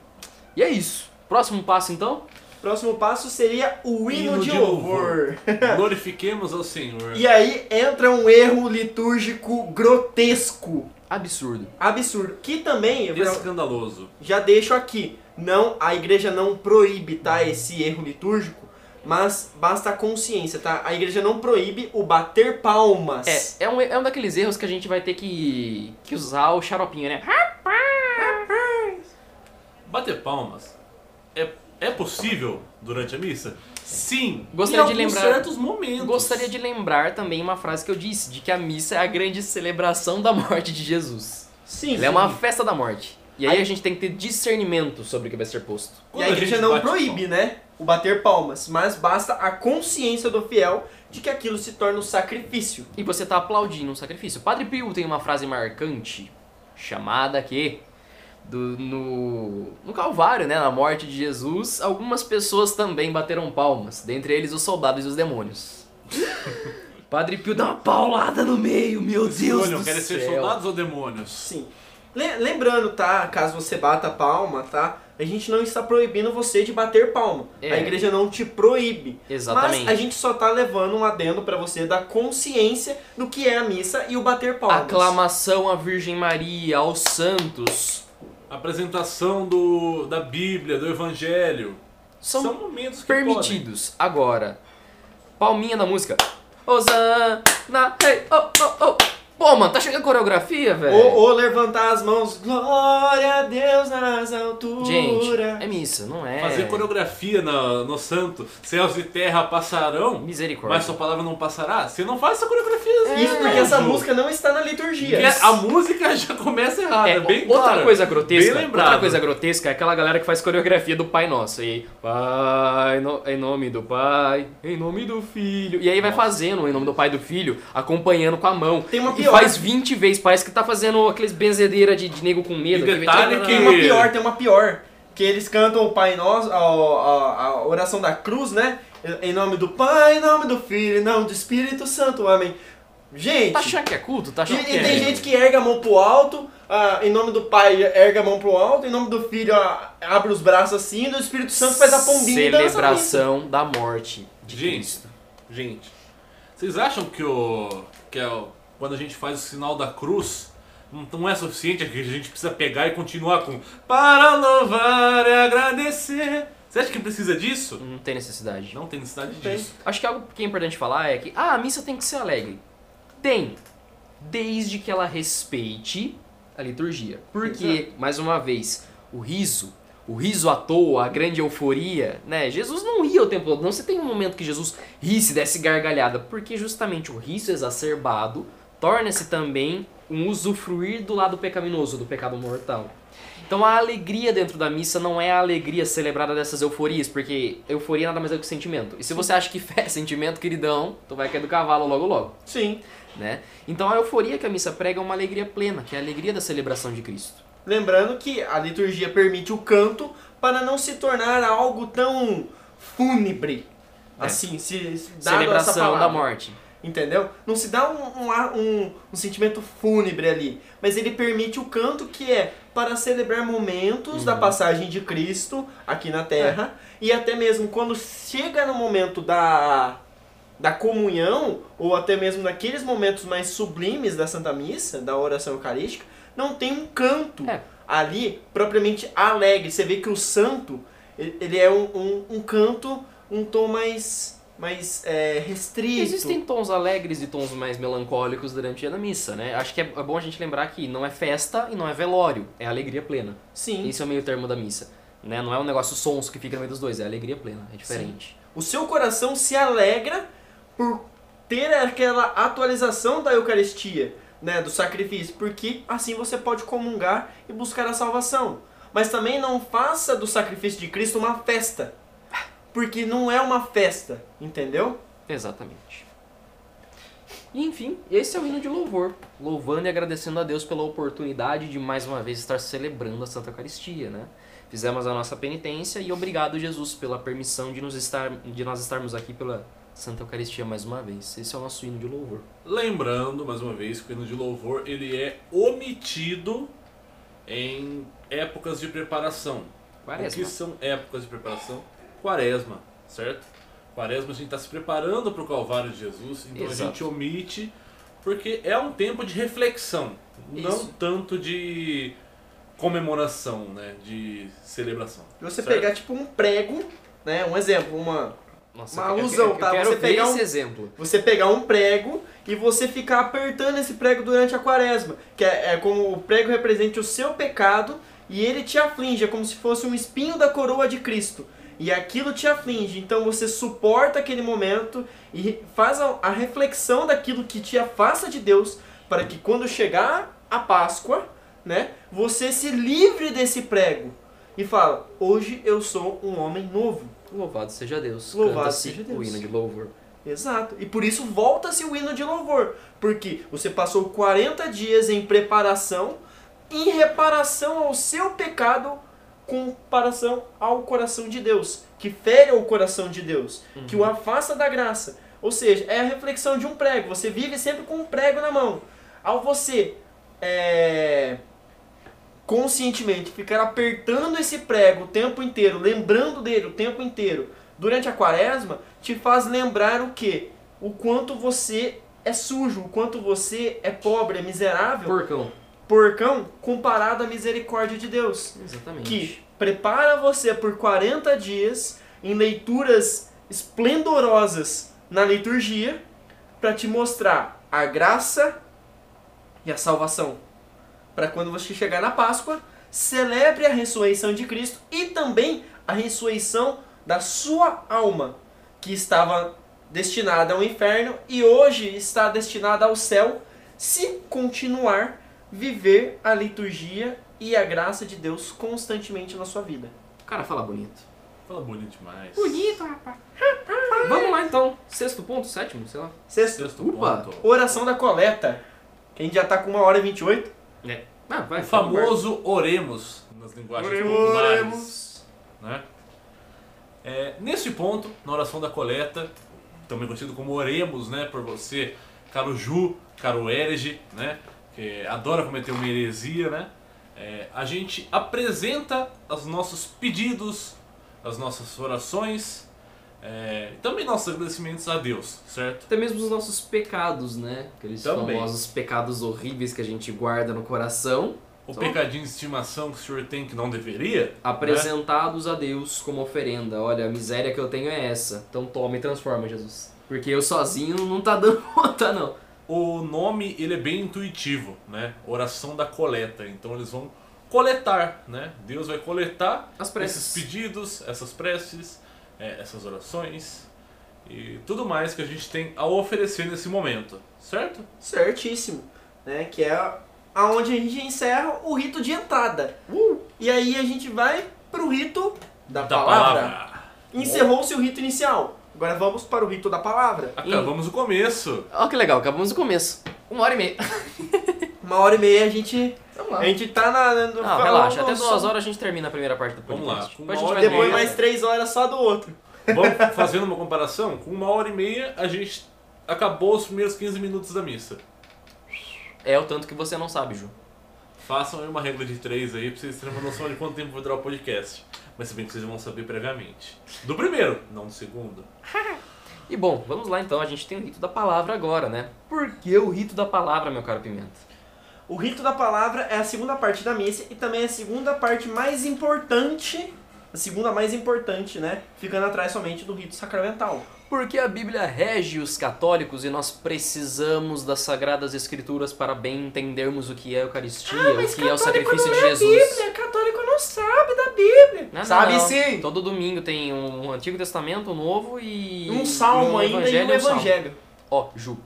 E é isso. Próximo passo, então? Próximo passo seria o hino, hino de, de louvor. louvor. Glorifiquemos ao Senhor. E aí entra um erro litúrgico grotesco. Absurdo. Absurdo. Que também... Eu Escandaloso. Já deixo aqui. Não, a igreja não proíbe, tá? Esse erro litúrgico. Mas basta a consciência, tá? A igreja não proíbe o bater palmas. É, é um, é um daqueles erros que a gente vai ter que, que usar o xaropinho, né? Rapaz, rapaz. Bater palmas é, é possível durante a missa? Sim, gostaria de lembrar, certos momentos. Gostaria de lembrar também uma frase que eu disse, de que a missa é a grande celebração da morte de Jesus. Sim. Ela sim. é uma festa da morte. E aí, aí a gente tem que ter discernimento sobre o que vai ser posto. Quando e a igreja não proíbe, né? O bater palmas, mas basta a consciência do fiel de que aquilo se torna um sacrifício. E você está aplaudindo um sacrifício. O Padre Pio tem uma frase marcante, chamada que, do, no, no Calvário, né, na morte de Jesus, algumas pessoas também bateram palmas, dentre eles os soldados e os demônios. Padre Pio dá uma paulada no meio, meu Deus do céu. Querem ser soldados ou demônios? Sim. Lembrando, tá? Caso você bata palma, tá? A gente não está proibindo você de bater palma. É. A igreja não te proíbe. Exatamente. Mas a gente só está levando um adendo para você dar consciência do que é a missa e o bater palmas. Aclamação à Virgem Maria, aos santos. Apresentação do, da Bíblia, do Evangelho. São, São momentos que permitidos. Podem. Agora, palminha na música. Hosana, hey, oh, oh, oh. Pô, mano, tá chegando a coreografia, velho. Ou, ou levantar as mãos, glória a Deus nas alturas. Gente, é missa, não é? Fazer coreografia no, no santo, céus e terra passarão. Misericórdia. Mas sua palavra não passará. Você não faz essa coreografia. É, isso porque essa música não está na liturgia. Porque a música já começa errada, é, bem outra claro, coisa grotesca, bem outra coisa grotesca é aquela galera que faz coreografia do Pai Nosso. E Pai, no, em nome do Pai, em nome do Filho. E aí vai fazendo, em nome do Pai e do Filho, acompanhando com a mão. Tem uma pior. Faz vinte vezes, parece que tá fazendo aqueles benzedeira de, de nego com medo. E detalhe que... Tem uma pior, tem uma pior. Que eles cantam o Pai Nosso, a, a, a oração da cruz, né? Em nome do Pai, em nome do Filho, em nome do Espírito Santo, amém. Gente... Tá achando que é culto? Tá achando e, que é. E tem gente que erga a mão pro alto, ah, em nome do Pai erga a mão pro alto, em nome do Filho ah, abre os braços assim, e do Espírito Santo faz a pombinha. Celebração da morte de gente, Cristo. Gente, vocês acham que o... Que é o quando a gente faz o sinal da cruz, não é suficiente, é que a gente precisa pegar e continuar com para louvar e agradecer. Você acha que precisa disso? Não tem necessidade. Não tem necessidade não disso. Tem. Acho que algo que é importante falar é que ah, a missa tem que ser alegre. Tem, desde que ela respeite a liturgia. Porque, exato, mais uma vez, o riso, o riso à toa, a grande euforia, né? Jesus não ria o tempo todo. Não se tem um momento que Jesus risse, desse gargalhada, porque justamente o riso exacerbado torna-se também um usufruir do lado pecaminoso, do pecado mortal. Então a alegria dentro da missa não é a alegria celebrada dessas euforias, porque euforia nada mais é que sentimento. E se você acha que fé é sentimento, queridão, tu vai cair do cavalo logo logo. Sim. Né? Então a euforia que a missa prega é uma alegria plena, que é a alegria da celebração de Cristo. Lembrando que a liturgia permite o canto para não se tornar algo tão fúnebre, é. assim, se, se dado celebração essa palavra. Da morte. Entendeu? Não se dá um, um, um, um sentimento fúnebre ali, mas ele permite o canto que é para celebrar momentos uhum. da passagem de Cristo aqui na Terra é. E até mesmo quando chega no momento da, da comunhão ou até mesmo naqueles momentos mais sublimes da Santa Missa, da oração eucarística, não tem um canto é. ali propriamente alegre. Você vê que o santo, ele é um, um, um canto, um tom mais... Mas é restrito. Existem tons alegres e tons mais melancólicos durante a missa, né? Acho que é bom a gente lembrar que não é festa e não é velório. É alegria plena. Sim. Esse é o meio termo da missa. Né? Não é um negócio sonso que fica no meio dos dois. É alegria plena. É diferente. Sim. O seu coração se alegra por ter aquela atualização da Eucaristia, né? Do sacrifício. Porque assim você pode comungar e buscar a salvação. Mas também não faça do sacrifício de Cristo uma festa. Porque não é uma festa, entendeu? Exatamente. E enfim, esse é o hino de louvor. Louvando e agradecendo a Deus pela oportunidade de mais uma vez estar celebrando a Santa Eucaristia, né? Fizemos a nossa penitência e obrigado, Jesus, pela permissão de, nos estar, de nós estarmos aqui pela Santa Eucaristia mais uma vez. Esse é o nosso hino de louvor. Lembrando, mais uma vez, que o hino de louvor ele é omitido em épocas de preparação. Parece, o que são épocas de preparação? Quaresma, certo? Quaresma a gente está se preparando para o Calvário de Jesus, então exato, a gente omite, porque é um tempo de reflexão, isso, não tanto de comemoração, né? De celebração. E você certo? Pegar tipo um prego, né? Um exemplo, uma, nossa, uma alusão, eu, eu, eu, tá? Eu você pegar esse um, exemplo. Você pegar um prego e você ficar apertando esse prego durante a Quaresma, que é, é como o prego represente o seu pecado e ele te aflige, é como se fosse um espinho da coroa de Cristo. E aquilo te aflige, então você suporta aquele momento e faz a reflexão daquilo que te afasta de Deus, para que quando chegar a Páscoa, né, você se livre desse prego e fala, hoje eu sou um homem novo. Louvado seja Deus. Louvado seja Deus. O hino de louvor. Exato, e por isso volta-se o hino de louvor, porque você passou quarenta dias em preparação, em reparação ao seu pecado, comparação ao coração de Deus, que fere o coração de Deus, uhum, que o afasta da graça. Ou seja, é a reflexão de um prego. Você vive sempre com um prego na mão. Ao você é, conscientemente ficar apertando esse prego o tempo inteiro, lembrando dele o tempo inteiro, durante a Quaresma, te faz lembrar o quê? O quanto você é sujo, o quanto você é pobre, é miserável. Porcão. Porcão comparado à misericórdia de Deus. Exatamente. Que prepara você por quarenta dias em leituras esplendorosas na liturgia para te mostrar a graça, e a salvação. Para quando você chegar na Páscoa, celebre a ressurreição de Cristo e também a ressurreição da sua alma, que estava destinada ao inferno e hoje está destinada ao céu, se continuar viver a liturgia e a graça de Deus constantemente na sua vida. Cara, fala bonito. Fala bonito demais. Bonito, rapaz. rapaz. Vamos lá então. Sexto ponto, sétimo, sei lá. Sexto, Sexto Opa. ponto. Oração da coleta. Que a gente já tá com uma hora e vinte e oito. É. Ah, vai, o famoso oremos nas linguagens populares. Né? É, neste ponto, na oração da coleta, também conhecido como oremos, né, por você, caro Ju, caro Herege, né, que adora cometer uma heresia, né, é, a gente apresenta os nossos pedidos, as nossas orações, é, também nossos agradecimentos a Deus, certo? Até mesmo os nossos pecados, né? Aqueles também. famosos pecados horríveis que a gente guarda no coração. O então, pecadinho de estimação que o senhor tem que não deveria. Apresentados, né, a Deus como oferenda. Olha, a miséria que eu tenho é essa. Então toma e transforma, Jesus. Porque eu sozinho não tá dando conta, não. O nome, ele é bem intuitivo, né? Oração da coleta. Então eles vão coletar, né? Deus vai coletar As esses pedidos, essas preces... essas orações e tudo mais que a gente tem a oferecer nesse momento, certo? Certíssimo, né? Que é aonde a gente encerra o rito de entrada. Uh! E aí a gente vai pro rito da, da palavra. palavra. Encerrou-se o rito inicial. Agora vamos para o rito da palavra. Acabamos e... o começo. Ó, oh, que legal, acabamos o começo. Uma hora e meia. Uma hora e meia a gente... A gente tá na... na ah, falando, relaxa. Até duas horas a gente termina a primeira parte do podcast. Vamos lá. Depois, a gente vai depois mais três horas só do outro. Vamos fazendo uma comparação. Com uma hora e meia a gente acabou os primeiros quinze minutos da missa. É o tanto que você não sabe, Ju. Façam aí uma regra de três aí pra vocês terem uma noção de quanto tempo vai durar o podcast. Mas se bem que vocês vão saber previamente. Do primeiro, não do segundo. E bom, vamos lá então. A gente tem o rito da palavra agora, né? Por que o rito da palavra, meu caro Pimenta? O rito da palavra é a segunda parte da missa e também a segunda parte mais importante, a segunda mais importante, né? Ficando atrás somente do rito sacramental. Porque a Bíblia rege os católicos e nós precisamos das Sagradas Escrituras para bem entendermos o que é a Eucaristia, ah, o que é o sacrifício de Jesus. Mas católico não lê a Bíblia, católico não sabe da Bíblia. Não, sabe não, não. sim. Todo domingo tem um Antigo Testamento, um Novo e... Um Salmo um ainda evangelho, e um, um Evangelho. Ó, oh, Ju.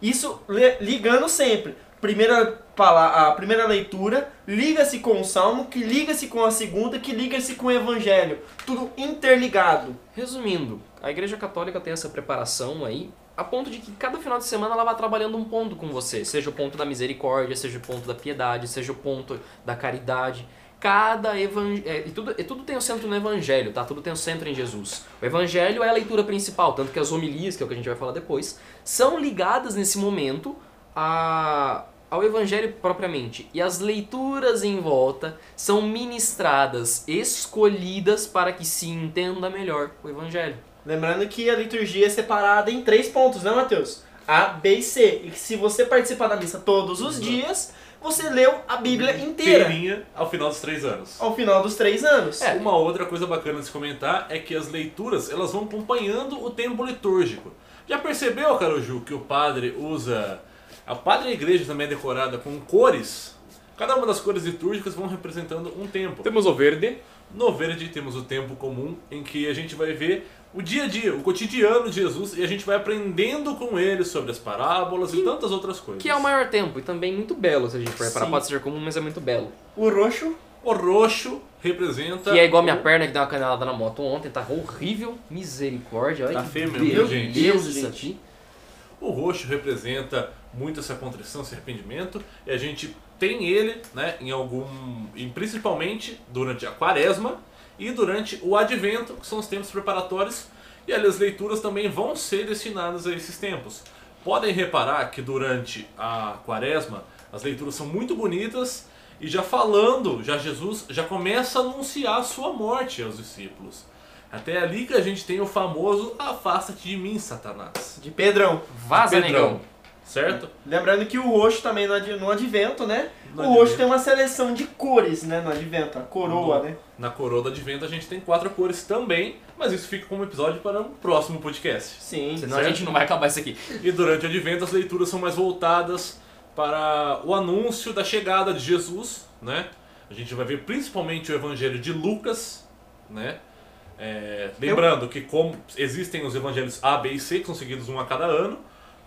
Isso ligando sempre. Primeira, a primeira leitura liga-se com o Salmo, que liga-se com a segunda, que liga-se com o Evangelho. Tudo interligado. Resumindo, a Igreja Católica tem essa preparação aí, a ponto de que cada final de semana ela vai trabalhando um ponto com você. Seja o ponto da misericórdia, seja o ponto da piedade, seja o ponto da caridade. Cada evangelho... É, e, tudo, e tudo tem o centro no Evangelho, tá? Tudo tem o centro em Jesus. O Evangelho é a leitura principal, tanto que as homilias, que é o que a gente vai falar depois, são ligadas nesse momento a... ao Evangelho propriamente, e as leituras em volta são ministradas, escolhidas para que se entenda melhor o Evangelho. Lembrando que a liturgia é separada em três pontos, né, Matheus? A, B e C. E que se você participar da missa todos os dias, você leu a Bíblia inteira. Inteirinha ao final dos três anos. Ao final dos três anos. É. Uma outra coisa bacana de se comentar é que as leituras, elas vão acompanhando o tempo litúrgico. Já percebeu, caro Ju, que o padre usa... A Padre Igreja também é decorada com cores. Cada uma das cores litúrgicas vão representando um tempo. Temos o verde. No verde temos o tempo comum, em que a gente vai ver o dia a dia, o cotidiano de Jesus, e a gente vai aprendendo com ele sobre as parábolas e, e tantas outras coisas. Que é o maior tempo, e também muito belo, se a gente for reparar. Pode ser comum, mas é muito belo. O roxo. O roxo representa... Que é igual a minha o... perna que deu uma canelada na moto ontem, tá horrível. Misericórdia. Olha tá feio mesmo, meu gente. Deus, isso aqui. O roxo representa muito essa contrição, esse arrependimento, e a gente tem ele, né, em algum, em, principalmente durante a quaresma e durante o advento, que são os tempos preparatórios, e as leituras também vão ser destinadas a esses tempos. Podem reparar que durante a quaresma as leituras são muito bonitas e já falando, já Jesus já começa a anunciar a sua morte aos discípulos. Até ali que a gente tem o famoso afasta-te de mim, Satanás. De Pedrão. Vaza, negão. Certo? Lembrando que o roxo também no advento, né? No o advento. Roxo tem uma seleção de cores, né? No advento, a coroa, no, né? Na coroa do advento a gente tem quatro cores também, mas isso fica como episódio para um próximo podcast. Sim. Senão certo? A gente não vai acabar isso aqui. E durante o advento as leituras são mais voltadas para o anúncio da chegada de Jesus, né? A gente vai ver principalmente o Evangelho de Lucas, né? É, lembrando que como existem os Evangelhos A, B e C, que são seguidos um a cada ano,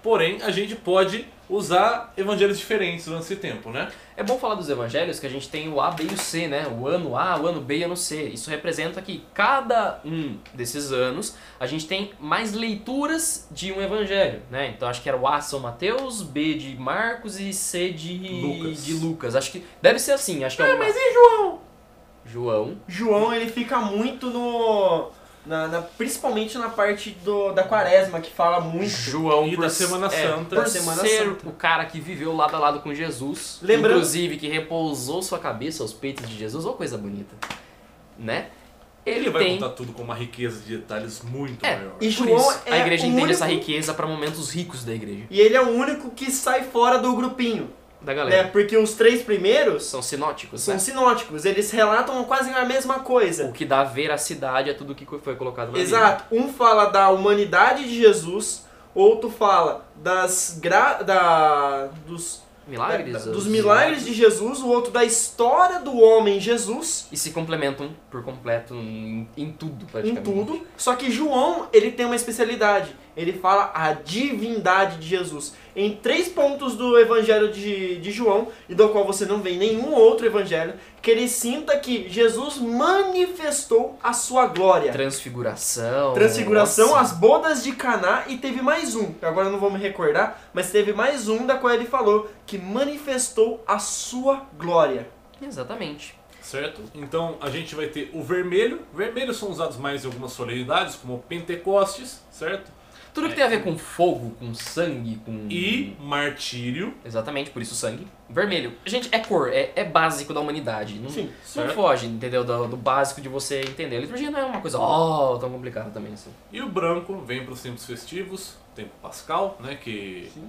porém a gente pode usar Evangelhos diferentes durante esse tempo, né? É bom falar dos Evangelhos que a gente tem o A, B e o C, né? O ano A, o ano B e o ano C. Isso representa que cada um desses anos a gente tem mais leituras de um Evangelho, né? Então acho que era o A São Mateus, B de Marcos e C de Lucas. De Lucas. Acho que deve ser assim. Acho que é, é mas e João? João. João, ele fica muito no... Na, na, principalmente na parte do, da quaresma, que fala muito. João e por, da Semana Santa. É, por Semana ser Santa. O cara que viveu lado a lado com Jesus. Lembrando, inclusive, que repousou sua cabeça aos peitos de Jesus. Ou coisa bonita, né? Ele, ele vai tem... contar tudo com uma riqueza de detalhes muito é, maior. E João isso, é a igreja entende único... essa riqueza para momentos ricos da igreja. E ele é o único que sai fora do grupinho da galera. É, porque os três primeiros são sinóticos, São né? sinóticos, eles relatam quase a mesma coisa. O que dá veracidade a tudo que foi colocado na Exato. Bíblia. Um fala da humanidade de Jesus, outro fala das gra... da... dos... milagres, da... dos milagres de Jesus, o outro da história do homem Jesus. E se complementam por completo em, em tudo, praticamente. Em tudo, só que João, ele tem uma especialidade. Ele fala a divindade de Jesus em três pontos do Evangelho de, de João, e do qual você não vê em nenhum outro Evangelho, que ele sinta que Jesus manifestou a sua glória. Transfiguração. Transfiguração, nossa. As bodas de Caná, e teve mais um, agora eu não vou me recordar, mas teve mais um da qual ele falou que manifestou a sua glória. Exatamente. Certo? Então a gente vai ter o vermelho. Vermelhos são usados mais em algumas solenidades, como Pentecostes, certo? Tudo que é. tem a ver com fogo, com sangue, com... E martírio. Exatamente, por isso sangue. Vermelho. Gente, é cor, é, é básico da humanidade. Não, Sim, não foge, entendeu? Do, do básico de você entender. A liturgia não é uma coisa oh, tão complicada também assim. E o branco vem para os tempos festivos, o tempo pascal, né, que Sim.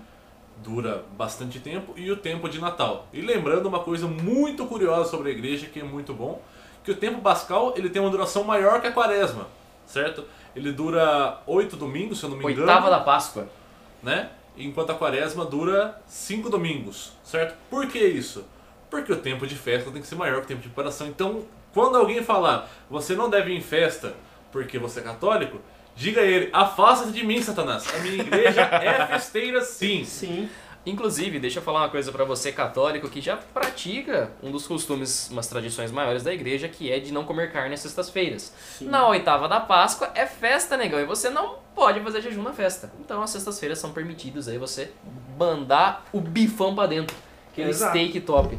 dura bastante tempo, e o tempo de Natal. E lembrando uma coisa muito curiosa sobre a igreja, que é muito bom, que o tempo pascal ele tem uma duração maior que a quaresma, certo? Ele dura oito domingos, se eu não me engano. Oitava da Páscoa. Né? Enquanto a quaresma dura cinco domingos, certo? Por que isso? Porque o tempo de festa tem que ser maior que o tempo de preparação. Então, quando alguém falar, você não deve ir em festa porque você é católico, diga a ele, afasta-se de mim, Satanás. A minha igreja é festeira sim. Sim. Inclusive, deixa eu falar uma coisa pra você católico que já pratica um dos costumes, umas tradições maiores da igreja, que é de não comer carne às sextas-feiras. Na oitava da Páscoa é festa, negão, e você não pode fazer jejum na festa. Então as sextas-feiras são permitidas aí você mandar o bifão pra dentro, aquele Exato. Steak top.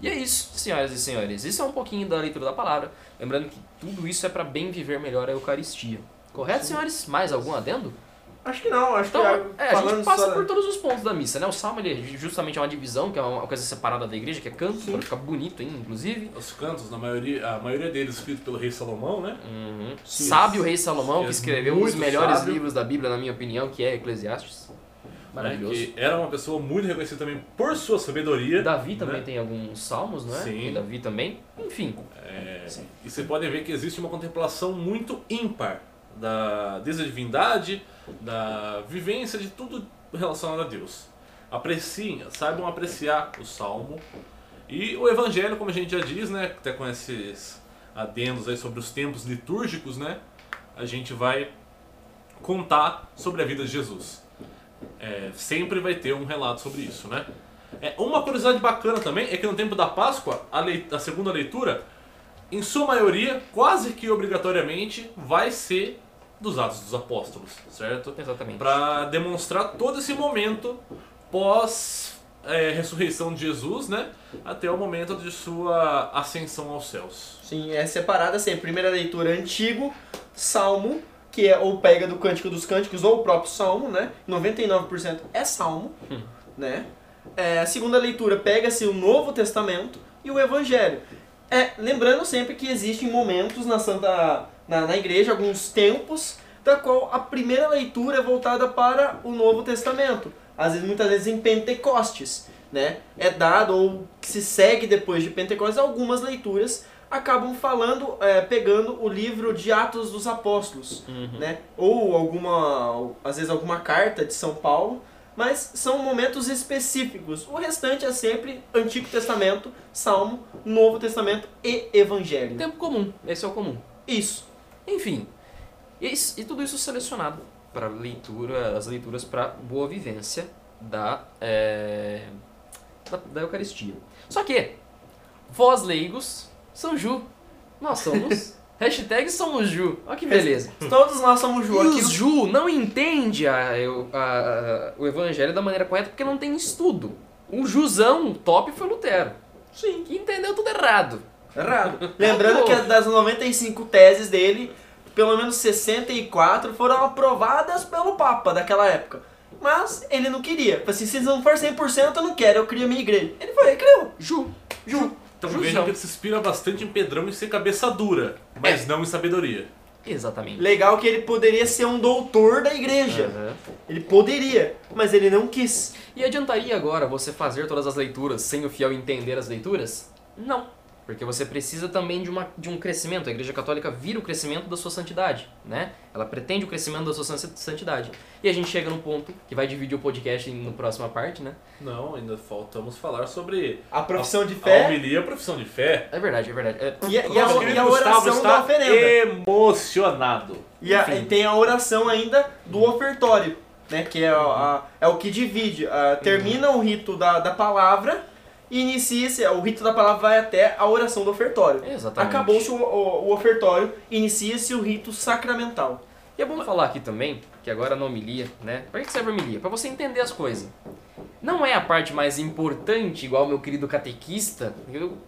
E é isso, senhoras e senhores. Isso é um pouquinho da leitura da palavra. Lembrando que tudo isso é pra bem viver melhor a Eucaristia. Correto, senhores? Mais algum adendo? Acho que não, acho então, que... É, a gente passa só... por todos os pontos da missa, né? O salmo, ele justamente é uma divisão, que é uma coisa separada da igreja, que é canto, Sim. pra ficar bonito, hein, inclusive. Os cantos, na maioria, a maioria deles escrito pelo rei Salomão, né? Uhum. Sabe o rei Salomão, que escreveu um dos melhores sábio. livros da Bíblia, na minha opinião, que é Eclesiastes. Maravilhoso. É, era uma pessoa muito reconhecida também por sua sabedoria. Davi também né? tem alguns salmos, não é? Sim. Tem Davi também, enfim. É... Sim. E você pode ver que existe uma contemplação muito ímpar. Da, desde a divindade, da vivência, de tudo relacionado a Deus. Apreciem, saibam apreciar o Salmo. E o Evangelho, como a gente já diz, né, até com esses adendos aí sobre os tempos litúrgicos, né, a gente vai contar sobre a vida de Jesus. É, sempre vai ter um relato sobre isso, né? É, uma curiosidade bacana também é que no tempo da Páscoa, a, leit- a segunda leitura... em sua maioria, quase que obrigatoriamente, vai ser dos Atos dos Apóstolos, certo? Exatamente. Para demonstrar todo esse momento pós-ressurreição é, de Jesus, né? Até o momento de sua ascensão aos céus. Sim, é separada assim. Primeira leitura, Antigo, Salmo, que é ou pega do Cântico dos Cânticos, ou o próprio Salmo, né? noventa e nove por cento é Salmo, hum. né? É, a segunda leitura, pega-se o Novo Testamento e o Evangelho. É, lembrando sempre que existem momentos na, Santa, na, na igreja, alguns tempos, da qual a primeira leitura é voltada para o Novo Testamento. Às vezes, muitas vezes em Pentecostes, né? É dado, ou que se segue depois de Pentecostes, algumas leituras acabam falando, é, pegando o livro de Atos dos Apóstolos, uhum. né? Ou alguma, às vezes alguma carta de São Paulo, mas são momentos específicos. O restante é sempre Antigo Testamento, Salmo, Novo Testamento e Evangelho. Tempo comum, esse é o comum. Isso. Enfim, isso, e tudo isso selecionado para leitura, as leituras para boa vivência da, é, da, da Eucaristia. Só que, vós leigos, são Ju. Nós somos... Hashtag somos Ju. Olha que beleza. Todos nós somos Ju. E aqui o Ju não entende a, a, a, o evangelho da maneira correta porque não tem estudo. O Juzão top foi Lutero. Sim. Que entendeu tudo errado. Errado. Lembrando que das noventa e cinco teses dele, pelo menos sessenta e quatro foram aprovadas pelo Papa daquela época. Mas ele não queria. Falei assim, se não for cem por cento, eu não quero, eu crio a minha igreja. Ele foi, ele criou. Ju. Ju. Então veja que ele se inspira bastante em Pedrão e ser cabeça dura, mas é. não em sabedoria. Exatamente. Legal que ele poderia ser um doutor da igreja. Uhum. Ele poderia, mas ele não quis. E adiantaria agora você fazer todas as leituras sem o fiel entender as leituras? Não. Porque você precisa também de, uma, de um crescimento. A Igreja Católica vira o crescimento da sua santidade, né? Ela pretende o crescimento da sua santidade. E a gente chega num ponto que vai dividir o podcast na próxima parte, né? Não, ainda faltamos falar sobre... A profissão a, de fé. A homilia, a profissão de fé. É verdade, é verdade. É, e, e, a, e, a, e a oração está da oferenda. Emocionado. E, a, e tem a oração ainda do ofertório, né? Que é, a, a, é o que divide. A, termina uhum. o rito da, da palavra... E inicia-se, o rito da palavra vai até a oração do ofertório. Exatamente. Acabou-se o, o, o ofertório, inicia-se o rito sacramental. E é bom falar aqui também, que agora na homilia, né? Pra que serve a homilia? Pra você entender as coisas. Não é a parte mais importante, igual meu querido catequista. Eu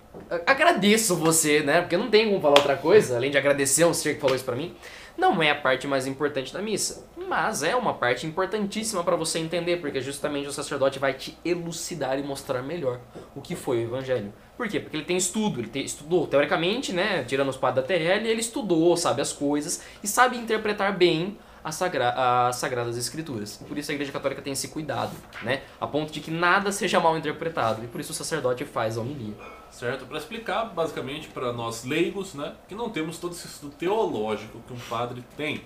agradeço você, né? Porque não tem como falar outra coisa, além de agradecer ao ser que falou isso pra mim. Não é a parte mais importante da missa, mas é uma parte importantíssima para você entender, porque justamente o sacerdote vai te elucidar e mostrar melhor o que foi o Evangelho. Por quê? Porque ele tem estudo, ele te, estudou teoricamente, né, tirando os padres da T L, ele estudou, sabe as coisas e sabe interpretar bem as, sagra, as Sagradas Escrituras. Por isso a Igreja Católica tem esse cuidado, né, a ponto de que nada seja mal interpretado, e por isso o sacerdote faz a homilia. Certo? Para explicar, basicamente, para nós leigos, né? Que não temos todo esse estudo teológico que um padre tem.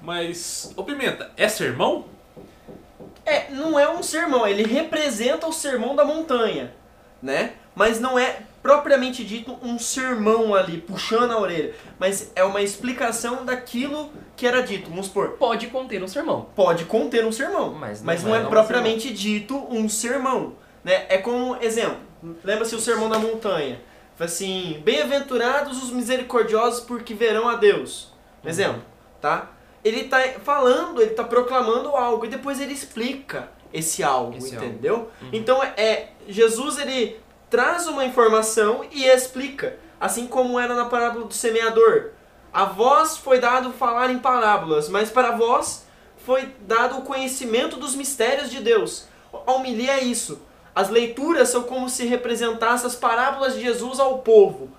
Mas, ô Pimenta, é sermão? É, não é um sermão. Ele representa o sermão da montanha, né? Mas não é, propriamente dito, um sermão ali, puxando a orelha. Mas é uma explicação daquilo que era dito. Vamos supor. Pode conter um sermão. Pode conter um sermão. Mas não, mas não é, não é propriamente sermão. dito um sermão, né? É como um exemplo. Lembra-se o Sermão da Montanha. Fala assim, bem-aventurados os misericordiosos porque verão a Deus. Um exemplo, tá? Ele tá falando, ele tá proclamando algo e depois ele explica esse algo, esse entendeu? Algo. Uhum. Então, é Jesus, ele traz uma informação e explica. Assim como era na parábola do semeador. A vós foi dado falar em parábolas, mas para vós foi dado o conhecimento dos mistérios de Deus. A homilia é isso. As leituras são como se representassem as parábolas de Jesus ao povo.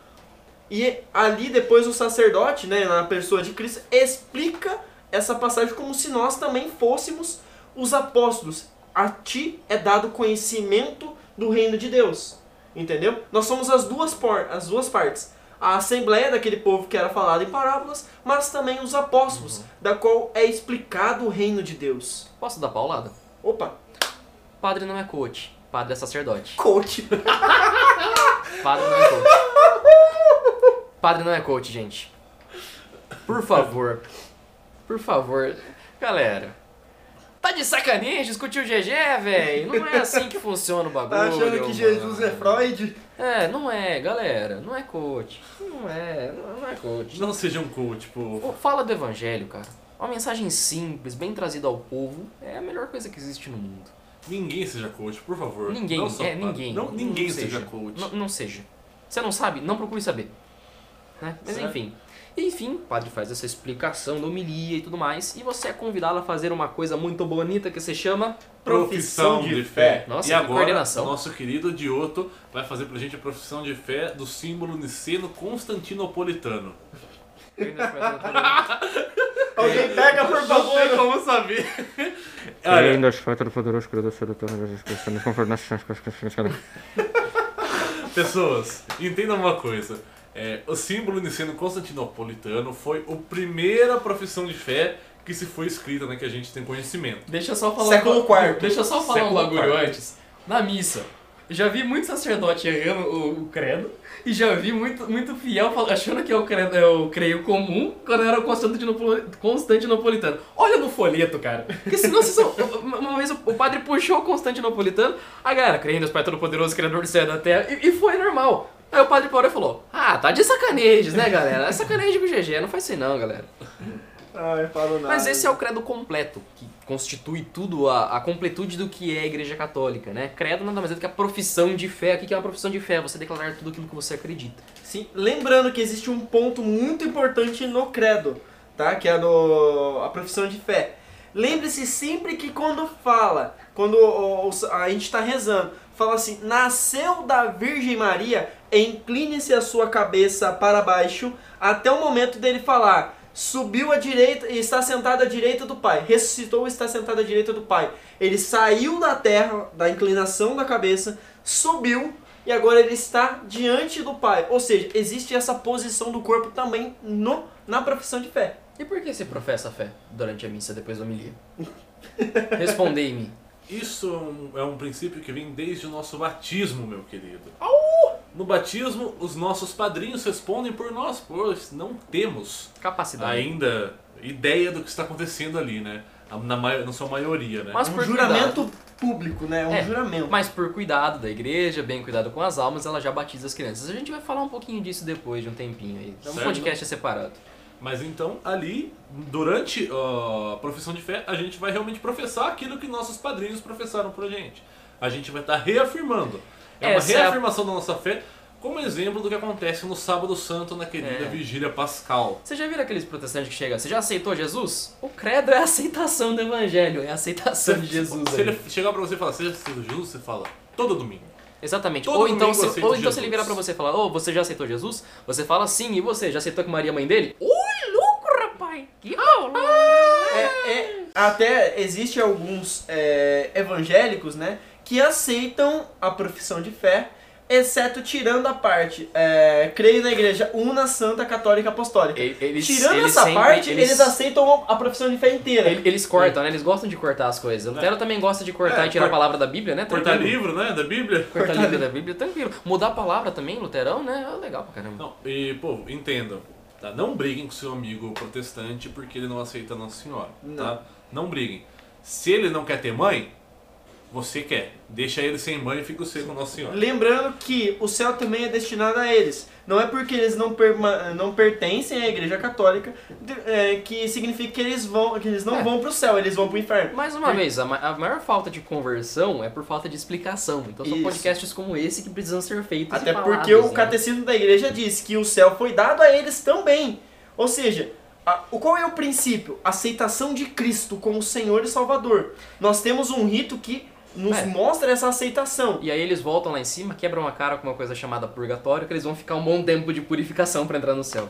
E ali depois o sacerdote, né, na pessoa de Cristo, explica essa passagem como se nós também fôssemos os apóstolos. A ti é dado conhecimento do reino de Deus. Entendeu? Nós somos as duas, por, as duas partes. A assembleia daquele povo que era falado em parábolas, mas também os apóstolos, uhum. da qual é explicado o reino de Deus. Posso dar paulada? Opa! Padre não é coach. Padre é sacerdote. Coach. Padre não é coach. Padre não é coach, gente. Por favor. Por favor. Galera. Tá de sacanagem discutir o G G, velho? Não é assim que funciona o bagulho. Tá achando que mano. Jesus é Freud? É, não é, galera. Não é coach. Não é. Não é coach. Não seja um coach, pô. Fala do evangelho, cara. Uma mensagem simples, bem trazida ao povo. É a melhor coisa que existe no mundo. Ninguém seja coach, por favor. Ninguém, não só, é, ninguém. Não, ninguém não seja, seja coach. Não, não seja. Você não sabe? Não procure saber. Né? Mas certo. enfim. Enfim, o padre faz essa explicação da homilia e tudo mais. E você é convidado a fazer uma coisa muito bonita que se chama... Profissão, profissão de, de fé. fé. Nossa, e que agora, coordenação. Nosso querido Dioto vai fazer pra gente a profissão de fé do símbolo niceno constantinopolitano. Alguém pega, por favor, como saber. Pessoas, entendam uma coisa. É, o símbolo niceno constantinopolitano foi a primeira profissão de fé que se foi escrita, né, que a gente tem conhecimento. Deixa eu só falar século quarto. Deixa eu só falar um bagulho antes. Na missa, já vi muito sacerdote errando o, o credo, e já vi muito, muito fiel achando que é o credo, é o creio comum, quando era o Constantinopolitano. Constantinopolitano. Olha no folheto, cara. Porque senão vocês são... Uma vez o padre puxou o Constantinopolitano, ah, cara, creio em Deus Pai Todo-Poderoso, Criador do céu e da terra, e, e foi normal. Aí o padre Paulo falou, ah, tá de sacanejes, né, galera? É sacanagem com o G G, não faz isso assim, não, galera. Ah, eu falo nada. Mas esse é o credo completo, que constitui tudo, a, a completude do que é a Igreja Católica, né? Credo nada mais é do que a profissão de fé. O que é uma profissão de fé? Você declarar tudo aquilo que você acredita. Sim, lembrando que existe um ponto muito importante no credo, tá? Que é no, a profissão de fé. Lembre-se sempre que quando fala, quando a gente está rezando, fala assim, nasceu da Virgem Maria, incline-se a sua cabeça para baixo até o momento dele falar, subiu à direita e está sentado à direita do Pai, ressuscitou e está sentado à direita do Pai. Ele saiu da terra, da inclinação da cabeça, subiu e agora ele está diante do Pai. Ou seja, existe essa posição do corpo também no, na profissão de fé. E por que se professa a fé durante a missa, depois da homilia? Respondei-me. Isso é um princípio que vem desde o nosso batismo, meu querido. Au! No batismo, os nossos padrinhos respondem por nós, pois não temos capacidade ainda ideia do que está acontecendo ali, né? Na, na sua maioria, né? Mas um juramento cuidado. Público, né? Um é, juramento. Mas por cuidado da igreja, bem cuidado com as almas, ela já batiza as crianças. A gente vai falar um pouquinho disso depois de um tempinho aí. Então, um podcast é separado. Mas então, ali, durante uh, a profissão de fé, a gente vai realmente professar aquilo que nossos padrinhos professaram pra gente. A gente vai estar tá reafirmando. É uma Essa reafirmação é a... da nossa fé, como exemplo do que acontece no Sábado Santo, na querida é. Vigília Pascal. Você já viram aqueles protestantes que chegam, você já aceitou Jesus? O credo é a aceitação do Evangelho, é a aceitação você, de Jesus. Se ele chegar pra você e falar, você já aceitou Jesus? Você fala, todo domingo. Exatamente. Todo ou então, se, ou então se ele virar pra você e falar, ô, oh, você já aceitou Jesus? Você fala, sim, e você? Já aceitou que Maria é mãe dele? Ô, oh, louco, rapaz! Que aula! É, é, até existe alguns é, evangélicos, né, que aceitam a profissão de fé, exceto tirando a parte, é, creio na Igreja Una, Santa, Católica, Apostólica. Eles, tirando eles essa sempre, parte, eles... eles aceitam a profissão de fé inteira. Eles, eles cortam, é. né? Eles gostam de cortar as coisas. O Lutero é. também gosta de cortar é, e tirar cort... a palavra da Bíblia, né? Cortar livro, né? Da Bíblia. Cortar, cortar livro da Bíblia, tranquilo. Mudar a palavra também, Luterão, né? É legal pra caramba. Não, e, pô, entendam. Tá? Não briguem com seu amigo protestante porque ele não aceita Nossa Senhora. Não. Tá? Não briguem. Se ele não quer ter mãe... Você quer. Deixa ele sem mãe e fica o seu com Nossa Senhora. Lembrando que o céu também é destinado a eles. Não é porque eles não, não pertencem à Igreja Católica de, é, que significa que eles, vão, que eles não é. vão pro céu, eles vão pro inferno. Mais uma porque... vez, a, ma a maior falta de conversão é por falta de explicação. Então são Isso. podcasts como esse que precisam ser feitos até e falados, porque o né? Catecismo da Igreja diz que o céu foi dado a eles também. Ou seja... Qual é o princípio? Aceitação de Cristo como Senhor e Salvador. Nós temos um rito que nos é. mostra essa aceitação. E aí eles voltam lá em cima, quebram a cara com uma coisa chamada purgatório, que eles vão ficar um bom tempo de purificação pra entrar no céu.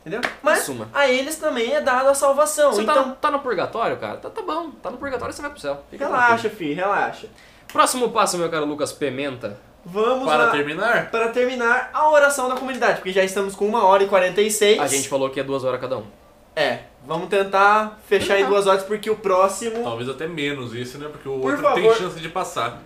Entendeu? Mas Assuma. a eles também é dada a salvação. Você então... tá, tá no purgatório, cara? Tá, tá bom. Tá no purgatório, você vai pro céu. Fica relaxa, filho, relaxa. Próximo passo, meu caro Lucas Pimenta. Vamos para lá, terminar? Para terminar a oração da comunidade, porque já estamos com uma hora e quarenta e seis. A gente falou que é duas horas cada um. É, vamos tentar fechar em duas horas, porque o próximo... Talvez até menos isso, né? Porque o Por outro favor. tem chance de passar.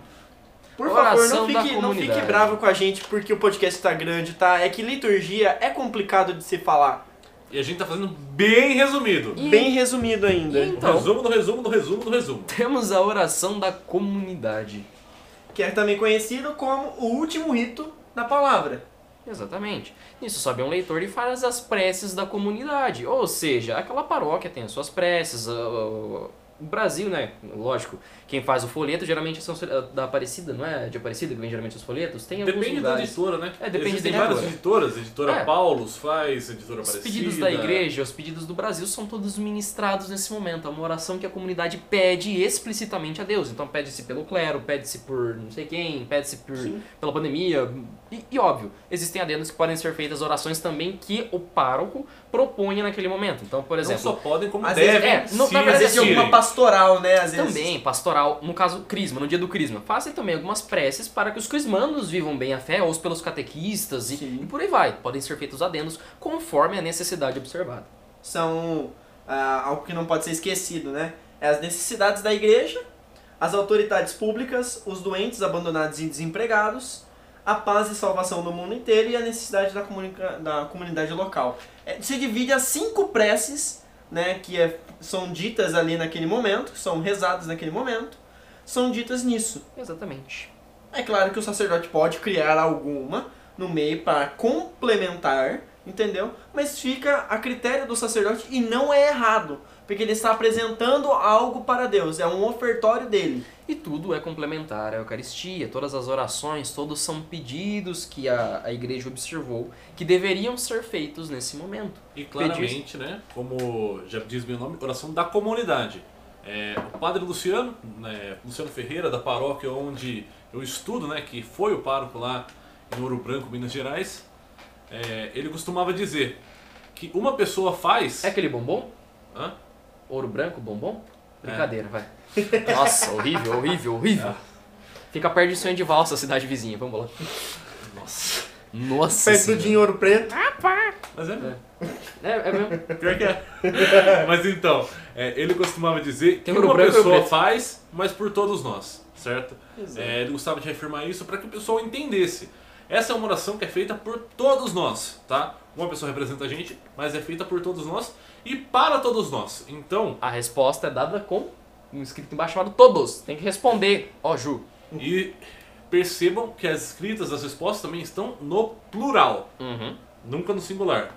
Por Oração favor, não fique, não fique bravo com a gente, porque o podcast tá grande, tá? É que liturgia é complicado de se falar. E a gente tá fazendo bem resumido. E... Bem resumido ainda. Então, o resumo do resumo do resumo do resumo. Temos a oração da comunidade. Que é também conhecido como o último rito da palavra. Exatamente. Nisso sobe um leitor e faz as preces da comunidade. Ou seja, aquela paróquia tem as suas preces. O Brasil, né? Lógico, quem faz o folheto geralmente são da Aparecida, não é? De Aparecida que vem geralmente os folhetos. Tem depende da editora, né? É, depende Existem da editora. várias editoras. Editora é. Paulus faz, editora Aparecida. Os pedidos da igreja, os pedidos do Brasil são todos ministrados nesse momento. É uma oração que a comunidade pede explicitamente a Deus. Então pede-se pelo clero, pede-se por não sei quem, pede-se por Sim. pela pandemia... E, e óbvio, existem adendos que podem ser feitas orações também que o pároco proponha naquele momento. Então, por exemplo... Não só podem, como devem. É, não, na verdade, existe alguma pastoral, né? Às vezes. Também, pastoral. No caso, crisma, no dia do crisma. Façam também algumas preces para que os crismandos vivam bem a fé, ou pelos catequistas, e, e por aí vai. Podem ser feitos adendos conforme a necessidade observada. São ah, algo que não pode ser esquecido, né? É as necessidades da igreja, as autoridades públicas, os doentes, abandonados e desempregados, a paz e salvação do mundo inteiro e a necessidade da, da comunidade local. É, se divide as cinco preces, né, que é, são ditas ali naquele momento, são rezadas naquele momento, são ditas nisso. Exatamente. É claro que o sacerdote pode criar alguma no meio para complementar, entendeu? Mas fica a critério do sacerdote e não é errado, porque ele está apresentando algo para Deus, é um ofertório dele. E tudo é complementar à Eucaristia, todas as orações, todos são pedidos que a, a igreja observou, que deveriam ser feitos nesse momento. E claramente, pedidos, né, como já diz meu nome, oração da comunidade. É, o padre Luciano, né, Luciano Ferreira, da paróquia onde eu estudo, né, que foi o pároco lá em Ouro Branco, Minas Gerais, é, ele costumava dizer que uma pessoa faz... É aquele bombom? Hã? Ouro Branco, bombom? Brincadeira, é. Vai. Nossa, horrível, horrível, horrível. É. Fica perto de Sonho de Valsa, cidade vizinha, vamos lá. Nossa. Nossa perto senhora. De Ouro Preto. Ah, pá. Mas é mesmo. É, é, é mesmo. Pior que é. Mas então, é, ele costumava dizer tem que uma pessoa faz, mas por todos nós, certo? É, ele gostava de reafirmar isso para que o pessoal entendesse. Essa é uma oração que é feita por todos nós, tá? Uma pessoa representa a gente, mas é feita por todos nós e para todos nós. Então, a resposta é dada com um escrito embaixo chamado todos. Tem que responder, ó Ju. E percebam que as escritas, as respostas também estão no plural. Uhum. Nunca no singular.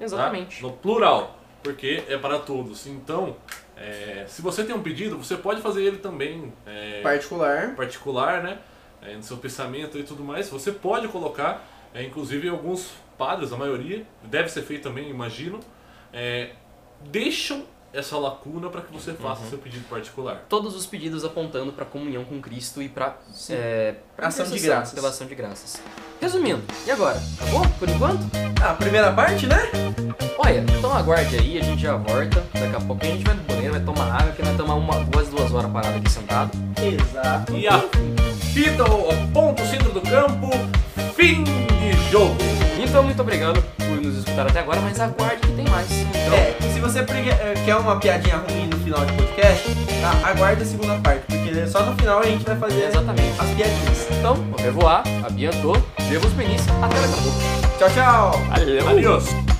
Exatamente. Tá? No plural, porque é para todos. Então, é, se você tem um pedido, você pode fazer ele também... É, particular. Particular, né? É, no seu pensamento e tudo mais, você pode colocar, é, inclusive alguns padres, a maioria, deve ser feito também, imagino, é, deixam essa lacuna para que você faça uhum. seu pedido particular. Todos os pedidos apontando para a comunhão com Cristo e para é, a ação de graças. Pela ação de graças. Resumindo, e agora? Tá bom? Por enquanto? A primeira parte, né? Olha, então aguarde aí, a gente já volta. Daqui a pouco a gente vai no banheiro, vai tomar água, que vai tomar uma, duas, duas horas parada aqui sentado. Exato. E a fita, o ponto centro do campo, fim de jogo. Então, muito obrigado por nos escutar até agora, mas aguarde que tem mais. Então... É, e se você quer uma piadinha ruim no final de podcast, tá? Aguarde a segunda parte, porque só no final a gente vai fazer exatamente as piadinhas. Então, au revoir, à bientôt, je vous bénisse, até daqui a pouco. Tchau, tchau. Valeu. Adiós.